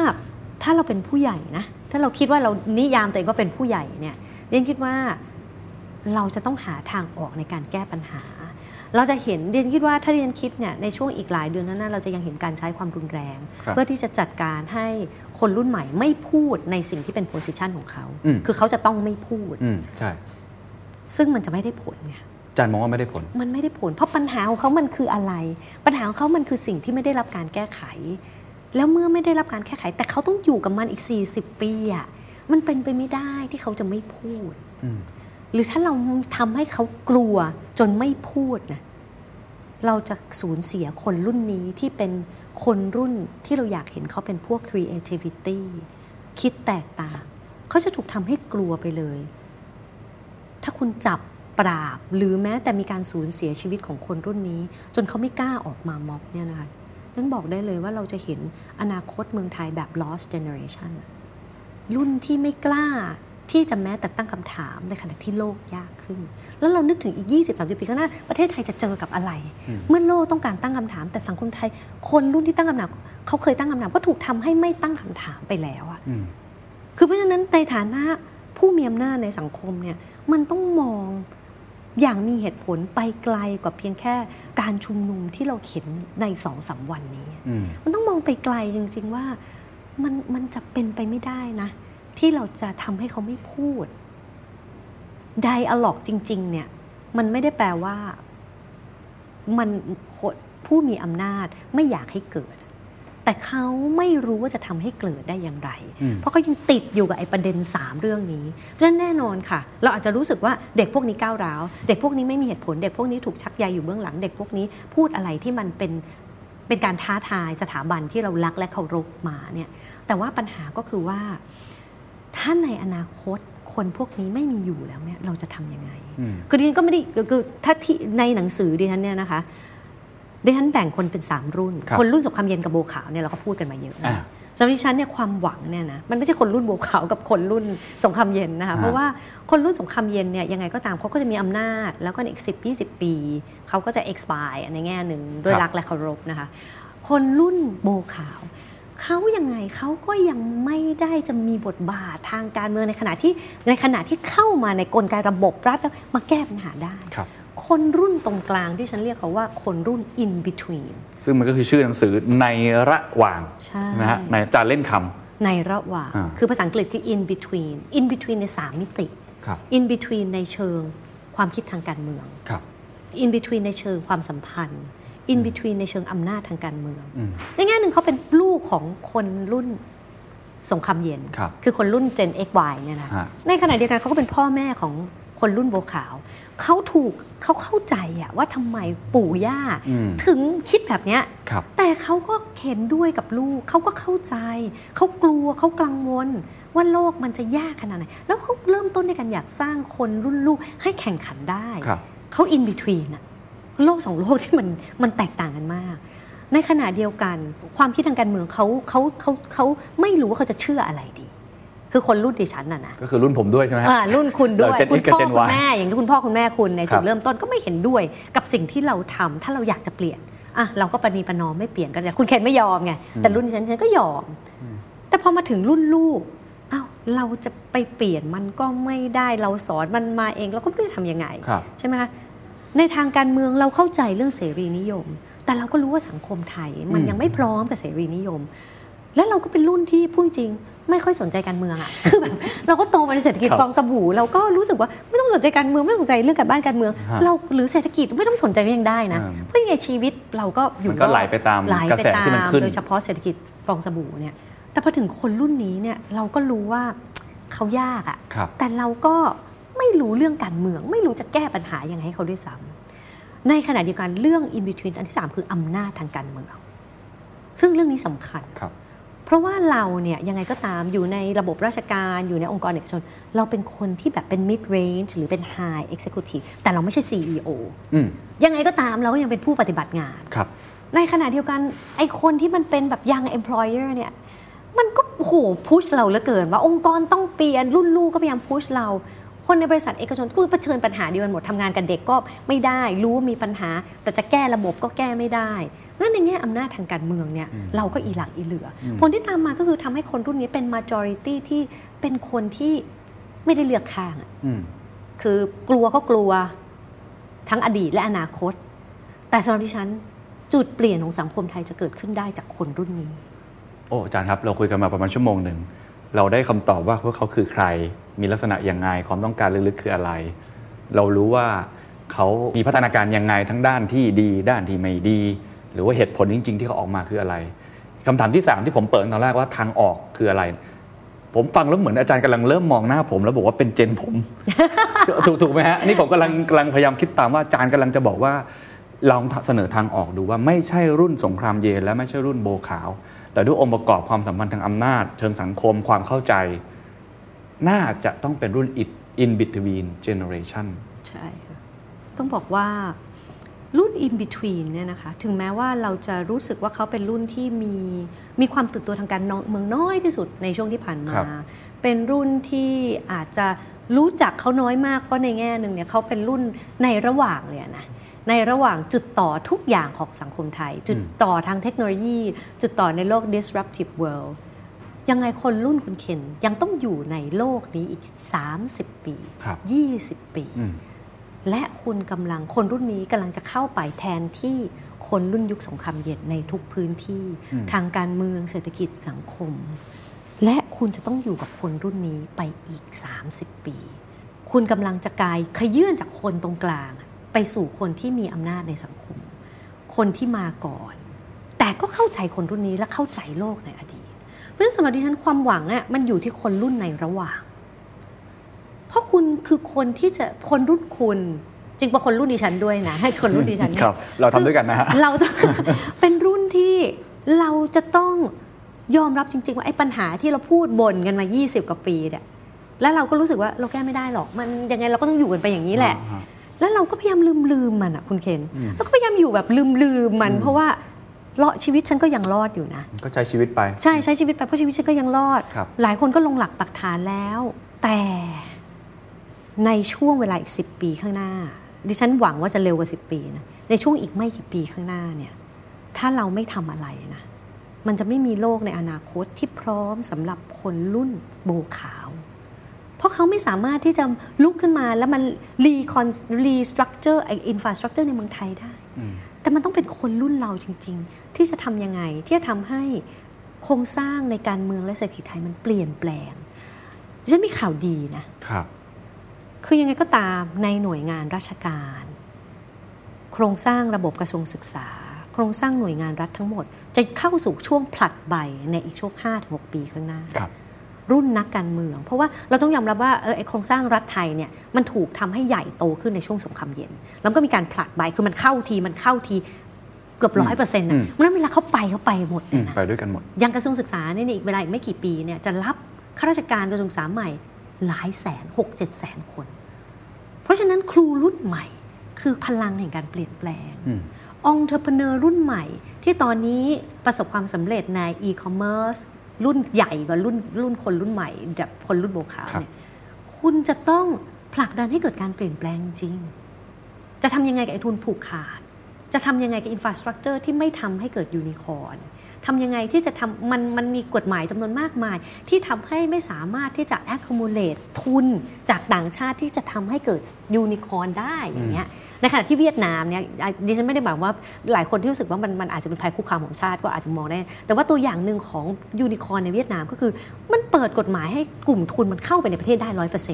ถ้าเราเป็นผู้ใหญ่นะถ้าเราคิดว่าเรานิยามตัวเองว่าเป็นผู้ใหญ่เนี่ยดิฉันคิดว่าเราจะต้องหาทางออกในการแก้ปัญหาเราจะเห็นดิฉันคิดว่าถ้าดิฉันคิดเนี่ยในช่วงอีกหลายเดือนข้างหน้าเราจะยังเห็นการใช้ความรุนแรงเพื่อที่จะจัดการให้คนรุ่นใหม่ไม่พูดในสิ่งที่เป็น position ของเขาคือเขาจะต้องไม่พูดใช่ซึ่งมันจะไม่ได้ผลไงอาจารย์มองว่าไม่ได้ผลมันไม่ได้ผลเพราะปัญหาของเขามันคืออะไรปัญหาของเขามันคือสิ่งที่ไม่ได้รับการแก้ไขแล้วเมื่อไม่ได้รับการแก้ไขแต่เขาต้องอยู่กับมันอีก40ปีอ่ะมันเป็นไปไม่ได้ที่เขาจะไม่พูดหรือถ้าเราทำให้เขากลัวจนไม่พูดนะเราจะสูญเสียคนรุ่นนี้ที่เป็นคนรุ่นที่เราอยากเห็นเขาเป็นพวก creativity คิดแตกต่างเขาจะถูกทำให้กลัวไปเลยถ้าคุณจับปราบหรือแม้แต่มีการสูญเสียชีวิตของคนรุ่นนี้จนเขาไม่กล้าออกมาม็อบเนี่ยนะคะนั้นบอกได้เลยว่าเราจะเห็นอนาคตเมืองไทยแบบ lost generation รุ่นที่ไม่กล้าที่จะแม้แต่ตั้งคำถามในขณะที่โลกยากขึ้นแล้วเรานึกถึงอีก 20-30 ปีข้างหน้าประเทศไทยจะเจอกับอะไรเมื่อโลกต้องการตั้งคำถามแต่สังคมไทยคนรุ่นที่ตั้งคำถามเขาเคยตั้งคำถามก็ถูกทำให้ไม่ตั้งคำถามไปแล้วอ่ะคือเพราะฉะนั้นในฐานะผู้มีอำนาจในสังคมเนี่ยมันต้องมองอย่างมีเหตุผลไปไกลกว่าเพียงแค่การชุมนุมที่เราเห็นใน 2-3 วันนี้มันต้องมองไปไกลจริงๆว่ามันจะเป็นไปไม่ได้นะที่เราจะทำให้เขาไม่พูด dialogue จริงๆเนี่ยมันไม่ได้แปลว่ามันผู้มีอำนาจไม่อยากให้เกิดแต่เขาไม่รู้ว่าจะทำให้เกิดได้อย่างไรเพราะเขายังติดอยู่กับไอ้ประเด็น3เรื่องนี้เพราะฉะนั้นแน่นอนค่ะเราอาจจะรู้สึกว่าเด็กพวกนี้ก้าวร้าวเด็กพวกนี้ไม่มีเหตุผลเด็กพวกนี้ถูกชักใยอยู่เบื้องหลังเด็กพวกนี้พูดอะไรที่มันเป็นการท้าทายสถาบันที่เรารักและเคารพมาเนี่ยแต่ว่าปัญหาก็คือว่าถ้าในอนาคตคนพวกนี้ไม่มีอยู่แล้วเนี่ยเราจะทำยังไงคือดิฉันก็ไม่ได้คือถ้าที่ในหนังสือดิฉันเนี่ยนะคะดิฉันแบ่งคนเป็น3รุ่น คนรุ่นสงครามเย็นกับโบขาวเนี่ยเราก็พูดกันมาเยอะนะสำหรับดิฉันเนี่ยความหวังเนี่ยนะมันไม่ใช่คนรุ่นโบขาวกับคนรุ่นสงครามเย็นนะคะเพราะว่าคนรุ่นสงครามเย็นเนี่ยยังไงก็ตามเขาก็จะมีอำนาจแล้วก็อีก10-20 ปีเขาก็จะ expire ในแง่หนึ่งด้วยรักและเคารพนะคะคนรุ่นโบขาวเขายังไงเขาก็ยังไม่ได้จะมีบทบาททางการเมืองในขณะที่เข้ามาในกลไกระบบรัฐแล้วมาแก้ปัญหาได้คนรุ่นตรงกลางที่ฉันเรียกเขาว่าคนรุ่น in between ซึ่งมันก็คือชื่อหนังสือในระหว่างนะฮะในจานเล่นคำในระหว่างคือภาษาอังกฤษคือ in between in between ใน3มิติ in between ในเชิงความคิดทางการเมือง in between ในเชิงความสัมพันธ์in between ในเชิงอำนาจทางการเมืองในแง่หนึ่งเขาเป็นลูกของคนรุ่นสงครามเย็น คือคนรุ่น Gen XY เนี่ยนะในขณะเดียวกันเขาก็เป็นพ่อแม่ของค คนรุ่นโบขาวเขาเข้าใจอะว่าทำไมปู่ย่าถึงคิดแบบเนี้ยแต่เขาก็เห็นด้วยกับลูกเขาก็เข้าใจเขากลัวเขากังวลว่าโลกมันจะยากขนาดไหนแล้วเขาเริ่มต้นในการอยากสร้างคนรุ่นลูกให้แข่งขันได้เขาอินบิทวีนอะโลกสองโลกที่มันแตกต่างกันมากในขณะเดียวกันความคิดทางการเมืองเขาไม่รู้ว่าเขาจะเชื่ออะไรดีคือคนรุ่นดิฉันน่ะนะก็คือรุ่นผมด้วยใช่ไหมฮะรุ่นคุณด้วยคุณพ่อคุณแม่อย่างที่คุณพ่อคุณแม่คุณในจุดเริ่มต้นก็ไม่เห็นด้วยกับสิ่งที่เราทำถ้าเราอยากจะเปลี่ยนอ่ะเราก็ปณีประนอมไม่เปลี่ยนกันแต่คุณเคนไม่ยอมไงแต่รุ่นดิฉันก็ยอมแต่พอมาถึงรุ่นลูกอ้าวเราจะไปเปลี่ยนมันก็ไม่ได้เราสอนมันมาเองเราก็ไม่รู้จะทำยังไงใช่ไหมคะในทางการเมืองเราเข้าใจเรื่องเสรีนิยมแต่เราก็รู้ว่าสังคมไทยมันยังไม่พร้อมกับเสรีนิยมและเราก็เป็นรุ่นที่พูดจริงไม่ค่อยสนใจการเมืองอ่ะคือแบบเราก็โตมาในเศรษฐกิจฟองสบู่เราก็รู้สึกว่าไม่ต้องสนใจการเมืองไม่สนใจเรื่องการบ้านการเมืองเราหรือเศรษฐกิจไม่ต้องสนใจก็ยังได้นะเพราะยังไงชีวิตเราก็อยู่ก็ไหลไปตามกระแสที่มันขึ้นโดยเฉพาะเศรษฐกิจฟองสบู่เนี่ยแต่พอถึงคนรุ่นนี้เนี่ยเราก็รู้ว่าเขายากอ่ะแต่เราก็ไม่รู้เรื่องการเมืองไม่รู้จะแก้ปัญหายังไงให้เขาด้วยซ้ำในขณะเดียวกันเรื่อง in between อันที่3คืออำนาจทางการเมืองซึ่งเรื่องนี้สำคัญเพราะว่าเราเนี่ยยังไงก็ตามอยู่ในระบบราชการอยู่ในองค์กรเอกชนเราเป็นคนที่แบบเป็น mid range หรือเป็น high executive แต่เราไม่ใช่ CEO ยังไงก็ตามเราก็ยังเป็นผู้ปฏิบัติงานในขณะเดียวกันไอ้คนที่มันเป็นแบบ young employer เนี่ยมันก็โหพุชเราเหลือเกินว่าองค์กรต้องเปลี่ยนรุ่นลูกก็พยายามพุชเราคนในบริษัทเอกชนก็เผชิญปัญหาเดียวกันหมดทำงานกับเด็กก็ไม่ได้รู้ว่ามีปัญหาแต่จะแก้ระบบก็แก้ไม่ได้นั่นในแง่อำนาจทางการเมืองเนี่ยเราก็อีหลักอีเหลือผลที่ตามมาก็คือทำให้คนรุ่นนี้เป็น majority ที่เป็นคนที่ไม่ได้เลือกข้างคือกลัวก็กลัวทั้งอดีตและอนาคตแต่สำหรับดิฉันจุดเปลี่ยนของสังคมไทยจะเกิดขึ้นได้จากคนรุ่นนี้โอ้อาจารย์ครับเราคุยกันมาประมาณชั่วโมงหนึ่งเราได้คำตอบว่าพวกเขาคือใครมีลักษณะยังไงความต้องการลึกๆคืออะไรเรารู้ว่าเขามีพัฒนาการยังไงทั้งด้านที่ดีด้านที่ไม่ดีหรือว่าเหตุผลจริงๆที่เขาออกมาคืออะไรคำถามที่3ที่ผมเปิดตอนแรกว่าทางออกคืออะไรผมฟังแล้วเหมือนอาจารย์กำลังเริ่มมองหน้าผมแล้วบอกว่าเป็นเจนผม ถูกไหมฮะนี่ผมกำลังพยายามคิดตามว่าอาจารย์กำลังจะบอกว่าลองเสนอทางออกดูว่าไม่ใช่รุ่นสงครามเย็นและไม่ใช่รุ่นโบขาวแต่ด้วยองค์ประกอบความสัมพันธ์ทางอำนาจเชิงสังคมความเข้าใจน่าจะต้องเป็นรุ่น in between generation ใช่ค่ะต้องบอกว่ารุ่น in between เนี่ยนะคะถึงแม้ว่าเราจะรู้สึกว่าเขาเป็นรุ่นที่มีความตื่นตัวทางการเมืองน้อยที่สุดในช่วงที่ผ่านมาเป็นรุ่นที่อาจจะรู้จักเขาน้อยมากเพราะในแง่นึงเนี่ยเขาเป็นรุ่นในระหว่างเลยนะในระหว่างจุดต่อทุกอย่างของสังคมไทยจุดต่อทางเทคโนโลยีจุดต่อในโลก disruptive world ยังไงคนรุ่นคุณเคนยังต้องอยู่ในโลกนี้อีก30ปี20ปีและคุณกำลังคนรุ่นนี้กำลังจะเข้าไปแทนที่คนรุ่นยุคสงครามเย็นในทุกพื้นที่ทางการเมืองเศรษฐกิจสังคมและคุณจะต้องอยู่กับคนรุ่นนี้ไปอีก30ปีคุณกำลังจะกลายขยื่นจากคนตรงกลางไปสู่คนที่มีอำนาจในสังคมคนที่มาก่อนแต่ก็เข้าใจคนรุ่นนี้และเข้าใจโลกในอดีตเพราะฉะนั้นสำหรับดิฉันความหวังเนี่ยมันอยู่ที่คนรุ่นในระหว่างเพราะคุณคือคนที่จะคนรุ่นคุณจริงๆคนรุ่นดิฉันด้วยนะให้คนรุ่นดิฉันครับเราทำด้วยกันนะฮะเราเป็นรุ่นที่เราจะต้องยอมรับจริงๆว่าไอ้ปัญหาที่เราพูดบ่นกันมา20กว่าปีเนี่ยแล้วเราก็รู้สึกว่าเราแก้ไม่ได้หรอกมันยังไงเราก็ต้องอยู่กันไปอย่างนี้แหละแล้วเราก็พยายามลืมมันอ่ะคุณเคนแล้วก็พยายามอยู่แบบลืมมันเพราะว่าเลาะชีวิตฉันก็ยังรอดอยู่นะก็ใช้ชีวิตไปใช้ชีวิตไปเพราะชีวิตฉันก็ยังรอดหลายคนก็ลงหลักปักฐานแล้วแต่ในช่วงเวลาอีก10ปีข้างหน้าดิฉันหวังว่าจะเร็วกว่า10ปีนะในช่วงอีกไม่กี่ปีข้างหน้าเนี่ยถ้าเราไม่ทำอะไรนะมันจะไม่มีโลกในอนาคตที่พร้อมสำหรับคนรุ่นโบขาวเพราะเขาไม่สามารถที่จะลุกขึ้นมาแล้วมันรีสตรัคเจอร์ไอ้อินฟราสตรัคเจอร์ในเมืองไทยได้แต่มันต้องเป็นคนรุ่นเราจริงๆที่จะทำยังไงที่จะทำให้โครงสร้างในการเมืองและเศรษฐกิจไทยมันเปลี่ยนแปลงฉันมีข่าวดีนะครับคือยังไงก็ตามในหน่วยงานราชการโครงสร้างระบบกระทรวงศึกษาโครงสร้างหน่วยงานรัฐทั้งหมดจะเข้าสู่ช่วงผลัดใบในอีกช่วง 5-6 ปีข้างหน้า รุ่นนักการเมืองเพราะว่าเราต้องยอมรับว่าโครงสร้างรัฐไทยเนี่ยมันถูกทำให้ใหญ่โตขึ้นในช่วงสงครามเย็นแล้วก็มีการผลัดใบคือมันเข้าทีเกือบ 100% นะเพราะฉะนั้นเวลาเขาไปหมดเลยนะไปด้วยกันหมดยังกระทรวงศึกษาเนี่ยอีกเวลาอีกไม่กี่ปีเนี่ยจะรับข้าราชการกระทรวงศึกษาใหม่หลายแสน 6-7 แสนคนเพราะฉะนั้นครูรุ่นใหม่คือพลังแห่งการเปลี่ยนแปลงentrepreneur รุ่นใหม่ที่ตอนนี้ประสบความสำเร็จใน e-commerce รุ่นใหญ่กว่ารุ่นคนรุ่นใหม่แบบคนรุ่นโบขาเนี่ยคุณจะต้องผลักดันให้เกิดการเปลี่ยนแปลงจริงจะทำยังไงกับไอ้ทุนผูกขาดจะทำยังไงกับ infrastructure ที่ไม่ทำให้เกิดยูนิคอร์นทำยังไงที่จะทำมันมีกฎหมายจำนวนมากมายที่ทำให้ไม่สามารถที่จะ accumulate ทุนจากต่างชาติที่จะทำให้เกิดยูนิคอร์นได้อย่างเงี้ยในขณะที่เวียดนามเนี่ยดิฉันไม่ได้หมายว่าหลายคนที่รู้สึกว่ามันอาจจะเป็นภัยคุกคามของชาติก็อาจจะมองได้แต่ว่าตัวอย่างหนึ่งของยูนิคอร์นในเวียดนามก็คือมันเปิดกฎหมายให้กลุ่มทุนมันเข้าไปในประเทศได้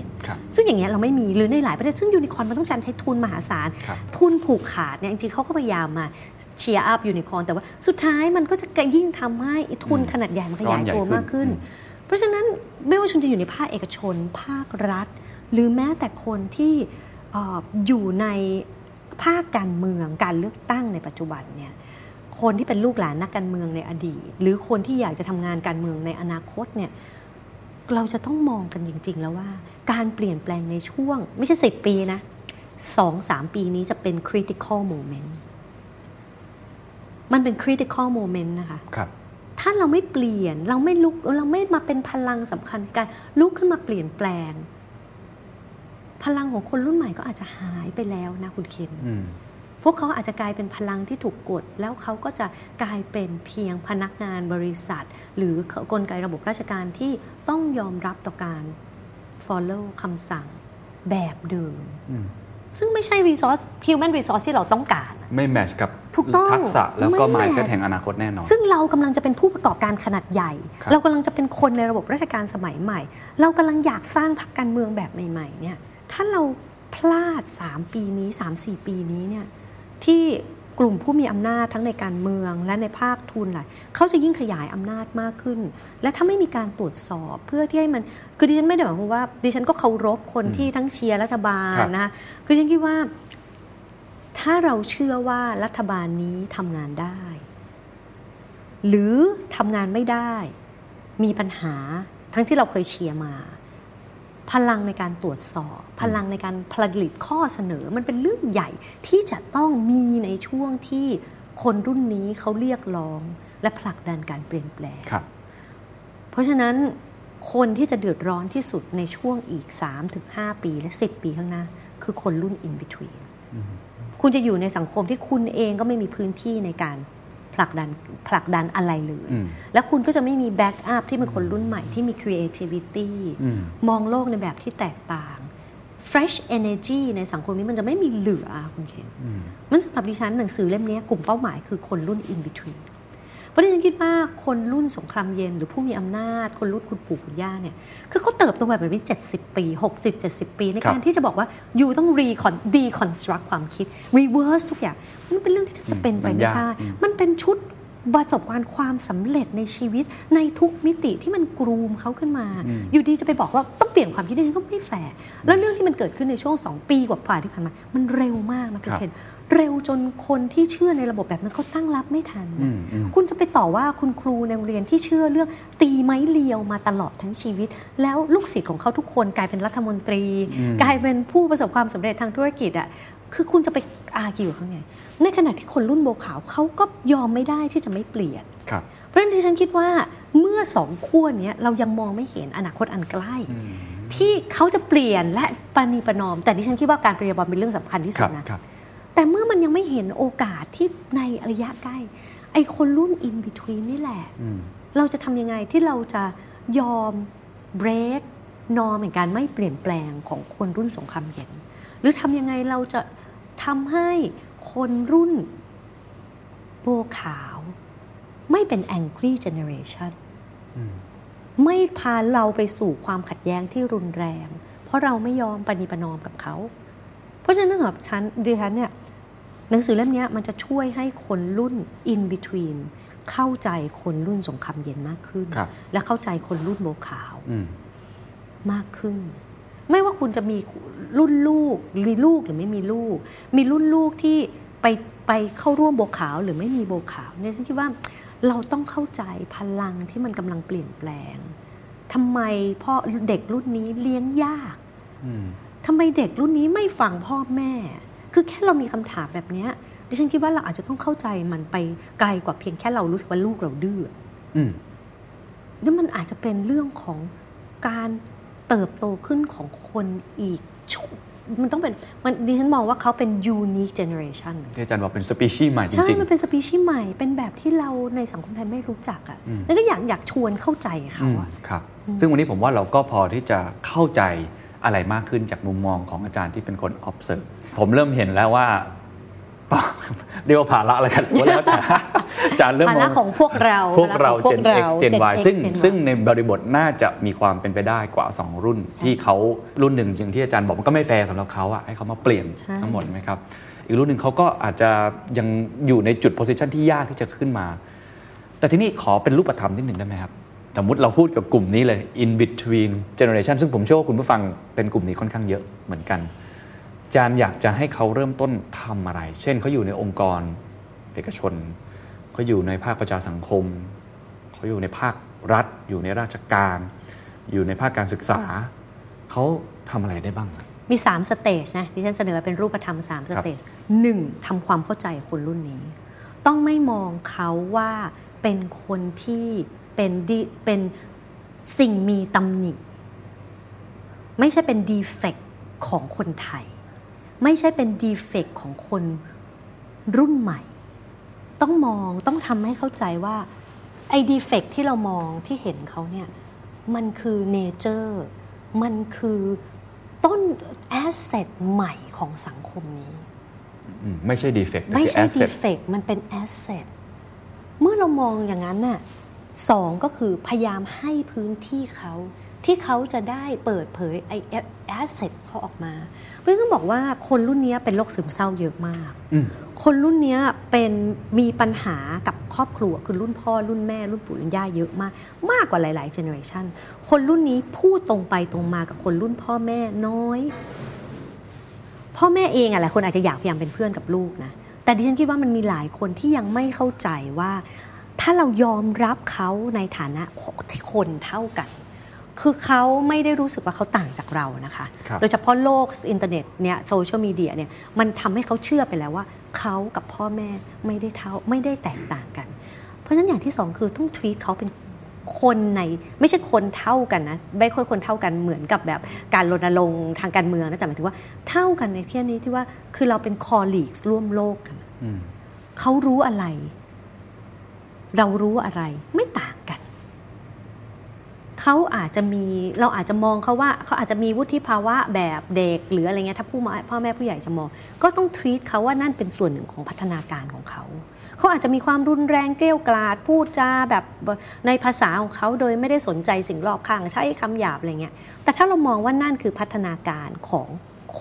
100% ซึ่งอย่างเงี้ยเราไม่มีหรือในหลายประเทศซึ่งยูนิคอร์นมันต้องใช้ทุนมหาศาลทุนผูกขาดเนี่ยจริงๆเขาก็พยายามมาเชียร์อัพยูนิคอร์นแต่ว่าสุดท้ายมันก็จะยิ่งทำให้ทุนขนาดใหญ่มันขยายตัวมากขึ้นเพราะฉะนั้นไม่ว่าคุณจะอยู่ในภาคเอกชนภาครัฐหรือแม้แต่คนที่อยู่ในภาคการเมืองการเลือกตั้งในปัจจุบันเนี่ยคนที่เป็นลูกหลานนักการเมืองในอดีตหรือคนที่อยากจะทำงานการเมืองในอนาคตเนี่ยเราจะต้องมองกันจริงๆแล้วว่าการเปลี่ยนแปลงในช่วงไม่ใช่10ปีนะ 2-3 ปีนี้จะเป็น critical moment มันเป็น critical moment นะคะถ้าเราไม่เปลี่ยนเราไม่ลุกเราไม่มาเป็นพลังสำคัญการลุกขึ้นมาเปลี่ยนแปลงพลังของคนรุ่นใหม่ก็อาจจะหายไปแล้วนะคุณเคนพวกเขาอาจจะกลายเป็นพลังที่ถูกกดแล้วเขาก็จะกลายเป็นเพียงพนักงานบริษัทหรือกลไกระบบราชการที่ต้องยอมรับต่อการ follow คำสั่งแบบเดิมซึ่งไม่ใช่ resource human resource ที่เราต้องการไม่แมทช์กับทักษะแล้วก็ mindset แห่งอนาคตแน่นอนซึ่งเรากำลังจะเป็นผู้ประกอบการขนาดใหญ่เรากำลังจะเป็นคนในระบบราชการสมัยใหม่เรากำลังอยากสร้างพรรคการเมืองแบบใหม่ๆเนี่ยถ้าเราพลาด3ปีนี้ 3-4 ปีนี้เนี่ยที่กลุ่มผู้มีอำนาจทั้งในการเมืองและในภาคทุนแหละเขาจะยิ่งขยายอำนาจมากขึ้นและถ้าไม่มีการตรวจสอบเพื่อที่ให้มันคือดิฉันไม่ได้หมายความว่าดิฉันก็เคารพคนที่ทั้งเชียร์รัฐบาลนะคือฉันคิดว่าถ้าเราเชื่อว่ารัฐบาลนี้ทำงานได้หรือทำงานไม่ได้มีปัญหาทั้งที่เราเคยเชียร์มาพลังในการตรวจสอบพลังในการผลิตข้อเสนอมันเป็นเรื่องใหญ่ที่จะต้องมีในช่วงที่คนรุ่นนี้เขาเรียกร้องและผลักดันการเปลี่ยนแปลงเพราะฉะนั้นคนที่จะเดือดร้อนที่สุดในช่วงอีก 3-5 ปีและ10ปีข้างหน้าคือคนรุ่น in between คุณจะอยู่ในสังคมที่คุณเองก็ไม่มีพื้นที่ในการผลักดันอะไรเลยแล้วคุณก็จะไม่มีแบ็กอัพที่เป็นคนรุ่นใหม่ที่มี creativity มองโลกในแบบที่แตกต่าง fresh energy ในสังคมนี้มันจะไม่มีเหลือคุณเคนมันสำหรับดิฉันหนังสือเล่มนี้กลุ่มเป้าหมายคือคนรุ่น in between เพราะดิฉันคิดว่าคนรุ่นสงครามเย็นหรือผู้มีอำนาจคนรุ่นคุณปู่คุณย่าเนี่ยคือเขาเติบโตมาแบบนี้70ปี60 70ปีในการที่จะบอกว่าอยู่ต้อง deconstruct ความคิด reverse ทุกอย่างมันเป็นเรื่องที่จะเป็นไปไม่ได้มันเป็นชุดประสบการณ์ความสำเร็จในชีวิตในทุกมิติที่มันกรูมเขาขึ้นมาอยู่ดีจะไปบอกว่าต้องเปลี่ยนความคิดนี่ก็ไม่แฟร์แล้วเรื่องที่มันเกิดขึ้นในช่วง2ปีกว่าที่ผ่านมามันเร็วมากนะคุณเคนเร็วจนคนที่เชื่อในระบบแบบนั้นเขาตั้งรับไม่ทันคุณจะไปต่อว่าคุณครูในโรงเรียนที่เชื่อเรื่องตีไม้เลียวมาตลอดทั้งชีวิตแล้วลูกศิษย์ของเขาทุกคนกลายเป็นรัฐมนตรีกลายเป็นผู้ประสบความสำเร็จทางธุรกิจอ่ะคือคุณจะไปargue กับเขาไงในขณะที่คนรุ่นโบขาวเขาก็ยอมไม่ได้ที่จะไม่เปลี่ยนเพราะฉะนั้นที่ฉันคิดว่าเมื่อสองขั้วนี้เรายังมองไม่เห็นอนาคตอันใกล้ที่เขาจะเปลี่ยนและประนีประนอมแต่ที่ฉันคิดว่าการประนีประนอมเป็นเรื่องสำคัญที่สุดนะแต่เมื่อมันยังไม่เห็นโอกาสที่ในระยะใกล้ไอ้คนรุ่น in between นี่แหละเราจะทำยังไงที่เราจะยอม break norm เหมือนการไม่เปลี่ยนแปลงของคนรุ่นสงครามเย็นหรือทำยังไงเราจะทำให้คนรุ่นโบขาวไม่เป็น angry generation ไม่พาเราไปสู่ความขัดแย้งที่รุนแรงเพราะเราไม่ยอมประนีประนอมกับเขาเพราะฉะนั้นสำหรับฉันดิฉันเนี่ยหนังสือเล่มนี้มันจะช่วยให้คนรุ่น in between เข้าใจคนรุ่นสงครามเย็นมากขึ้นและเข้าใจคนรุ่นโบขาวมากขึ้นไม่ว่าคุณจะมีรุ่นลูกมีลูกหรือไม่มีลูกมีรุ่นลูกที่ไปเข้าร่วมโบขาวหรือไม่มีโบขาวเนี่ยฉันคิดว่าเราต้องเข้าใจพลังที่มันกำลังเปลี่ยนแปลงทำไมพ่อเด็กรุ่นนี้เลี้ยงยากทำไมเด็กรุ่นนี้ไม่ฟังพ่อแม่คือแค่เรามีคำถามแบบนี้ดิฉันคิดว่าเราอาจจะต้องเข้าใจมันไปไกลกว่าเพียงแค่เรารู้สึกว่าลูกเราดื้อแล้วมันอาจจะเป็นเรื่องของการเติบโตขึ้นของคนอีกมันต้องเป็นดิฉันมองว่าเขาเป็น unique generation ที่อาจารย์บอกเป็น species ใหม่จริงๆใช่มันเป็น species ใหม่เป็นแบบที่เราในสังคมไทยไม่รู้จักอ่ะแล้วก็อยากชวนเข้าใจเขาอ่ะครับซึ่งวันนี้ผมว่าเราก็พอที่จะเข้าใจอะไรมากขึ้นจากมุมมองของอาจารย์ที่เป็นคน observe ผมเริ่มเห็นแล้วว่าเรียกว่าภาระอะไรกันว่าแล้วแต่อาจารย์เริ่มมองภาระของพวกเรา Gen X Gen Y ซึ่งในบริบทน่าจะมีความเป็นไปได้กว่า2รุ่นที่เขารุ่นหนึ่งอย่างที่อาจารย์บอกมันก็ไม่แฟร์สำหรับเขาอ่ะให้เขามาเปลี่ยนทั้งหมดไหมครับอีกรุ่นหนึ่งเขาก็อาจจะยังอยู่ในจุด position ที่ยากที่จะขึ้นมาแต่ทีนี้ขอเป็นรูปธรรมนิดหนึ่งได้ไหมครับสมมติเราพูดกับกลุ่มนี้เลย in between generation ซึ่งผมเชื่อว่าคุณผู้ฟังเป็นกลุ่มนี้ค่อนข้างเยอะเหมือนกันอาจารย์อยากจะให้เขาเริ่มต้นทำอะไรเช่นเขาอยู่ในองค์กรเอกชนเขาอยู่ในภาคประชาสังคมเขาอยู่ในภาครัฐอยู่ในราชการอยู่ในภาคการศึกษาเขาทำอะไรได้บ้างมี3สเตจนะดิฉันเสนอเป็นรูปธรรม3สเตจ1ทำความเข้าใจคนรุ่นนี้ต้องไม่มองเขาว่าเป็นคนที่เป็นสิ่งมีตำหนิไม่ใช่เป็นดีเฟกต์ของคนไทยไม่ใช่เป็นดีเฟกต์ของคนรุ่นใหม่ต้องมองต้องทำให้เข้าใจว่าไอ้ดีเฟกต์ที่เรามองที่เห็นเขาเนี่ยมันคือเนเจอร์มันคือต้นแอสเซทใหม่ของสังคมนี้ไม่ใช่ดีเฟกต์ไม่ใช่ดีเฟกต์มันเป็นแอสเซทเมื่อเรามองอย่างนั้นน่ะ2ก็คือพยายามให้พื้นที่เขาที่เขาจะได้เปิดเผยไอ้แอสเซทเขาออกมาเพราะฉะนั้นต้องบอกว่าคนรุ่นนี้เป็นโรคซึมเศร้าเยอะมากคนรุ่นนี้เป็นมีปัญหากับครอบครัวคือรุ่นพ่อรุ่นแม่รุ่นปู่รุ่นย่าเยอะมากมากกว่าหลายๆเจเนอเรชันคนรุ่นนี้พูดตรงไปตรงมากับคนรุ่นพ่อแม่น้อยพ่อแม่เองอะหลายคนอาจจะอยากพยายามเป็นเพื่อนกับลูกนะแต่ดิฉันคิดว่ามันมีหลายคนที่ยังไม่เข้าใจว่าถ้าเรายอมรับเขาในฐานะคนเท่ากันคือเขาไม่ได้รู้สึกว่าเขาต่างจากเรานะคะโดยเฉพาะโลกอินเทอร์เน็ตเนี่ยโซเชียลมีเดียเนี่ยมันทำให้เขาเชื่อไปแล้วว่าเขากับพ่อแม่ไม่ได้แตกต่างกันเพราะฉะนั้นอย่างที่สองคือต้อง treat เขาเป็นคนในไม่ใช่คนเท่ากันนะไม่ค่อยคนเท่ากันเหมือนกับแบบการรณรงค์ทางการเมืองนะแต่หมายถึงว่าเท่ากันในที่นี้ที่ว่าคือเราเป็น colleagues ร่วมโลกกันเขารู้อะไรเรารู้อะไรไม่ต่างกันเขาอาจจะมีเราอาจจะมองเขาว่าเขาอาจจะมีวุฒิภาวะแบบเด็กหรืออะไรเงี้ยถ้าพ่อแม่ผู้ใหญ่จะมองก็ต้อง treat เขาว่านั่นเป็นส่วนหนึ่งของพัฒนาการของเขาเขาอาจจะมีความรุนแรงเกรี้ยวกราดพูดจาแบบในภาษาของเขาโดยไม่ได้สนใจสิ่งรอบข้างใช้คำหยาบอะไรเงี้ยแต่ถ้าเรามองว่านั่นคือพัฒนาการของ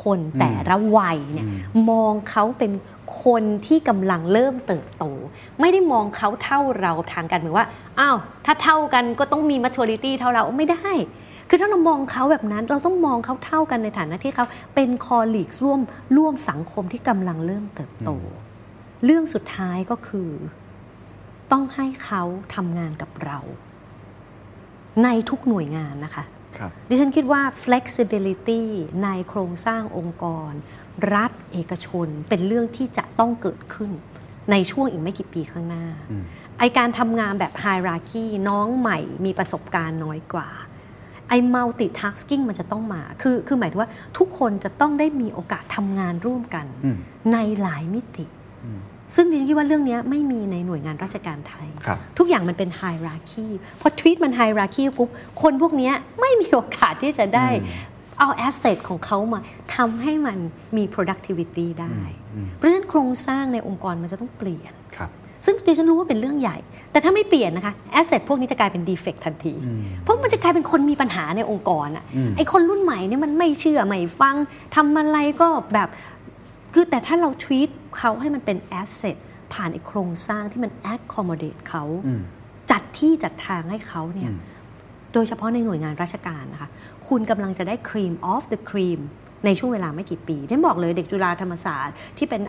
คนแต่ละวัยเนี่ยมองเขาเป็นคนที่กำลังเริ่มเติบโตไม่ได้มองเขาเท่าเราทางการเมืองว่าอ้าวถ้าเท่ากันก็ต้องมี maturity เท่าเราไม่ได้คือถ้าเรามองเขาแบบนั้นเราต้องมองเขาเท่ากันในฐานะที่เขาเป็น colleagues ร่วมสังคมที่กำลังเริ่มเติบโตเรื่องสุดท้ายก็คือต้องให้เขาทำงานกับเราในทุกหน่วยงานนะคะดิฉันคิดว่า flexibility ในโครงสร้างองค์กรรัฐเอกชนเป็นเรื่องที่จะต้องเกิดขึ้นในช่วงอีกไม่กี่ปีข้างหน้าไอการทำงานแบบ hierarchy น้องใหม่มีประสบการณ์น้อยกว่าไอ multitasking มันจะต้องมาคือหมายถึงว่าทุกคนจะต้องได้มีโอกาสทำงานร่วมกันในหลายมิติซึ่งดิฉันคิดว่าเรื่องนี้ไม่มีในหน่วยงานราชการไทยทุกอย่างมันเป็น hierarchy พอ treat มัน hierarchy ปุ๊บคนพวกนี้ไม่มีโอกาสที่จะได้เอา asset ของเขามาทำให้มันมี productivity ได้เพราะฉะนั้นโครงสร้างในองค์กรมันจะต้องเปลี่ยนซึ่งดิฉันรู้ว่าเป็นเรื่องใหญ่แต่ถ้าไม่เปลี่ยนนะคะ asset พวกนี้จะกลายเป็น defect ทันทีเพราะมันจะกลายเป็นคนมีปัญหาในองค์กรอ่ะไอ้คนรุ่นใหม่เนี่ยมันไม่เชื่อไม่ฟังทำอะไรก็แบบคือแต่ถ้าเรา treat เขาให้มันเป็น asset ผ่านไอ้โครงสร้างที่มัน accommodate เขาจัดที่จัดทางให้เขาเนี่ยโดยเฉพาะในหน่วยงานราชการนะคะคุณกำลังจะได้ cream of the cream ในช่วงเวลาไม่กี่ปีฉันบอกเลยเด็กจุฬาธรรมศาสตร์ที่เป็น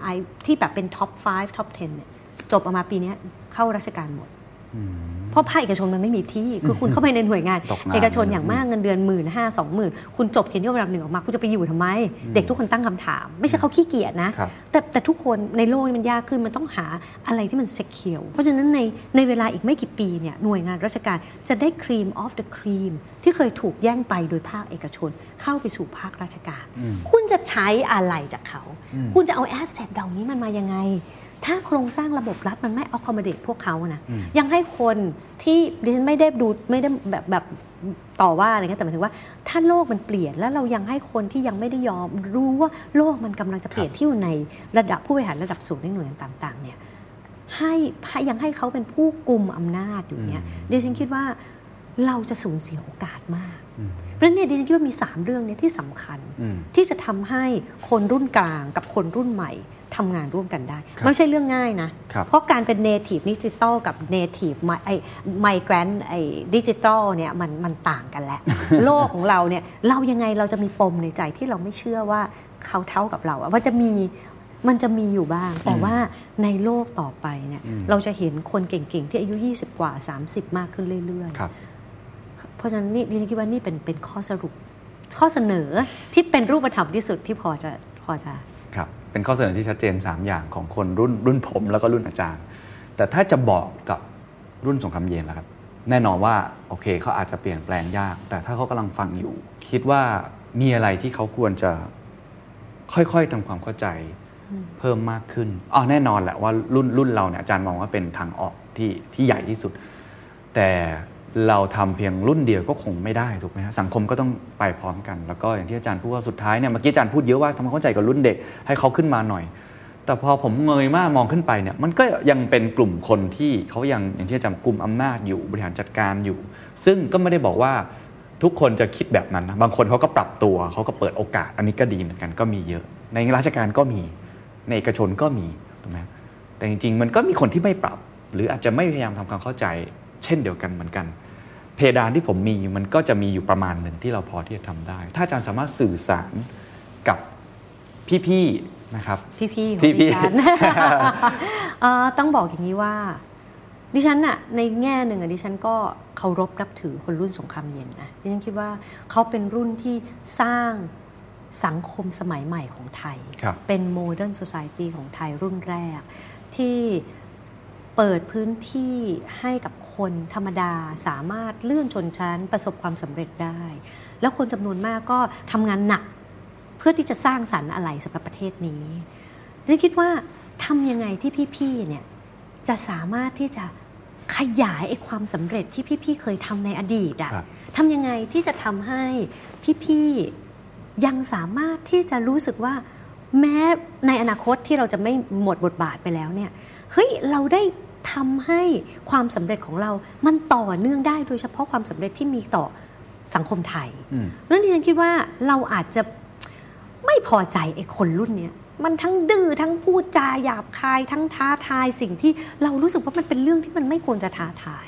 ที่แบบเป็น top 5 top 10เนี่ยจบออกมาปีนี้เข้าราชการหมดเพราะภาคเอกชนมันไม่มีที่คือคุณเข้าไปในหน่วยงานเอกชนอย่างมากเงินเดือน 15,000 20,000 คุณจบเกียรตินิยมระดับหนึ่งออกมาคุณจะไปอยู่ทำไมเด็กทุกคนตั้งคำถามไม่ใช่เขาขี้เกียจนะแต่ทุกคนในโลกนี้มันยากขึ้นมันต้องหาอะไรที่มันเซเคียวเพราะฉะนั้นในเวลาอีกไม่กี่ปีเนี่ยหน่วยงานราชการจะได้ cream of the cream ที่เคยถูกแย่งไปโดยภาคเอกชนเข้าไปสู่ภาคราชการคุณจะใช้อะไรจากเขาคุณจะเอาแอสเซทเหล่านี้มันมายังไงถ้าโครงสร้างระบบรัฐมันไม่ accommodate พวกเขานะยังให้คนที่ดิฉันไม่ได้ดูไม่ได้แบบต่อว่าอะไรเงี้ยแต่หมายถึงว่าถ้าโลกมันเปลี่ยนแล้วเรายังให้คนที่ยังไม่ได้ยอมรู้ว่าโลกมันกำลังจะเปลี่ยนที่อยู่ในระดับผู้บริหารระดับสูงในหน่วยงานต่างๆเนี่ยให้ยังให้เขาเป็นผู้กุมอำนาจอยู่เนี่ยดิฉันคิดว่าเราจะสูญเสียโอกาสมากเพราะฉะนั้นดิฉันคิดว่ามี3เรื่องเนี่ยที่สำคัญที่จะทำให้คนรุ่นกลางกับคนรุ่นใหม่ทำงานร่วมกันได้ไม่ใช่เรื่องง่ายนะเพราะการเป็น native digital กับ native migrant ไอ้ digital เนี่ยมันต่างกันแหละ โลกของเราเนี่ยเรายังไงเราจะมีปมในใจที่เราไม่เชื่อว่าเขาเท่ากับเราว่ามันจะมีอยู่บ้างแต่ว่าในโลกต่อไปเนี่ยเราจะเห็นคนเก่งๆที่อายุ20กว่า30มากขึ้นเรื่อยๆเพราะฉะนั้นนี่ดิฉันคิดว่านี่เป็นข้อสรุปข้อเสนอที่เป็นรูปธรรมที่สุดที่พอจะเป็นข้อเสนอที่ชัดเจน3อย่างของคนรุ่นผมแล้วก็รุ่นอาจารย์แต่ถ้าจะบอกกับรุ่นสงครามเย็นล่ะครับแน่นอนว่าโอเคเขาอาจจะเปลี่ยนแปลงยากแต่ถ้าเขากำลังฟังอยู่คิดว่ามีอะไรที่เขาควรจะค่อยๆทำความเข้าใจเพิ่มมากขึ้นอ๋อแน่นอนแหละว่ารุ่นเราเนี่ยอาจารย์มองว่าเป็นทางออกที่ใหญ่ที่สุดแต่เราทำเพียงรุ่นเดียวก็คงไม่ได้ถูกไหมครับสังคมก็ต้องไปพร้อมกันแล้วก็อย่างที่อาจารย์พูดว่าสุดท้ายเนี่ยเมื่อกี้อาจารย์พูดเยอะว่าทำความเข้าใจกับรุ่นเด็กให้เขาขึ้นมาหน่อยแต่พอผมเงยมามองขึ้นไปเนี่ยมันก็ยังเป็นกลุ่มคนที่เขายังอย่างที่อาจารย์กลุ่มอำนาจอยู่บริหารจัดการอยู่ซึ่งก็ไม่ได้บอกว่าทุกคนจะคิดแบบนั้นนะบางคนเขาก็ปรับตัวเขาก็เปิดโอกาสอันนี้ก็ดีเหมือนกันก็มีเยอะในราชการก็มีในเอกชนก็มีถูกไหมแต่จริงๆมันก็มีคนที่ไม่ปรับหรืออาจจะไม่พยายามทำความเข้าใจเช่นเดียวกันเหมือนกันเพดานที่ผมมีมันก็จะมีอยู่ประมาณหนึ่งที่เราพอที่จะทำได้ถ้าอาจารย์สามารถสื่อสารกับพี่ๆนะครับพี่ๆของดิฉัน ต้องบอกอย่างนี้ว่าดิฉันน่ะในแง่หนึ่งดิฉันก็เคารพนับถือคนรุ่นสงครามเย็นนะดิฉันคิดว่าเขาเป็นรุ่นที่สร้างสังคมสมัยใหม่ของไทยเป็นโมเดิร์นโซไซตี้ของไทยรุ่นแรกที่เปิดพื้นที่ให้กับคนธรรมดาสามารถเลื่อนชนชั้นประสบความสำเร็จได้แล้วคนจำนวนมากก็ทำงานหนักเพื่อที่จะสร้างสรรค์อะไรสำหรับประเทศนี้ฉันคิดว่าทำยังไงที่พี่ๆเนี่ยจะสามารถที่จะขยายไอ้ความสำเร็จที่พี่ๆเคยทำในอดีตอะทำยังไงที่จะทำให้พี่ๆยังสามารถที่จะรู้สึกว่าแม้ในอนาคตที่เราจะไม่หมดบทบาทไปแล้วเนี่ยเฮ้ยเราได้ทำให้ความสำเร็จของเรามันต่อเนื่องได้โดยเฉพาะความสำเร็จที่มีต่อสังคมไทยนั้นดิฉันคิดว่าเราอาจจะไม่พอใจไอ้คนรุ่นเนี้ยมันทั้งดื้อทั้งพูดจาหยาบคายทั้งท้าทายสิ่งที่เรารู้สึกว่ามันเป็นเรื่องที่มันไม่ควรจะท้าทาย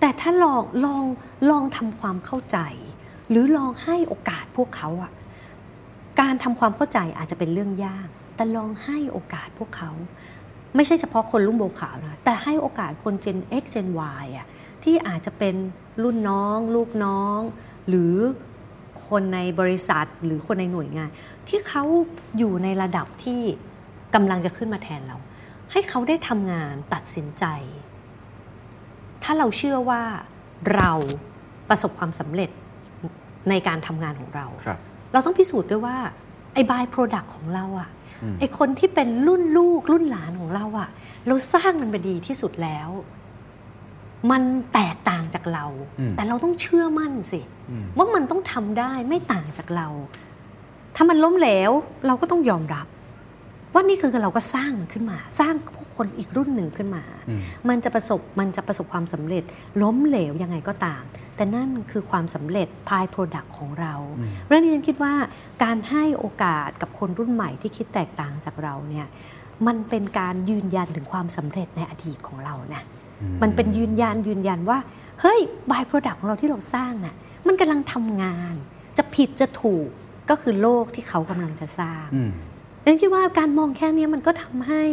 แต่ถ้าลองทำความเข้าใจหรือลองให้โอกาสพวกเขาอะการทำความเข้าใจอาจจะเป็นเรื่องยากแต่ลองให้โอกาสพวกเขาไม่ใช่เฉพาะคนรุ่นโบขาวนะแต่ให้โอกาสคน Gen X Gen Y อ่ะที่อาจจะเป็นรุ่นน้องลูกน้องหรือคนในบริษัทหรือคนในหน่วยงานที่เขาอยู่ในระดับที่กำลังจะขึ้นมาแทนเราให้เขาได้ทำงานตัดสินใจถ้าเราเชื่อว่าเราประสบความสำเร็จในการทำงานของเราเราต้องพิสูจน์ด้วยว่าไอ้ by-product ของเราอ่ะไอ้คนที่เป็นรุ่นลูกรุ่นหลานของเราอะเราสร้างมันไปดีที่สุดแล้วมันแตกต่างจากเราแต่เราต้องเชื่อมั่นสิว่ามันต้องทำได้ไม่ต่างจากเราถ้ามันล้มเหลวเราก็ต้องยอมรับว่านี่คือเราก็สร้างมันขึ้นมาสร้างพวกคนอีกรุ่นหนึ่งขึ้นมามันจะประสบความสำเร็จล้มเหลวยังไงก็ตามแต่นั่นคือความสำเร็จ by product ของเราเรื่องนี้ฉันคิดว่าการให้โอกาสกับคนรุ่นใหม่ที่คิดแตกต่างจากเราเนี่ย มันเป็นการยืนยันถึงความสำเร็จในอดีตของเรานะมันเป็นยืนยันว่าเฮ้ยบายโปรดักต์ของเราที่เราสร้างน่ะมันกำลังทำงานจะผิดจะถูกก็คือโลกที่เขากำลังจะสร้างฉันคิดว่าการมองแค่นี้มันก็ทำให้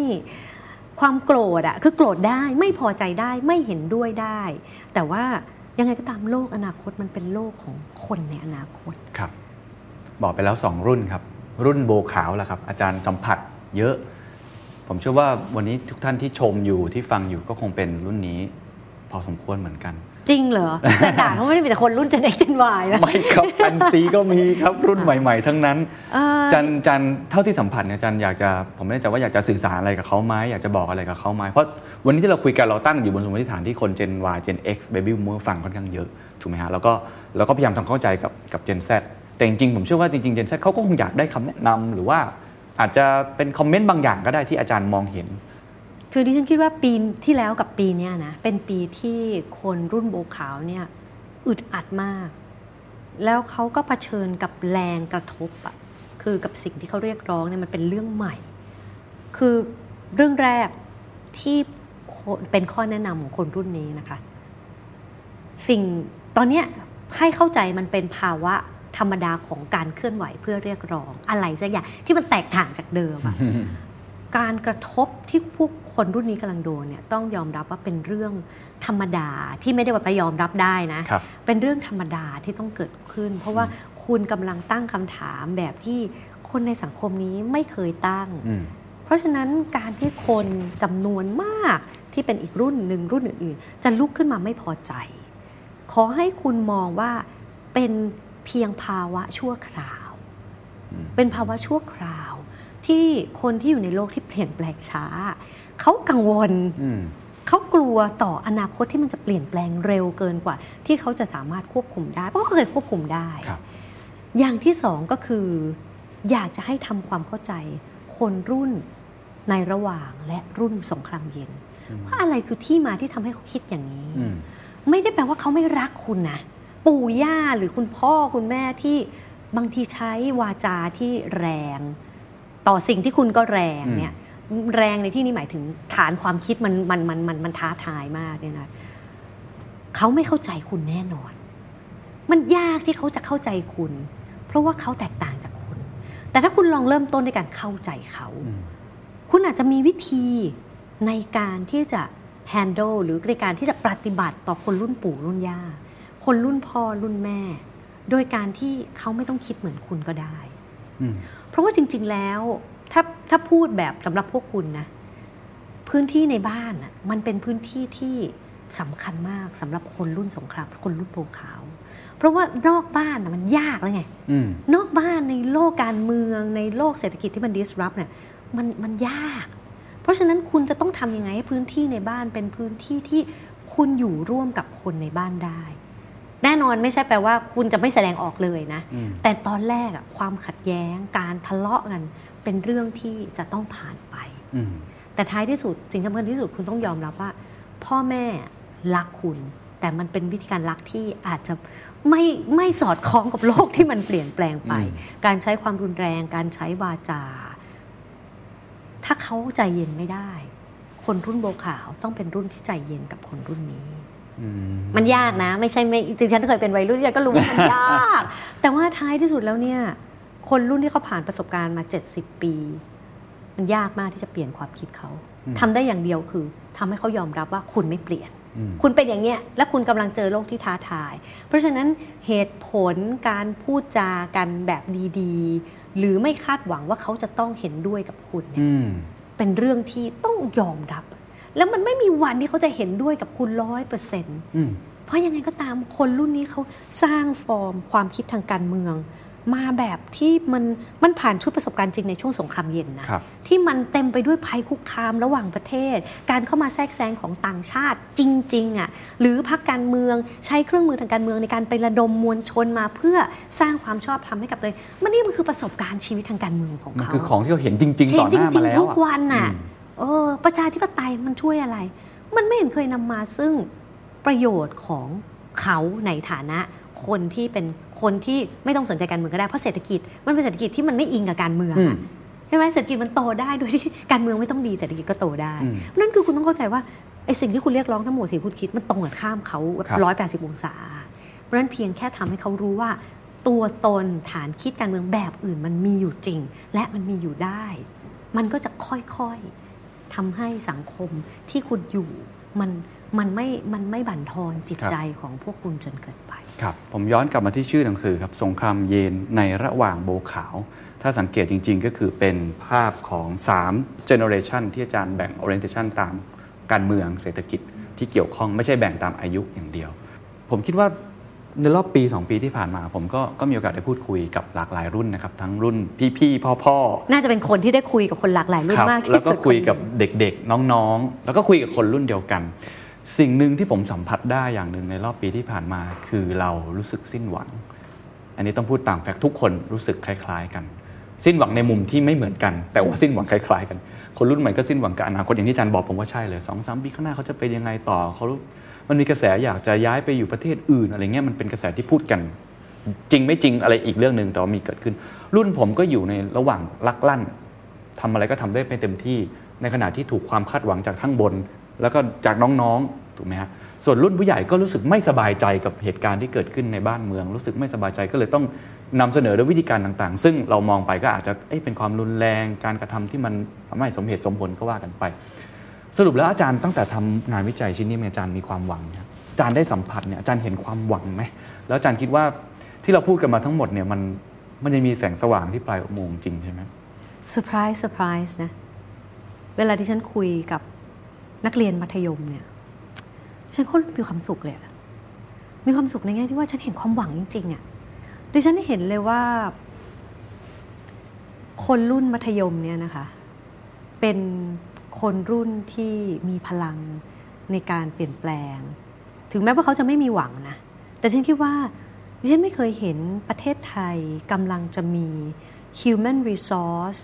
ความโกรธอะคือโกรธได้ไม่พอใจได้ไม่เห็นด้วยได้แต่ว่ายังไงก็ตามโลกอนาคตมันเป็นโลกของคนในอนาคตครับบอกไปแล้ว2รุ่นครับรุ่นโบขาวล่ะครับอาจารย์สัมผัสเยอะผมเชื่อว่าวันนี้ทุกท่านที่ชมอยู่ที่ฟังอยู่ก็คงเป็นรุ่นนี้พอสมควรเหมือนกันจริงเหรอแต่ด่างเขาไม่ได้มีแต่คนรุ่น Gen X Gen Y นะไม่ครับจันซีก็มีครับรุ่นใหม่ๆทั้งนั้นจันเท่าที่สัมผัสเนี่ยจันอยากจะผมไม่แน่ใจว่าอยากจะสื่อสารอะไรกับเขาไหมอยากจะบอกอะไรกับเขาไหมเพราะวันนี้ที่เราคุยกันเราตั้งอยู่บนสมมติฐานที่คน Gen Y Gen X Baby Boomer ฟังค่อนข้างเยอะถูกไหมฮะแล้วก็พยายามทำเข้าใจกับ Gen Z แต่จริงๆผมเชื่อว่าจริงๆ Gen Z เขาก็คงอยากได้คำแนะนำหรือว่าอาจจะเป็นคอมเมนต์บางอย่างก็ได้ที่อาจารย์มองเห็นคือดิฉันคิดว่าปีที่แล้วกับปีนี้นะเป็นปีที่คนรุ่นโบขาวเนี่ยอึดอัดมากแล้วเขาก็เผชิญกับแรงกระทบอ่ะคือกับสิ่งที่เขาเรียกร้องเนี่ยมันเป็นเรื่องใหม่คือเรื่องแรกที่เป็นข้อแนะนำของคนรุ่นนี้นะคะสิ่งตอนนี้ให้เข้าใจมันเป็นภาวะธรรมดาของการเคลื่อนไหวเพื่อเรียกร้องอะไรสักอย่างที่มันแตกต่างจากเดิมอ่ะ การกระทบที่พวกคนรุ่นนี้กำลังโดนเนี่ยต้องยอมรับว่าเป็นเรื่องธรรมดาที่ไม่ได้ว่าไปยอมรับได้นะเป็นเรื่องธรรมดาที่ต้องเกิดขึ้นเพราะว่าคุณกำลังตั้งคำถามแบบที่คนในสังคมนี้ไม่เคยตั้งเพราะฉะนั้นการที่คนจำนวนมากที่เป็นอีกรุ่นหนึ่งรุ่นอื่นๆจะลุกขึ้นมาไม่พอใจขอให้คุณมองว่าเป็นเพียงภาวะชั่วคราวเป็นภาวะชั่วคราวที่คนที่อยู่ในโลกที่เปลี่ยนแปลงช้าเขากังวลเขากลัวต่ออนาคตที่มันจะเปลี่ยนแปลงเร็วเกินกว่าที่เขาจะสามารถควบคุมได้เพราะเขาเคยควบคุมได้อย่างที่สองก็คืออยากจะให้ทำความเข้าใจคนรุ่นในระหว่างและรุ่นสงครามเย็นว่าอะไรคือที่มาที่ทำให้เขาคิดอย่างนี้ไม่ได้แปลว่าเขาไม่รักคุณนะปู่ย่าหรือคุณพ่อคุณแม่ที่บางทีใช้วาจาที่แรงต่อสิ่งที่คุณก็แรงเนี่ยแรงในที่นี้หมายถึงฐานความคิดมันท้าทายมากเนี่ยนะเขาไม่เข้าใจคุณแน่นอนมันยากที่เขาจะเข้าใจคุณเพราะว่าเขาแตกต่างจากคุณแต่ถ้าคุณลองเริ่มต้นในการเข้าใจเขาคุณอาจจะมีวิธีในการที่จะ handle หรือในการที่จะปฏิบัติต่อคนรุ่นปู่รุ่นย่าคนรุ่นพ่อรุ่นแม่โดยการที่เขาไม่ต้องคิดเหมือนคุณก็ได้เพราะว่าจริงๆแล้วถ้าพูดแบบสำหรับพวกคุณนะพื้นที่ในบ้านอ่ะมันเป็นพื้นที่ที่สำคัญมากสำหรับคนรุ่นสงครามคนรุ่นโบขาวเพราะว่านอกบ้านมันยากแล้วไงนอกบ้านในโลกการเมืองในโลกเศรษฐกิจที่มัน disrupt เนี่ยมันยากเพราะฉะนั้นคุณจะต้องทำยังไงให้พื้นที่ในบ้านเป็นพื้นที่ที่คุณอยู่ร่วมกับคนในบ้านได้แน่นอนไม่ใช่แปลว่าคุณจะไม่แสดงออกเลยนะแต่ตอนแรกอะความขัดแย้งการทะเลาะกันเป็นเรื่องที่จะต้องผ่านไปแต่ท้ายที่สุดสิ่งสำคัญที่สุดคุณต้องยอมรับว่าพ่อแม่รักคุณแต่มันเป็นวิธีการรักที่อาจจะไม่สอดคล้องกับโลกที่มันเปลี่ยนแปลงไปการใช้ความรุนแรงการใช้วาจาถ้าเขาใจเย็นไม่ได้คนรุ่นโบขาวต้องเป็นรุ่นที่ใจเย็นกับคนรุ่นนี้มันยากนะไม่ใช่ไม่จริงฉันเคยเป็นวัยรุ่นก็รู้ว่ามันยากแต่ว่าท้ายที่สุดแล้วเนี่ยคนรุ่นที่เขาผ่านประสบการณ์มา70ปีมันยากมากที่จะเปลี่ยนความคิดเขาทำได้อย่างเดียวคือทำให้เขายอมรับว่าคุณไม่เปลี่ยนคุณเป็นอย่างเงี้ยและคุณกำลังเจอโลกที่ท้าทายเพราะฉะนั้นเหตุผลการพูดจากันแบบดีๆหรือไม่คาดหวังว่าเขาจะต้องเห็นด้วยกับคุณเนี่ยเป็นเรื่องที่ต้องยอมรับแล้วมันไม่มีวันที่เขาจะเห็นด้วยกับคุณ 100% เพราะยังไงก็ตามคนรุ่นนี้เขาสร้างฟอร์มความคิดทางการเมืองมาแบบที่มันผ่านชุดประสบการณ์จริงในช่วงสงครามเย็นนะที่มันเต็มไปด้วยภัยคุกคามระหว่างประเทศการเข้ามาแทรกแซงของต่างชาติจริงๆอ่ะหรือพรรคการเมืองใช้เครื่องมือทางการเมืองในการไประดมมวลชนมาเพื่อสร้างความชอบธรรมให้กับตัวเองนี่มันคือประสบการณ์ชีวิตทางการเมืองของเขามันคือของที่เขาเห็นจริงๆต่อหน้ามาแล้วทุกวันน่ะประชาธิปไตยมันช่วยอะไรมันไม่เห็นเคยนำมาซึ่งประโยชน์ของเขาในฐานะคนที่เป็นคนที่ไม่ต้องสนใจการเมืองก็ได้เพราะเศรษฐกิจมันเป็นเศรษฐกิจที่มันไม่อิงกับการเมือง ใช่ไหมเศรษฐกิจมันโตได้โดยที่การเมืองไม่ต้องดีเศรษฐกิจก็โตได้นั่นคือคุณต้องเข้าใจว่าไอ้สิ่งที่คุณเรียกร้องทั้งหมดที่คุณคิดมันตรงกันข้ามเขา180องศาเพราะฉะนั้นเพียงแค่ทำให้เขารู้ว่าตัวตนฐานคิดการเมืองแบบอื่นมันมีอยู่จริงและมันมีอยู่ได้มันก็จะค่อยๆทำให้สังคมที่คุณอยู่มันไม่บั่นทอนจิตใจของพวกคุณจนเกินไปครับผมย้อนกลับมาที่ชื่อหนังสือครับสงครามเย็นในระหว่างโบขาวถ้าสังเกตจริงๆก็คือเป็นภาพของ3เจเนอเรชันที่อาจารย์แบ่ง orientation ตามการเมืองเศรษฐกิจที่เกี่ยวข้องไม่ใช่แบ่งตามอายุอย่างเดียวผมคิดว่าในรอบปี2ปีที่ผ่านมาผมก็มีโอกาสได้พูดคุยกับหลากหลายรุ่นนะครับทั้งรุ่นพี่ๆพ่อๆน่าจะเป็นคนที่ได้คุยกับคนหลากหลายรุ่นมากที่สุดแล้วก็คุยกับเด็กๆน้องๆแล้วก็คุยกับคนรุ่นเดียวกันสิ่งหนึ่งที่ผมสัมผัสได้อย่างหนึ่งในรอบปีที่ผ่านมาคือเรารู้สึกสิ้นหวังอันนี้ต้องพูดตามแฟกต์ทุกคนรู้สึกคล้ายๆกันสิ้นหวังในมุมที่ไม่เหมือนกันแต่ว่าสิ้นหวังคล้ายๆกันคนรุ่นใหม่ก็สิ้นหวังกับอนาคตอย่างที่อาจารย์บอกผมว่าใช่เลย 2-3 ปีข้างหน้าเขาจะเป็นยังไงต่อเขามันมีกระแสอยากจะย้ายไปอยู่ประเทศอื่นอะไรเงี้ยมันเป็นกระแสที่พูดกันจริงไม่จริงอะไรอีกเรื่องนึงแต่ว่ามีเกิดขึ้นรุ่นผมก็อยู่ในระหว่างลักลั่นทำอะไรก็ทำได้ไม่เต็มที่ในขณะที่ถูกความคาดหวังจากข้างบนแล้วก็จากน้องๆถูกไหมฮะส่วนรุ่นผู้ใหญ่ก็รู้สึกไม่สบายใจกับเหตุการณ์ที่เกิดขึ้นในบ้านเมืองรู้สึกไม่สบายใจก็เลยต้องนำเสนอด้วยวิธีการต่างๆซึ่งเรามองไปก็อาจจะเป็นความรุนแรงการกระทำที่มันไม่สมเหตุสมผลก็ว่ากันไปสรุปแล้วอาจารย์ตั้งแต่ทำงานวิจัยชิ้นนี้อาจารย์มีความหวังอาจารย์ได้สัมผัสเนี่ยอาจารย์เห็นความหวังไหมแล้วอาจารย์คิดว่าที่เราพูดกันมาทั้งหมดเนี่ยมันจะมีแสงสว่างที่ปลายอุโมงค์จริงใช่ไหมเซอร์ไพรส์นะเวลาที่ฉันคุยกับนักเรียนมัธยมเนี่ยฉันก็มีความสุขเลยมีความสุขในแง่ที่ว่าฉันเห็นความหวังจริงๆอ่ะโดยฉันเห็นเลยว่าคนรุ่นมัธยมเนี่ยนะคะเป็นคนรุ่นที่มีพลังในการเปลี่ยนแปลงถึงแม้ว่าเขาจะไม่มีหวังนะแต่ฉันคิดว่าฉันไม่เคยเห็นประเทศไทยกำลังจะมี human resource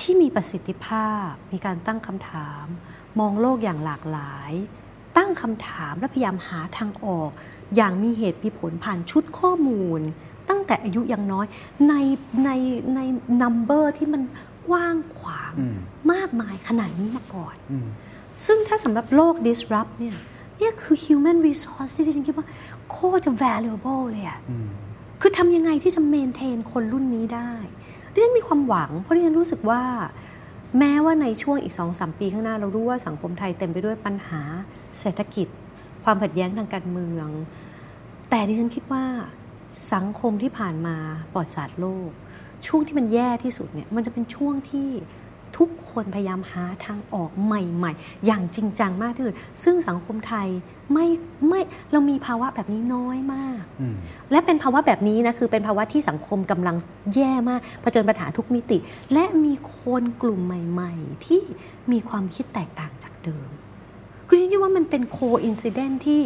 ที่มีประสิทธิภาพมีการตั้งคำถามมองโลกอย่างหลากหลายตั้งคำถามและพยายามหาทางออกอย่างมีเหตุมีผลผ่านชุดข้อมูลตั้งแต่อายุยังน้อยใน number ที่มันกว้างขวางมากมายขนาดนี้มาก่อนซึ่งถ้าสำหรับโลก disrupt เนี่ยคือ human resource ที่ฉันคิดว่าโคตรจะ valuable เลยอ่ะคือทำยังไงที่จะ maintain คนรุ่นนี้ได้ดิฉันมีความหวังเพราะดิฉันรู้สึกว่าแม้ว่าในช่วงอีก 2-3 ปีข้างหน้าเรารู้ว่าสังคมไทยเต็มไปด้วยปัญหาเศรษฐกิจความขัดแย้งทางการเมืองแต่ดิฉันคิดว่าสังคมที่ผ่านมาปลอดศาสตร์โลกช่วงที่มันแย่ที่สุดเนี่ยมันจะเป็นช่วงที่ทุกคนพยายามหาทางออกใหม่ๆอย่างจริงจังมากที่สุดซึ่งสังคมไทยไม่เรามีภาวะแบบนี้น้อยมากและเป็นภาวะแบบนี้นะคือเป็นภาวะที่สังคมกำลังแย่มากเผชิญปัญหาทุกมิติและมีคนกลุ่มใหม่ๆที่มีความคิดแตกต่างจากเดิมคือฉันคิดว่ามันเป็น coincidence ที่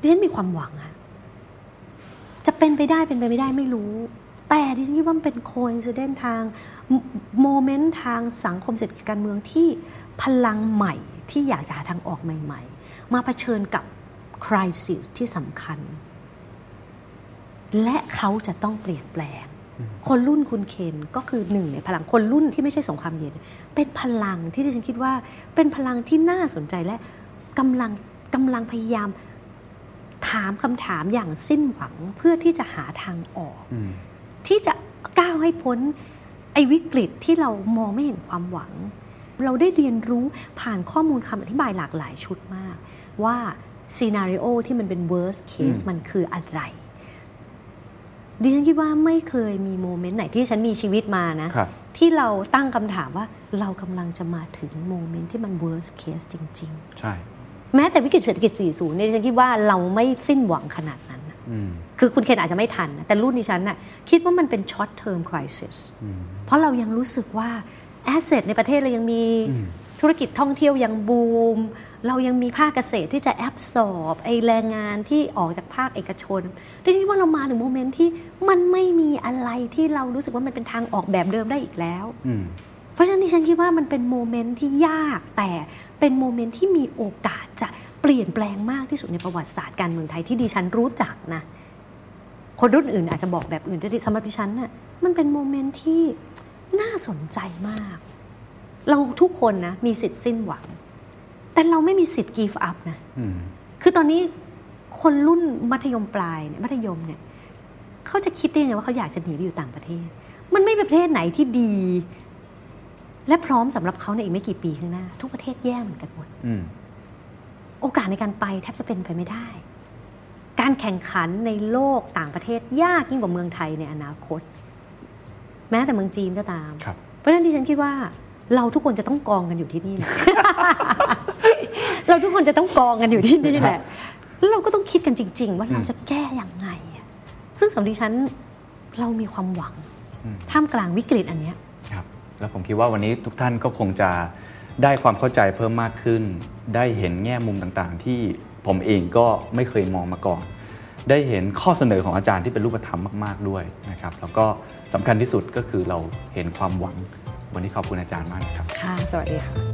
ดิฉันมีความหวังอะจะเป็นไปได้เป็นไปไม่ได้ไม่รู้แต่ดิฉันคิดว่ามันเป็น coincidence ทางโมเมนต์ทางสังคมเศรษฐกิจการเมืองที่พลังใหม่ที่อยากจะหาทางออกใหม่ๆมาเผชิญกับ crisis ที่สำคัญและเขาจะต้องเปลี่ยนแปลงคนรุ่นคุณเคนก็คือหนึ่งในพลังคนรุ่นที่ไม่ใช่สงครามเย็นเป็นพลังที่ดิฉันคิดว่าเป็นพลังที่น่าสนใจและกำลังพยายามถามคำถามอย่างสิ้นหวังเพื่อที่จะหาทางออกที่จะก้าวให้พ้นไอ้วิกฤตที่เรามองไม่เห็นความหวังเราได้เรียนรู้ผ่านข้อมูลคำอธิบายหลากหลายชุดมากว่าซีนาริโอที่มันเป็น worst case มันคืออะไรดิฉันคิดว่าไม่เคยมีโมเมนต์ไหนที่ฉันมีชีวิตมานะที่เราตั้งคำถามว่าเรากำลังจะมาถึงโมเมนต์ที่มัน worst case จริงๆใช่แม้แต่วิกฤตเศรษฐกิจ 40 เนี่ยดิฉันคิดว่าเราไม่สิ้นหวังขนาดนั้นคือคุณเคนอาจจะไม่ทันนะแต่รุ่นดิฉันน่ะคิดว่ามันเป็น short term crisis เพราะเรายังรู้สึกว่า asset ในประเทศเรายังมีธุรกิจท่องเที่ยวยังบูมเรายังมีภาคเกษตรที่จะ absorb ไอแรงงานที่ออกจากภาคเอกชนดิฉันคิดว่าเรามาถึงโมเมนต์ที่มันไม่มีอะไรที่เรารู้สึกว่ามันเป็นทางออกแบบเดิมได้อีกแล้วเพราะฉะนั้นดิฉันคิดว่ามันเป็นโมเมนต์ที่ยากแต่เป็นโมเมนต์ที่มีโอกาสจะเปลี่ยนแปลงมากที่สุดในประวัติศาสตร์การเมืองไทยที่ดิฉันรู้จักนะคนรุ่นอื่นอาจจะบอกแบบอื่นแต่สำหรับดิฉันน่ะมันเป็นโมเมนต์ที่ น่าสนใจมากเราทุกคนนะมีสิทธิ์สิ้นหวังแต่เราไม่มีสิทธิ์ give up นะคือตอนนี้คนรุ่นมัธยมปลายเนี่ยมัธยมเนี่ยเขาจะคิดได้ยังไงว่าเขาอยากจะหนีไปอยู่ต่างประเทศมันไม่มีประเทศไหนที่ดีและพร้อมสำหรับเขาในอีกไม่กี่ปีข้างหน้าทุกประเทศแย่เหมือนกันหมดโอกาสในการไปแทบจะเป็นไปไม่ได้การแข่งขันในโลกต่างประเทศยากยิ่งกว่าเมืองไทยในอนาคตแม้แต่เมืองจีนก็ตามเพราะฉะนั้นดิฉันคิดว่าเราทุกคนจะต้องกองกันอยู่ที่นี่แหละ เราทุกคนจะต้องกองกันอยู่ที่นี่แหละ แล้วเราก็ต้องคิดกันจริงๆว่าเราจะแก้อย่างไงซึ่งสำหรับดิฉันเรามีความหวังท่ามกลางวิกฤตอันนี้ครับแล้วผมคิดว่าวันนี้ทุกท่านก็คงจะได้ความเข้าใจเพิ่มมากขึ้นได้เห็นแง่มุมต่างๆที่ผมเองก็ไม่เคยมองมาก่อนได้เห็นข้อเสนอของอาจารย์ที่เป็นรูปธรรมมากๆด้วยนะครับแล้วก็สำคัญที่สุดก็คือเราเห็นความหวังวันนี้ขอบคุณอาจารย์มากนะครับค่ะสวัสดีค่ะ